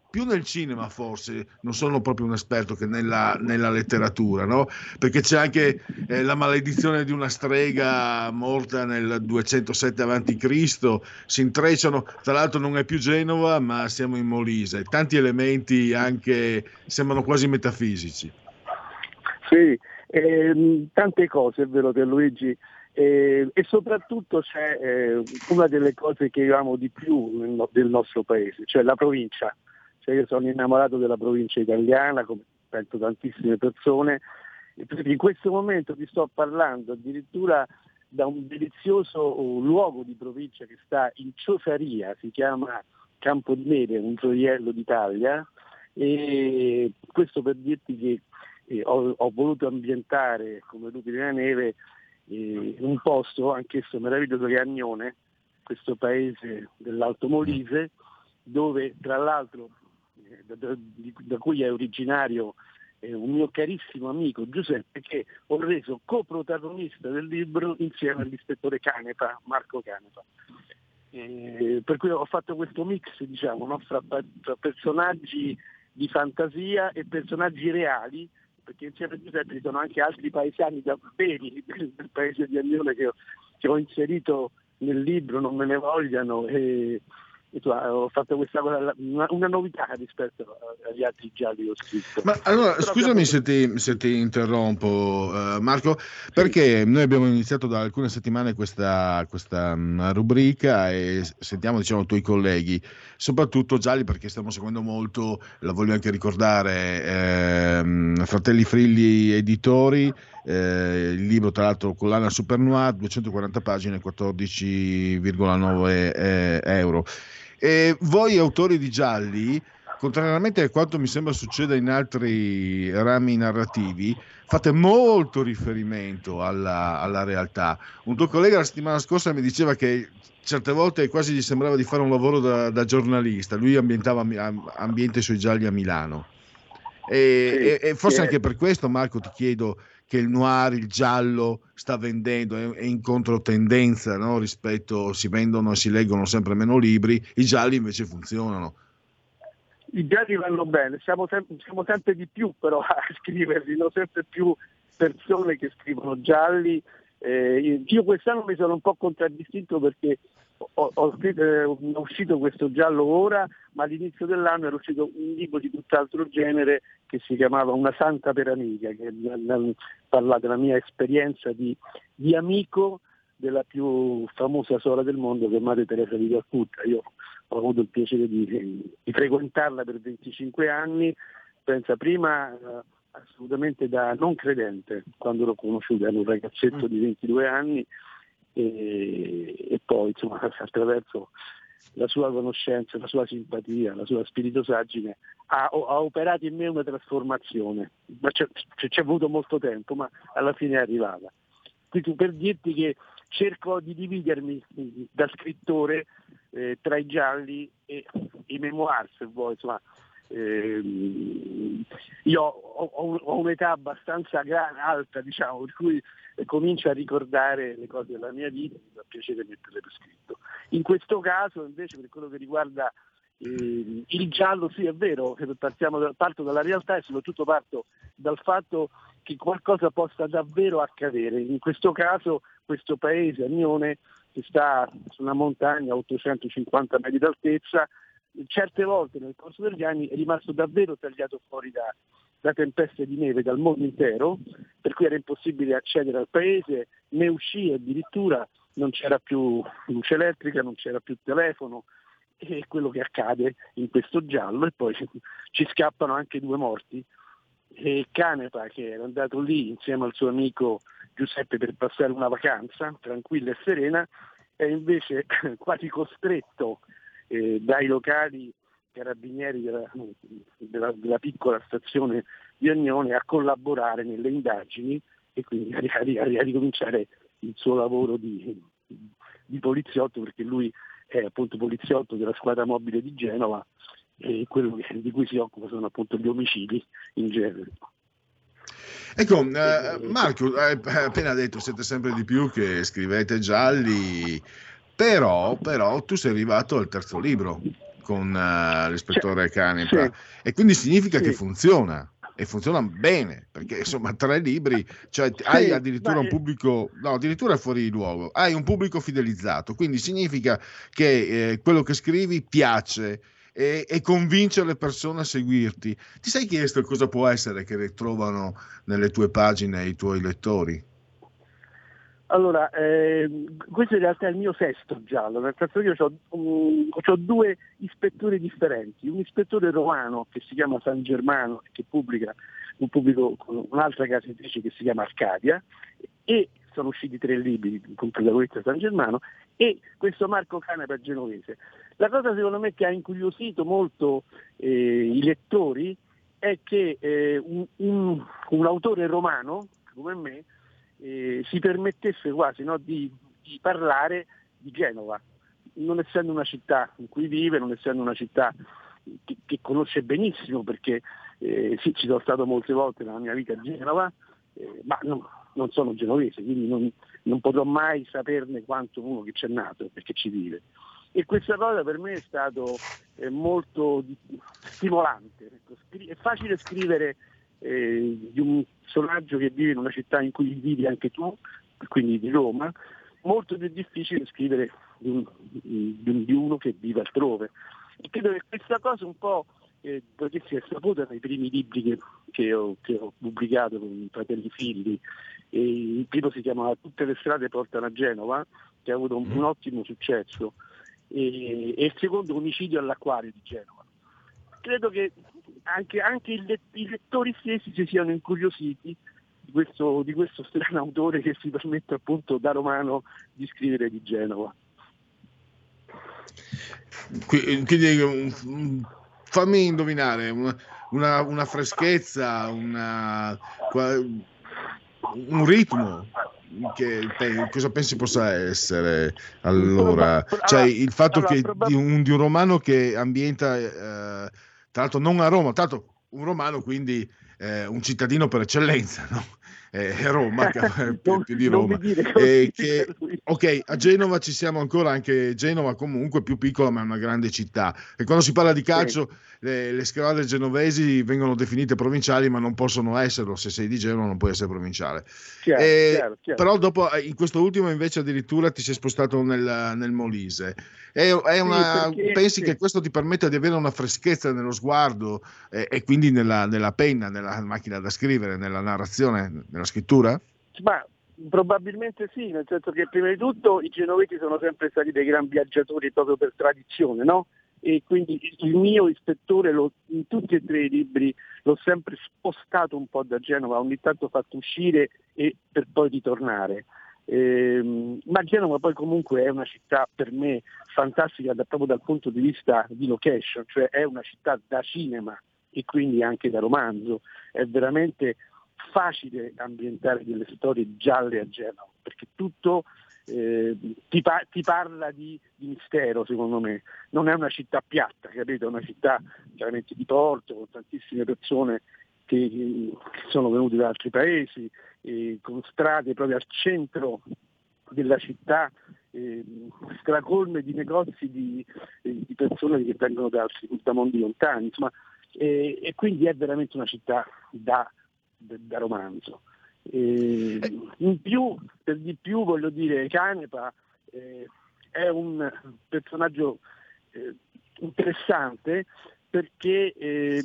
più nel cinema forse, non sono proprio un esperto, che nella letteratura, no? Perché c'è anche la maledizione di una strega morta nel 207 a.C., si intrecciano, tra l'altro non è più Genova ma siamo in Molise, tanti elementi anche sembrano quasi metafisici. Sì, tante cose, è vero De Luigi, e soprattutto c'è una delle cose che io amo di più del nostro paese, cioè la provincia. Io sono innamorato della provincia italiana, come penso tantissime persone. In questo momento vi sto parlando addirittura da un delizioso luogo di provincia che sta in Ciociaria, si chiama Campo di Neve, un gioiello d'Italia, e questo per dirti che ho voluto ambientare, come lupi nella neve, un posto anch'esso meraviglioso che è Agnone, questo paese dell'Alto Molise, dove tra l'altro da cui è originario un mio carissimo amico Giuseppe, che ho reso coprotagonista del libro insieme all'ispettore Canepa, Marco Canepa, per cui ho fatto questo mix, diciamo, no? tra personaggi di fantasia e personaggi reali, perché insieme a Giuseppe ci sono anche altri paesani davveri del paese di Agnone che ho inserito nel libro, non me ne vogliano, ho fatto questa cosa, una novità rispetto agli altri gialli che ho scritto. Ma allora, però scusami se ti interrompo, Marco, perché noi abbiamo iniziato da alcune settimane questa rubrica e sentiamo, diciamo, i tuoi colleghi, soprattutto gialli, perché stiamo seguendo molto, la voglio anche ricordare, Fratelli Frilli Editori, il libro tra l'altro collana Super Noir, 240 pagine, 14,9 euro. E voi autori di gialli, contrariamente a quanto mi sembra succeda in altri rami narrativi, fate molto riferimento alla realtà. Un tuo collega la settimana scorsa mi diceva che certe volte quasi gli sembrava di fare un lavoro da giornalista, lui ambientava ambiente sui gialli a Milano, e forse anche per questo, Marco, ti chiedo, che il noir, il giallo sta vendendo, è in controtendenza, no? Rispetto, si vendono e si leggono sempre meno libri, i gialli invece funzionano. I gialli vanno bene, siamo sempre di più però a scriverli, no? Sempre più persone che scrivono gialli. Io quest'anno mi sono un po' contraddistinto perché è uscito questo giallo ora, ma all'inizio dell'anno era uscito un libro di tutt'altro genere che si chiamava Una Santa per Amica, che parla della mia esperienza di amico della più famosa sola del mondo, che è Madre Teresa di Calcutta. Io ho avuto il piacere di frequentarla per 25 anni, pensa, prima assolutamente da non credente, quando l'ho conosciuta ero un ragazzetto di 22 anni, e poi insomma attraverso la sua conoscenza, la sua simpatia, la sua spiritosaggine ha operato in me una trasformazione, ma c'è voluto molto tempo, ma alla fine è arrivata. Quindi per dirti che cerco di dividermi da scrittore tra i gialli e i memoir, se vuoi, insomma. Io ho un'età abbastanza alta, diciamo, per cui comincio a ricordare le cose della mia vita, mi fa piacere metterle per scritto. In questo caso invece, per quello che riguarda il giallo, sì, è vero che parto dalla realtà e soprattutto parto dal fatto che qualcosa possa davvero accadere. In questo caso questo paese, Agnone, che sta su una montagna a 850 metri d'altezza, certe volte nel corso degli anni è rimasto davvero tagliato fuori da tempeste di neve dal mondo intero, per cui era impossibile accedere al paese, ne uscì addirittura, non c'era più luce elettrica, non c'era più telefono, e quello che accade in questo giallo. E poi ci scappano anche due morti, e Canepa, che era andato lì insieme al suo amico Giuseppe per passare una vacanza tranquilla e serena, è invece quasi costretto dai locali carabinieri della piccola stazione di Agnone a collaborare nelle indagini e quindi a ricominciare il suo lavoro di poliziotto, perché lui è appunto poliziotto della squadra mobile di Genova e quello di cui si occupa sono appunto gli omicidi in genere. Ecco, Marco, hai appena detto siete sempre di più che scrivete gialli, però tu sei arrivato al terzo libro con l'ispettore Canepa, sì. E quindi significa che funziona, e funziona bene, perché insomma 3 libri, cioè hai addirittura un pubblico, no, addirittura fuori luogo, hai un pubblico fidelizzato, quindi significa che quello che scrivi piace e convince le persone a seguirti. Ti sei chiesto cosa può essere che ritrovano nelle tue pagine i tuoi lettori? Allora, questo in realtà è il mio 6° giallo, nel senso che io ho 2 ispettori differenti, un ispettore romano che si chiama San Germano e che pubblica un'altra casa editrice che si chiama Arcadia, e sono usciti 3 libri con protagonista San Germano, e questo Marco Canepa genovese. La cosa secondo me che ha incuriosito molto i lettori è che un autore romano come me si permettesse quasi, no, di parlare di Genova, non essendo una città in cui vive, non essendo una città che conosce benissimo, perché sì, ci sono stato molte volte nella mia vita a Genova, ma non sono genovese, quindi non potrò mai saperne quanto uno che c'è nato, perché ci vive. E questa cosa per me è stato molto stimolante. È facile scrivere di un personaggio che vive in una città in cui vivi anche tu, quindi di Roma, molto più difficile scrivere di uno che vive altrove. E credo che questa cosa un po' perché si è saputa nei primi libri che ho pubblicato con i fratelli Figli. Il primo si chiamava Tutte le strade portano a Genova, che ha avuto un ottimo successo, e il secondo Omicidio all'Acquario di Genova. Credo che anche i lettori stessi si siano incuriositi di questo strano autore che si permette appunto da romano di scrivere di Genova. Quindi fammi indovinare, una freschezza, un ritmo. Cosa pensi possa essere allora? Cioè il fatto di un romano che ambienta tra l'altro non a Roma, tra l'altro un romano, quindi un cittadino per eccellenza, no? Roma più di Roma, ok, a Genova ci siamo ancora, anche Genova comunque più piccola ma è una grande città, e quando si parla di calcio le squadre genovesi vengono definite provinciali, ma non possono esserlo. Se sei di Genova non puoi essere provinciale, chiaro. Però dopo in questo ultimo invece addirittura ti sei spostato nel Molise, è una, pensi che questo ti permetta di avere una freschezza nello sguardo e quindi nella penna, nella macchina da scrivere, nella narrazione, nella scrittura? Ma probabilmente sì, nel senso che prima di tutto i genovesi sono sempre stati dei gran viaggiatori proprio per tradizione, no? E quindi il mio ispettore in tutti e 3 i libri l'ho sempre spostato un po' da Genova, ogni tanto fatto uscire e per poi ritornare. Ma Genova poi comunque è una città per me fantastica proprio dal punto di vista di location, cioè è una città da cinema e quindi anche da romanzo, è veramente facile ambientare delle storie gialle a Genova, perché tutto ti parla di mistero, secondo me. Non è una città piatta, capito? È una città chiaramente di porto, con tantissime persone che sono venute da altri paesi, con strade proprio al centro della città, stracolme di negozi di persone che vengono da mondi lontani, insomma, e quindi è veramente una città da romanzo. In più, per di più, voglio dire, Canepa è un personaggio interessante perché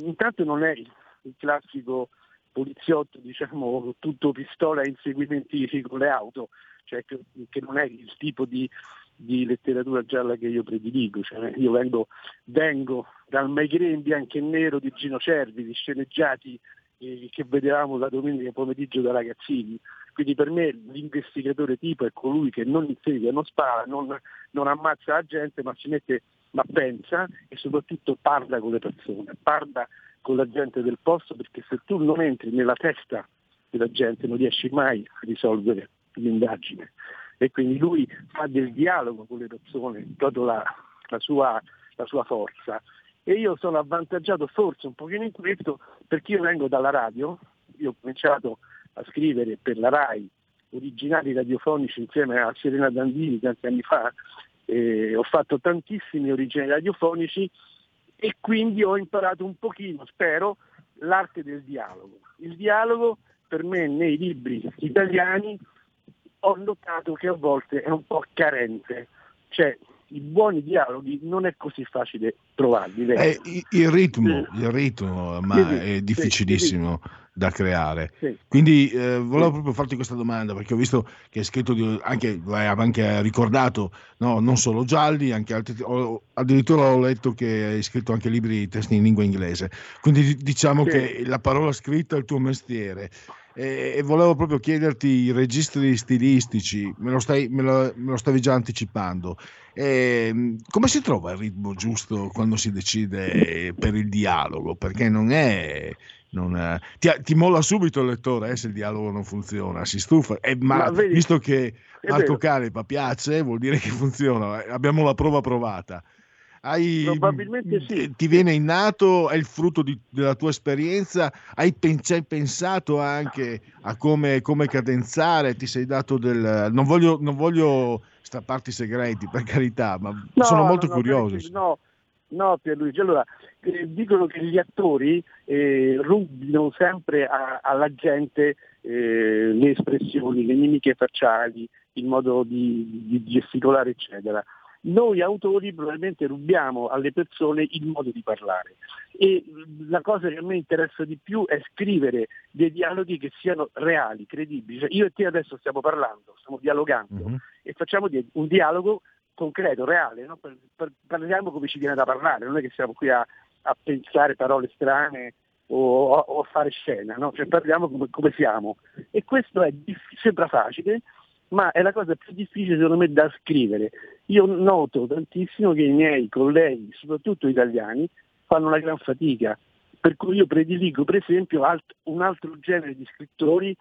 intanto non è il classico poliziotto, diciamo, tutto pistola e inseguimenti con le auto, cioè che non è il tipo di letteratura gialla che io prediligo, cioè, io vengo dal Maigret in bianco e nero di Gino Cervi, di sceneggiati che vedevamo la domenica pomeriggio da ragazzini, Quindi per me l'investigatore tipo è colui che non insegue, non spara, non ammazza la gente, ma si mette, ma pensa e soprattutto parla con le persone, parla con la gente del posto, perché se tu non entri nella testa della gente non riesci mai a risolvere l'indagine. E quindi lui fa del dialogo con le persone, proprio la sua forza. E io sono avvantaggiato forse un pochino in questo, perché io vengo dalla radio, io ho cominciato a scrivere per la RAI originali radiofonici insieme a Serena Dandini tanti anni fa, ho fatto tantissimi originali radiofonici e quindi ho imparato un pochino, spero, l'arte del dialogo. Il dialogo per me nei libri italiani ho notato che a volte è un po' carente, cioè i buoni dialoghi non è così facile trovarli. Il ritmo è difficilissimo da creare. Sì. Quindi volevo proprio farti questa domanda, perché ho visto che hai scritto anche ricordato, no, non solo gialli, anche altri, addirittura ho letto che hai scritto anche libri, testi in lingua inglese. Quindi diciamo che la parola scritta è il tuo mestiere. E volevo proprio chiederti i registri stilistici, me lo stavi già anticipando. Come si trova il ritmo giusto quando si decide per il dialogo? Perché ti molla subito il lettore se il dialogo non funziona, si stufa. Ma vedi, visto che Marco Canepa piace, vuol dire che funziona, abbiamo la prova provata. Probabilmente sì. Ti viene innato, è il frutto della tua esperienza, hai pensato anche a come cadenzare, ti sei dato del... Non voglio strapparti segreti, per carità, ma sono molto curioso. No, Pierluigi, allora dicono che gli attori rubino sempre alla gente le espressioni, le mimiche facciali, il modo di gesticolare, eccetera. Noi autori probabilmente rubiamo alle persone il modo di parlare, e la cosa che a me interessa di più è scrivere dei dialoghi che siano reali, credibili. Cioè, io e te adesso stiamo parlando, stiamo dialogando e facciamo un dialogo concreto, reale, no? Parliamo come ci viene da parlare, non è che siamo qui a pensare parole strane o a fare scena, no? Cioè, parliamo come siamo, e questo sembra facile, ma è la cosa più difficile secondo me da scrivere. Io noto tantissimo che i miei colleghi, soprattutto italiani, fanno una gran fatica, per cui io prediligo per esempio un altro genere di scrittori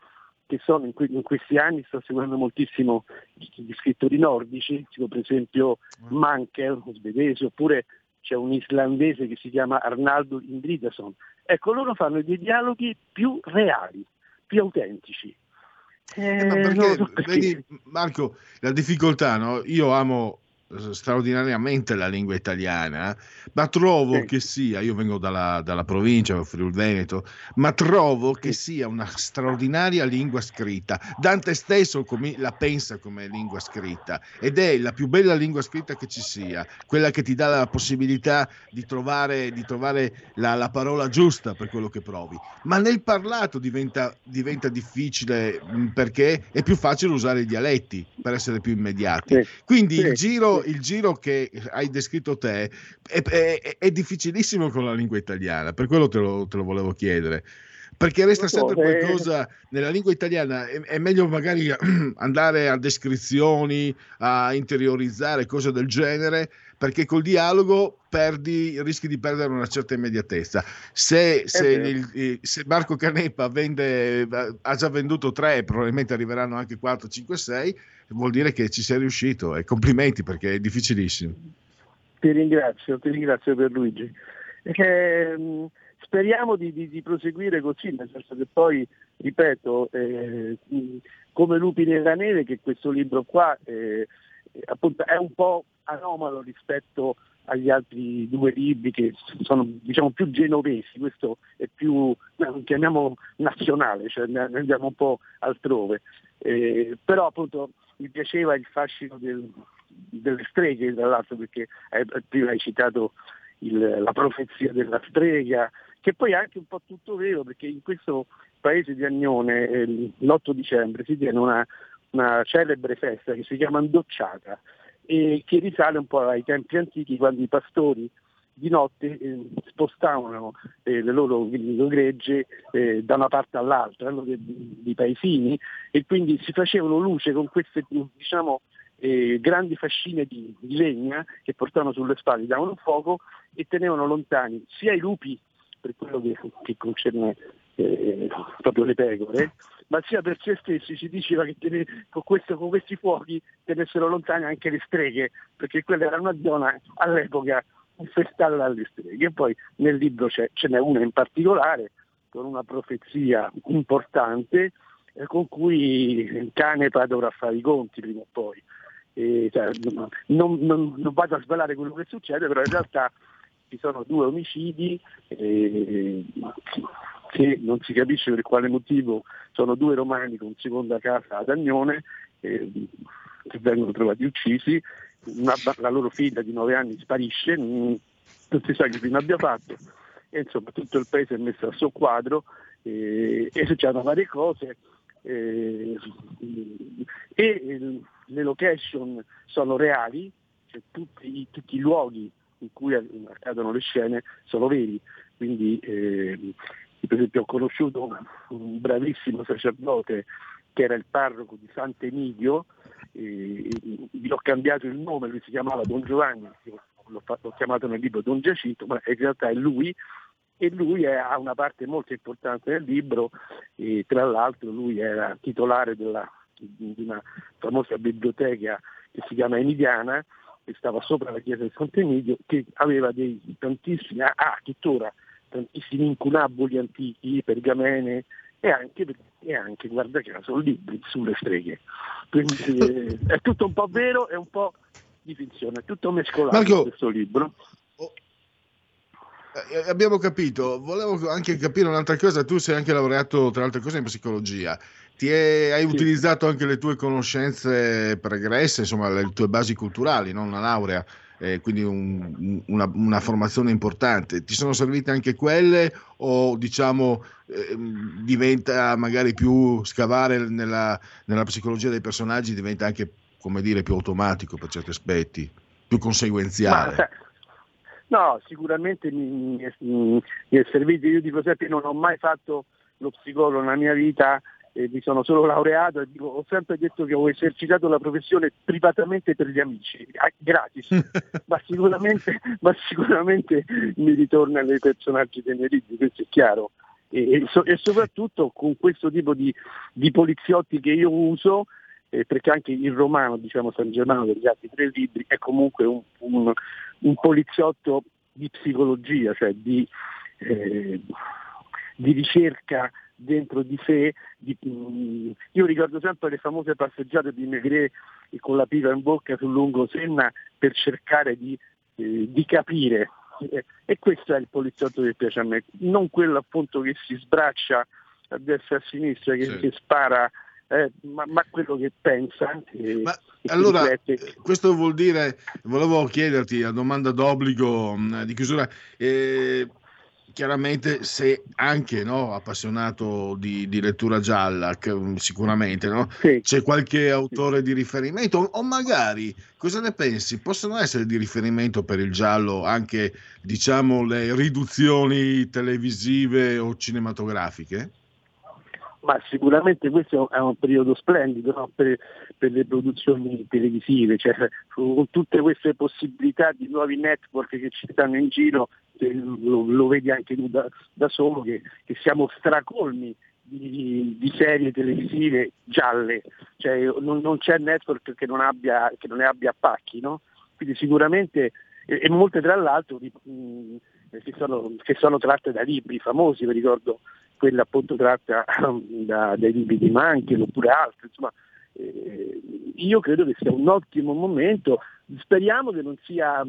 che sono in questi anni, sto seguendo moltissimo gli scrittori nordici, tipo per esempio Mankel, un svedese, oppure c'è un islandese che si chiama Arnaldur Indridason. Ecco, loro fanno dei dialoghi più reali, più autentici. Ma perché. Vedi, Marco, la difficoltà, no? Io amo straordinariamente la lingua italiana, ma trovo che sia, io vengo dalla provincia, Friuli Veneto, ma trovo che sia una straordinaria lingua scritta. Dante stesso la pensa come lingua scritta, ed è la più bella lingua scritta che ci sia, quella che ti dà la possibilità di trovare la parola giusta per quello che provi, ma nel parlato diventa difficile, perché è più facile usare i dialetti per essere più immediati. Quindi il giro che hai descritto te è difficilissimo con la lingua italiana, per quello te lo volevo chiedere, perché resta sempre qualcosa nella lingua italiana. È meglio magari andare a descrizioni, a interiorizzare cose del genere, perché col dialogo rischi di perdere una certa immediatezza. Se Marco Canepa ha già venduto 3, probabilmente arriveranno anche 4, 5, 6, vuol dire che ci sei riuscito, e complimenti, perché è difficilissimo. Ti ringrazio per Luigi. Speriamo di proseguire così, nel senso che poi, ripeto, come lupi nella neve, che questo libro qua appunto è un po' anomalo rispetto agli altri 2 libri che sono, diciamo, più genovesi. Questo è più, chiamiamo, nazionale, cioè andiamo un po' altrove, però appunto mi piaceva il fascino delle streghe, tra l'altro, perché prima hai citato la profezia della strega, che poi è anche un po' tutto vero, perché in questo paese di Agnone l'8 dicembre si tiene una celebre festa che si chiama Andocciata, e che risale un po' ai tempi antichi, quando i pastori di notte spostavano le loro gregge da una parte all'altra, di paesini, e quindi si facevano luce con queste, diciamo, grandi fascine di legna che portavano sulle spalle, davano fuoco e tenevano lontani sia i lupi, per quello che concerne proprio le pecore, ma sia per se stessi si diceva che con questi fuochi tenessero lontane anche le streghe, perché quella era una zona all'epoca infestata dalle streghe. E poi nel libro ce n'è una in particolare con una profezia importante con cui Canepa dovrà fare i conti prima o poi. Cioè, non vado a svelare quello che succede, però in realtà ci sono 2 omicidi che non si capisce per quale motivo, sono 2 romani con seconda casa ad Agnone che vengono trovati uccisi, la loro figlia di 9 anni sparisce, non si sa che fine abbia fatto, e insomma tutto il paese è messo al suo quadro e succedono varie cose e le location sono reali, cioè tutti i luoghi in cui accadono le scene sono veri, quindi per esempio ho conosciuto un bravissimo sacerdote che era il parroco di Sant'Emidio, gli ho cambiato il nome, lui si chiamava Don Giovanni, l'ho chiamato nel libro Don Giacinto, ma in realtà è lui, e lui ha una parte molto importante nel libro, e tra l'altro lui era titolare di una famosa biblioteca che si chiama Emidiana, che stava sopra la chiesa di Sant'Emidio, che aveva tuttora tantissimi incunaboli antichi, pergamene e anche guarda caso libri sulle streghe, quindi è tutto un po' vero e un po' di finzione, è tutto mescolato, Marco, questo libro. Abbiamo capito, volevo anche capire un'altra cosa, tu sei anche lavorato tra altre cose in psicologia, hai utilizzato anche le tue conoscenze pregresse, insomma le tue basi culturali, no? Una laurea, quindi una formazione importante, ti sono servite anche quelle o diciamo diventa magari più scavare nella psicologia dei personaggi, diventa anche, come dire, più automatico per certi aspetti, più conseguenziale? No, sicuramente mi è servito, io dico sempre non ho mai fatto lo psicologo nella mia vita, mi sono solo laureato e dico, ho sempre detto che ho esercitato la professione privatamente per gli amici, gratis, ma sicuramente mi ritorna nei personaggi dei miei libri, questo è chiaro, e soprattutto con questo tipo di poliziotti che io uso, perché anche il romano, diciamo San Germano degli altri 3 libri, è comunque un poliziotto di psicologia, cioè di ricerca dentro di sé. Io ricordo sempre le famose passeggiate di Maigret con la pipa in bocca sul lungo Senna per cercare di capire. E questo è il poliziotto che piace a me, non quello appunto che si sbraccia a destra e a sinistra, che spara. Ma quello che pensa. Ma allora, questo vuol dire, volevo chiederti la domanda d'obbligo di chiusura, chiaramente se anche, no, appassionato di lettura gialla, sicuramente, no? Sì. C'è qualche autore di riferimento o magari, cosa ne pensi, possono essere di riferimento per il giallo anche, diciamo, le riduzioni televisive o cinematografiche? Ma sicuramente questo è un periodo splendido, no? per le produzioni televisive, cioè con tutte queste possibilità di nuovi network che ci stanno in giro, lo vedi anche tu da solo che siamo stracolmi di serie televisive gialle, cioè non c'è network che non ne abbia pacchi, no? Quindi sicuramente e molte tra l'altro che sono tratte da libri famosi, vi ricordo quella appunto tratta dai libri di Manchel oppure altri, insomma io credo che sia un ottimo momento, speriamo che non ci sia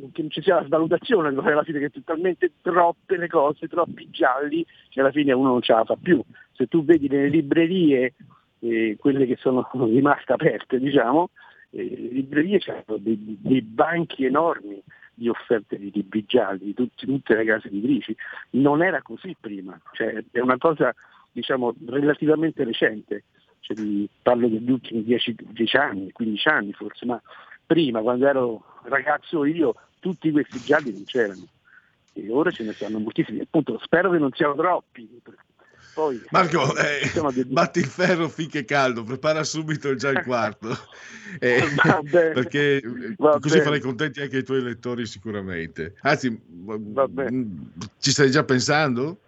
la svalutazione, perché alla fine che totalmente troppe le cose, troppi gialli, che alla fine uno non ce la fa più. Se tu vedi nelle librerie quelle che sono rimaste aperte, diciamo, le librerie hanno dei banchi enormi di offerte di libri gialli di tutte le case editrici, non era così prima, cioè è una cosa diciamo relativamente recente, cioè, parlo degli ultimi 10 anni, 15 anni forse, ma prima quando ero ragazzo io tutti questi gialli non c'erano, e ora ce ne saranno moltissimi, appunto spero che non siano troppi. Poi, Marco, batti il ferro finché è caldo, prepara subito già il quarto, perché così farai contenti anche i tuoi lettori sicuramente. Anzi, ci stai già pensando?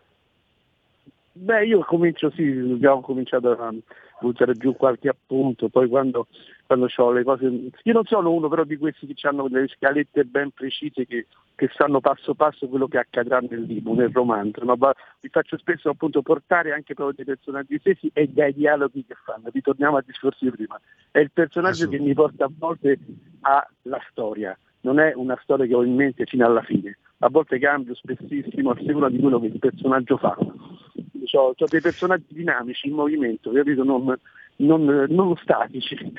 Beh, io comincio, sì, abbiamo cominciato a buttare giù qualche appunto, poi quando ho le cose, io non sono uno però di questi che hanno delle scalette ben precise che sanno passo passo quello che accadrà nel libro, nel romanzo, ma vi faccio spesso appunto portare anche proprio dei personaggi stessi e dai dialoghi che fanno. Ritorniamo al discorso di prima, è il personaggio che mi porta a volte alla storia, non è una storia che ho in mente fino alla fine, a volte cambio spessissimo a seconda di quello che il personaggio fa. Cioè, dei personaggi dinamici in movimento, capito? Non statici.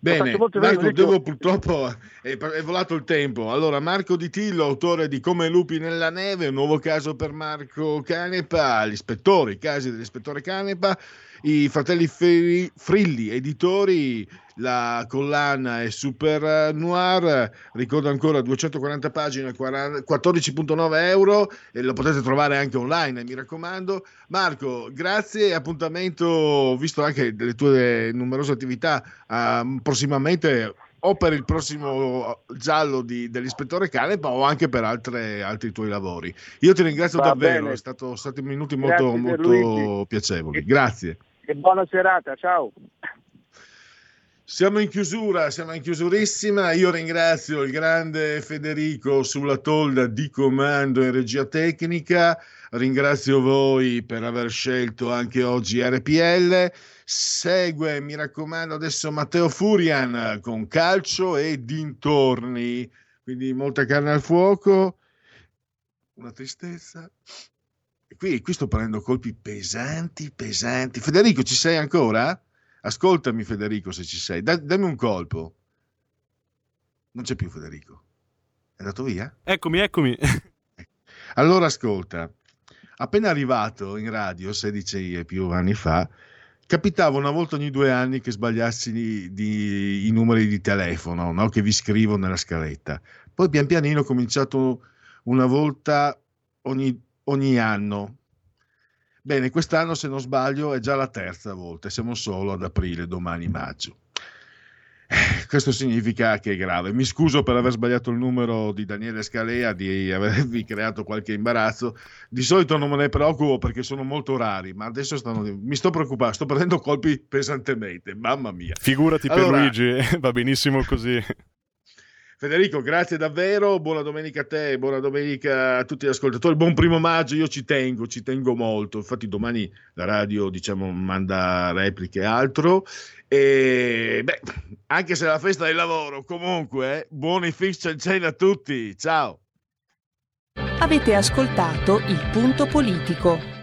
Bene, Marco, devo purtroppo è volato il tempo. Allora, Marco Di Tillo, autore di Come lupi nella neve, un nuovo caso per Marco Canepa, l'ispettore, i casi dell'ispettore Canepa, i fratelli Frilli editori, la collana è Super Noir, ricordo ancora 240 pagine, 14,9 euro, e lo potete trovare anche online, mi raccomando. Marco, grazie, appuntamento, visto anche le tue numerose attività prossimamente, o per il prossimo giallo dell'ispettore Canepa o anche per altri tuoi lavori. Io ti ringrazio davvero, è stati minuti molto, molto piacevoli. Grazie. E buona serata, ciao. Siamo in chiusurissima. Io ringrazio il grande Federico sulla tolda di comando in regia tecnica. Ringrazio voi per aver scelto anche oggi RPL. Segue, mi raccomando, adesso Matteo Furian con Calcio e dintorni, quindi molta carne al fuoco, una tristezza. E qui sto prendendo colpi pesanti. Federico, ci sei ancora? Ascoltami Federico, se ci sei, dammi un colpo. Non c'è più Federico, è andato via? Eccomi. Allora ascolta, appena arrivato in radio 16 e più anni fa, capitava una volta ogni 2 anni che sbagliassi i numeri di telefono, no? Che vi scrivo nella scaletta. Poi pian pianino ho cominciato una volta ogni anno. Bene, quest'anno se non sbaglio è già la 3ª volta, siamo solo ad aprile, domani maggio. Questo significa che è grave. Mi scuso per aver sbagliato il numero di Daniele Scalea, di avervi creato qualche imbarazzo. Di solito non me ne preoccupo perché sono molto rari, ma adesso mi sto preoccupando, sto prendendo colpi pesantemente, mamma mia. Figurati, allora, per Luigi, va benissimo così. Federico, grazie davvero, buona domenica a te, buona domenica a tutti gli ascoltatori, buon 1° maggio, io ci tengo molto, infatti domani la radio manda repliche e altro, e beh, anche se è la festa del lavoro, comunque, buoni fish and chain a tutti, ciao! Avete ascoltato Il Punto Politico.